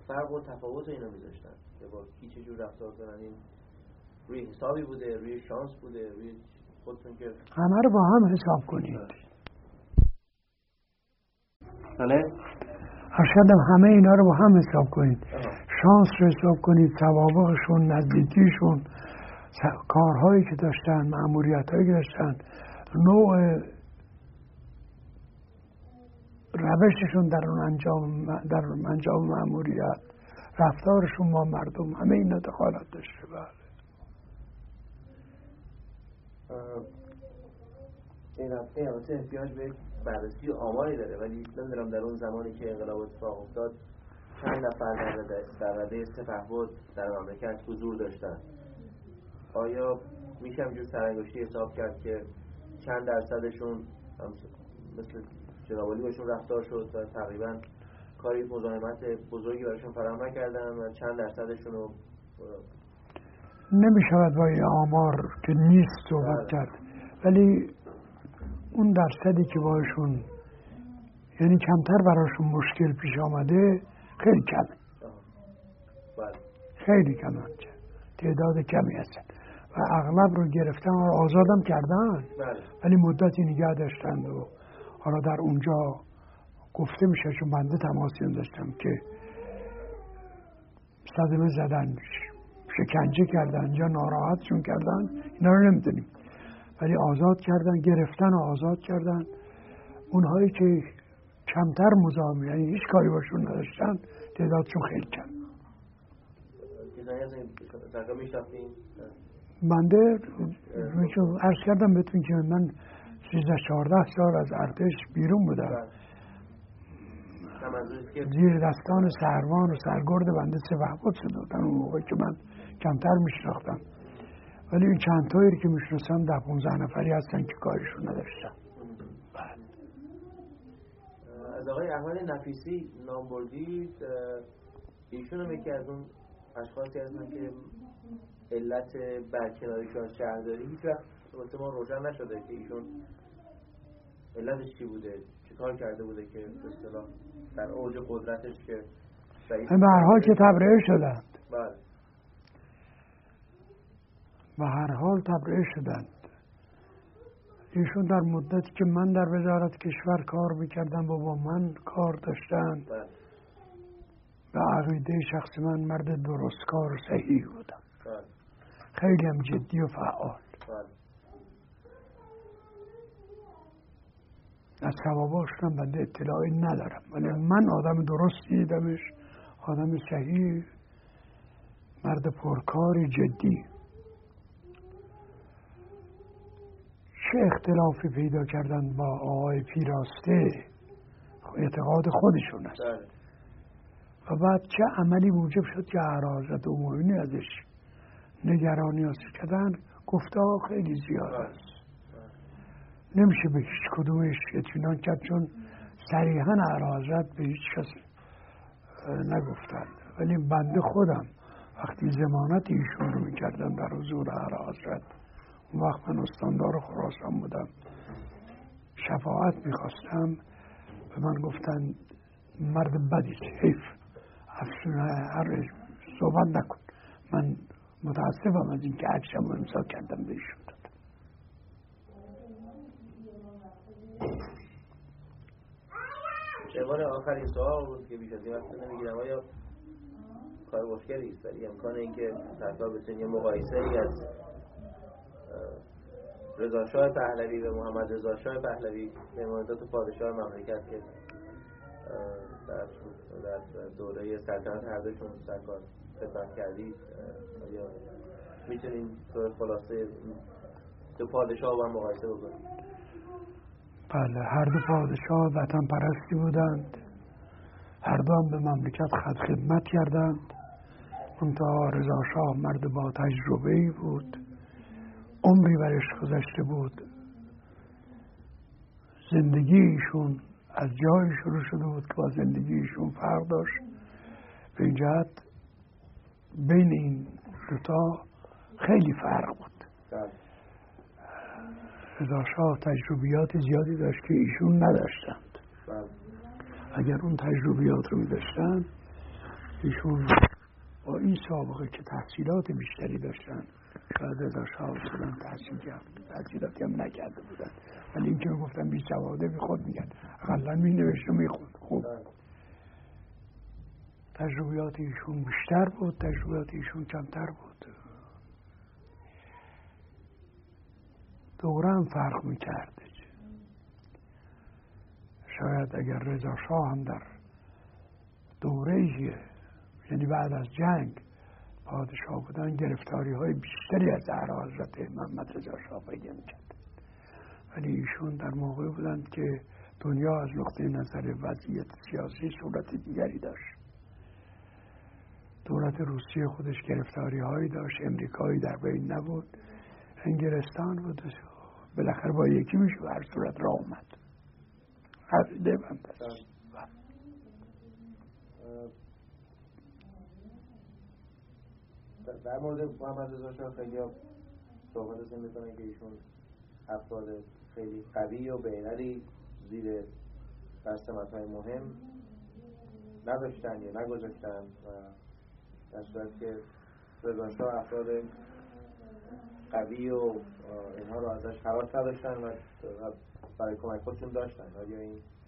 فرق و تفاوت اینا می‌ذاشتن که با کی چه جور رفتار کردن این روی حسابی بوده روی شانس بوده روی خودتون که همه رو با هم حساب کنید. بله ارشدم همه اینا رو با هم حساب کنید. آه. شانس رو حساب کنید سوابقشون نزدیکیشون کارهایی که داشتن مأموریت‌هایی که داشتن نوع روششون در اون انجام در اون انجام مأموریت رفتارشون با مردم همه اینا دخالت داشته. بله این رابطه البته احتیاج به بررسی آماری داره ولی نمیدونم در اون زمانی که انقلاب اتفاق افتاد چند نفر در رده سپهبد در مملکت حضور داشتن. آیا میشه همجور سرانگشتی حساب کرد که چند درصدشون مثل جنابالی باشون رفتار شد و تقریبا کاری مزاحمت بزرگی براشون فراهم نکردن و چند درصدشون رو نمیشود با این آمار که نیست صحبت کرد ولی اون درصدی که باشون یعنی کمتر براشون مشکل پیش آمده خیلی کمه، خیلی کمه، تعداد کمی هستن و اغلب رو گرفتن و آزادم کردن، ولی مدتی نگه داشتند و حالا در اونجا گفته میشه، چون بنده تماسی هم داشتم که صدمه زدن، شکنجه کردن یا ناراحتشون کردن، اینا رو نمیدونیم، ولی آزاد کردن، گرفتن و آزاد کردن. اونهایی که کمتر مزاحم یعنی هیچ کاری باشون نداشتن تعدادشون خیلی کم. بنده عرض کردم بهتون که من سیزده چهارده سال از ارتش بیرون بودم، زیر دستان سروان و سرگرد بنده سپهبد شدن اون موقع که من کمتر میشناختم، ولی این چند تایی که میشناسم ده پونزده نفری هستن که کارشون نداشتم. از آقای احمد نفیسی نام بردید، ایشون هم یکی از اون اشخاصی هستن که علت برکناریشون شهرداری هیچ وقت واسه ما روشن نشده که ایشون علتش چی بوده، چه کار کرده بوده که به اصطلاح در اوج قدرتش که برها که تبرئه شدند. بله. به هر حال تبرئه شدند. ایشون در مدتی که من در وزارت کشور کار میکردم و با من کار داشتند، بله، به عقیده شخص من مرد درست کار و صحیح بودم، بله، خیلی هم جدی و فعال، بله، از ثواباشون بنده اطلاعی ندارم، ولی بله، من آدم درست دیدمش، آدم صحیح، مرد پرکاری، جدی. چه اختلافی پیدا کردن با آقای پیراسته، اعتقاد خودشون است، بله، و بعد چه عملی موجب شد که حراست عمومی ازش نگرانی هست کردن، گفته ها خیلی زیاد است، بله، نمیشه به هیچ کدومش اطمینان کرد، چون صریحا حراست به هیچ کس نگفتند، ولی بنده خودم وقتی ضمانت ایشون رو میکردم در حضور حراست، وقت من استاندار خراسان بودم، شفاعت میخواستم، به من گفتن مرد بدیست، حیف، افسونه، هر صحبت نکن. من متاسفم از این که عکسم رو امضا کردم بهشون دادم. شبار آخرین سوال بود که بیش از این وقت نمیگیرم، آیا کارگفتگری است؟ ولی امکان این که حتی بتونی یه مقایسه ای از رضاشاه پهلوی به محمد رضاشاه پهلوی به مدت پادشاه مملکت که در دوره سلطنت هر دوشون سرکار خدمت کردید، یا میتونیم تو خلاصه دو پادشاه با هم مقایسه بکنیم؟ بله، هر دو پادشاه وطن پرستی بودند، هر دو هم به مملکت خدمت کردند، منتها رضاشاه مرد با تجربه‌ای بود، عمری برش گذشته بود، زندگیشون از جایی شروع شده بود که با زندگیشون فرق داشت، به این جهت بین این دوتا خیلی فرق بود. رضاشاه تجربیات زیادی داشت که ایشون نداشتند، اگر اون تجربیات رو می داشتند، ایشون با این سابقه که تحصیلات بیشتری داشتند، شاید رضاشاه بودن تحصیلاتی هم نکرده بودن، ولی این که می گفتن بی سواده بی خود میگن، اقلا می نوشت و می خود خوب. تجربیات ایشون بیشتر بود، تجربیات ایشون کمتر بود، دوره هم فرق می کرده. شاید اگر رضاشاه هم در دوره‌ای یعنی بعد از جنگ پادشاه بودن، گرفتاری های بیشتری از حضرت محمد رضاشاه پیدا می‌کرد، ولی ایشون در موقعی بودند که دنیا از نقطه نظر وضعیت سیاسی صورت دیگری داشت. دولت روسیه خودش گرفتاری هایی داشت، امریکایی در بین نبود، انگلستان بود، بالاخره با یکی میشه و هر صورت راه آمد. عقیده بنده است. در مورد محمد رضاشاه خیلی ها صحبت هستیم میکنن که ایشون افراد خیلی قوی و بینری زیر دستمزدهای مهم نداشتن یا نگذاشتن و در صورت که رضاشاه افراد قوی و اینها رو ازش حراس نداشتن و برای کمک خودشون داشتن.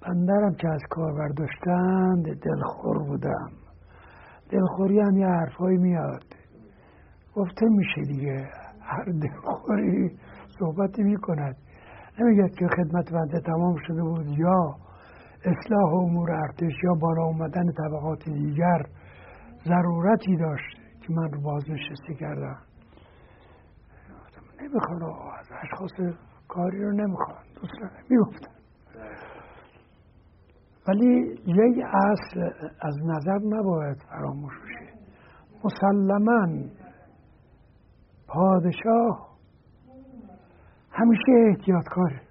بندرم که از کار برداشتن دلخور بودم. دلخوری هم یه حرفایی میاد گفته میشه دیگه، هر دلخوری صحبتی میکند. نمیگه که خدمت بنده تمام شده بود یا اصلاح امور ارتش یا بالا اومدن طبقات دیگر ضرورتی داشت که من رو بازنشسته کردم. نمیخوان آقا از اشخاص کاری رو نمیخوان دوستان میگفتن، ولی یک اصل از نظر نباید فراموش بشه. مسلماً پادشاه همیشه احتیاطکاره،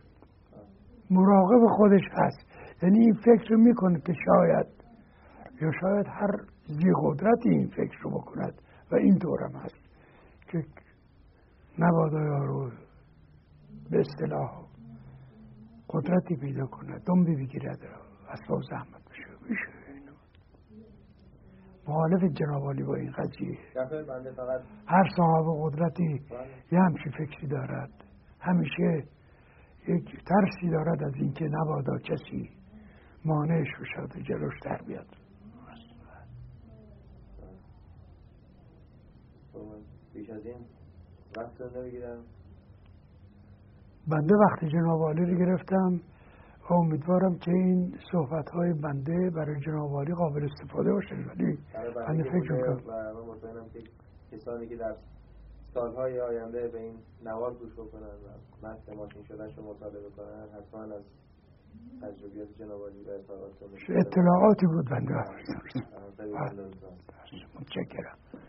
مراقب خودش هست، یعنی این فکر رو میکنه که شاید یا شاید هر زی قدرتی این فکر رو بکند و این طورم هست که نبادا یارو به اصطلاح قدرتی پیدا کنه دم بگیرد و اصلا زحمت بشه بشه اینو. مخالف جنابعالی با این قضیه هر صاحب قدرتی یه همچی فکری دارد، همیشه یک ترسی دارد از اینکه نبادا کسی مانعش بشد و جلوش در بیاد. بیش از این وقت رو نمیگیرم. بنده وقت جناب عالی رو گرفتم و امیدوارم که این صحبت‌های بنده برای جناب عالی قابل استفاده باشه. ولی من فکر می‌کنم و من مطمئنم که کسانی که در سال‌های آینده به این نوار گوش بکنن و متن ماشین شدنش رو مطالعه کنن حتما از تجربیات جناب عالی در اطلاعاتی بود بنده. متشکرم.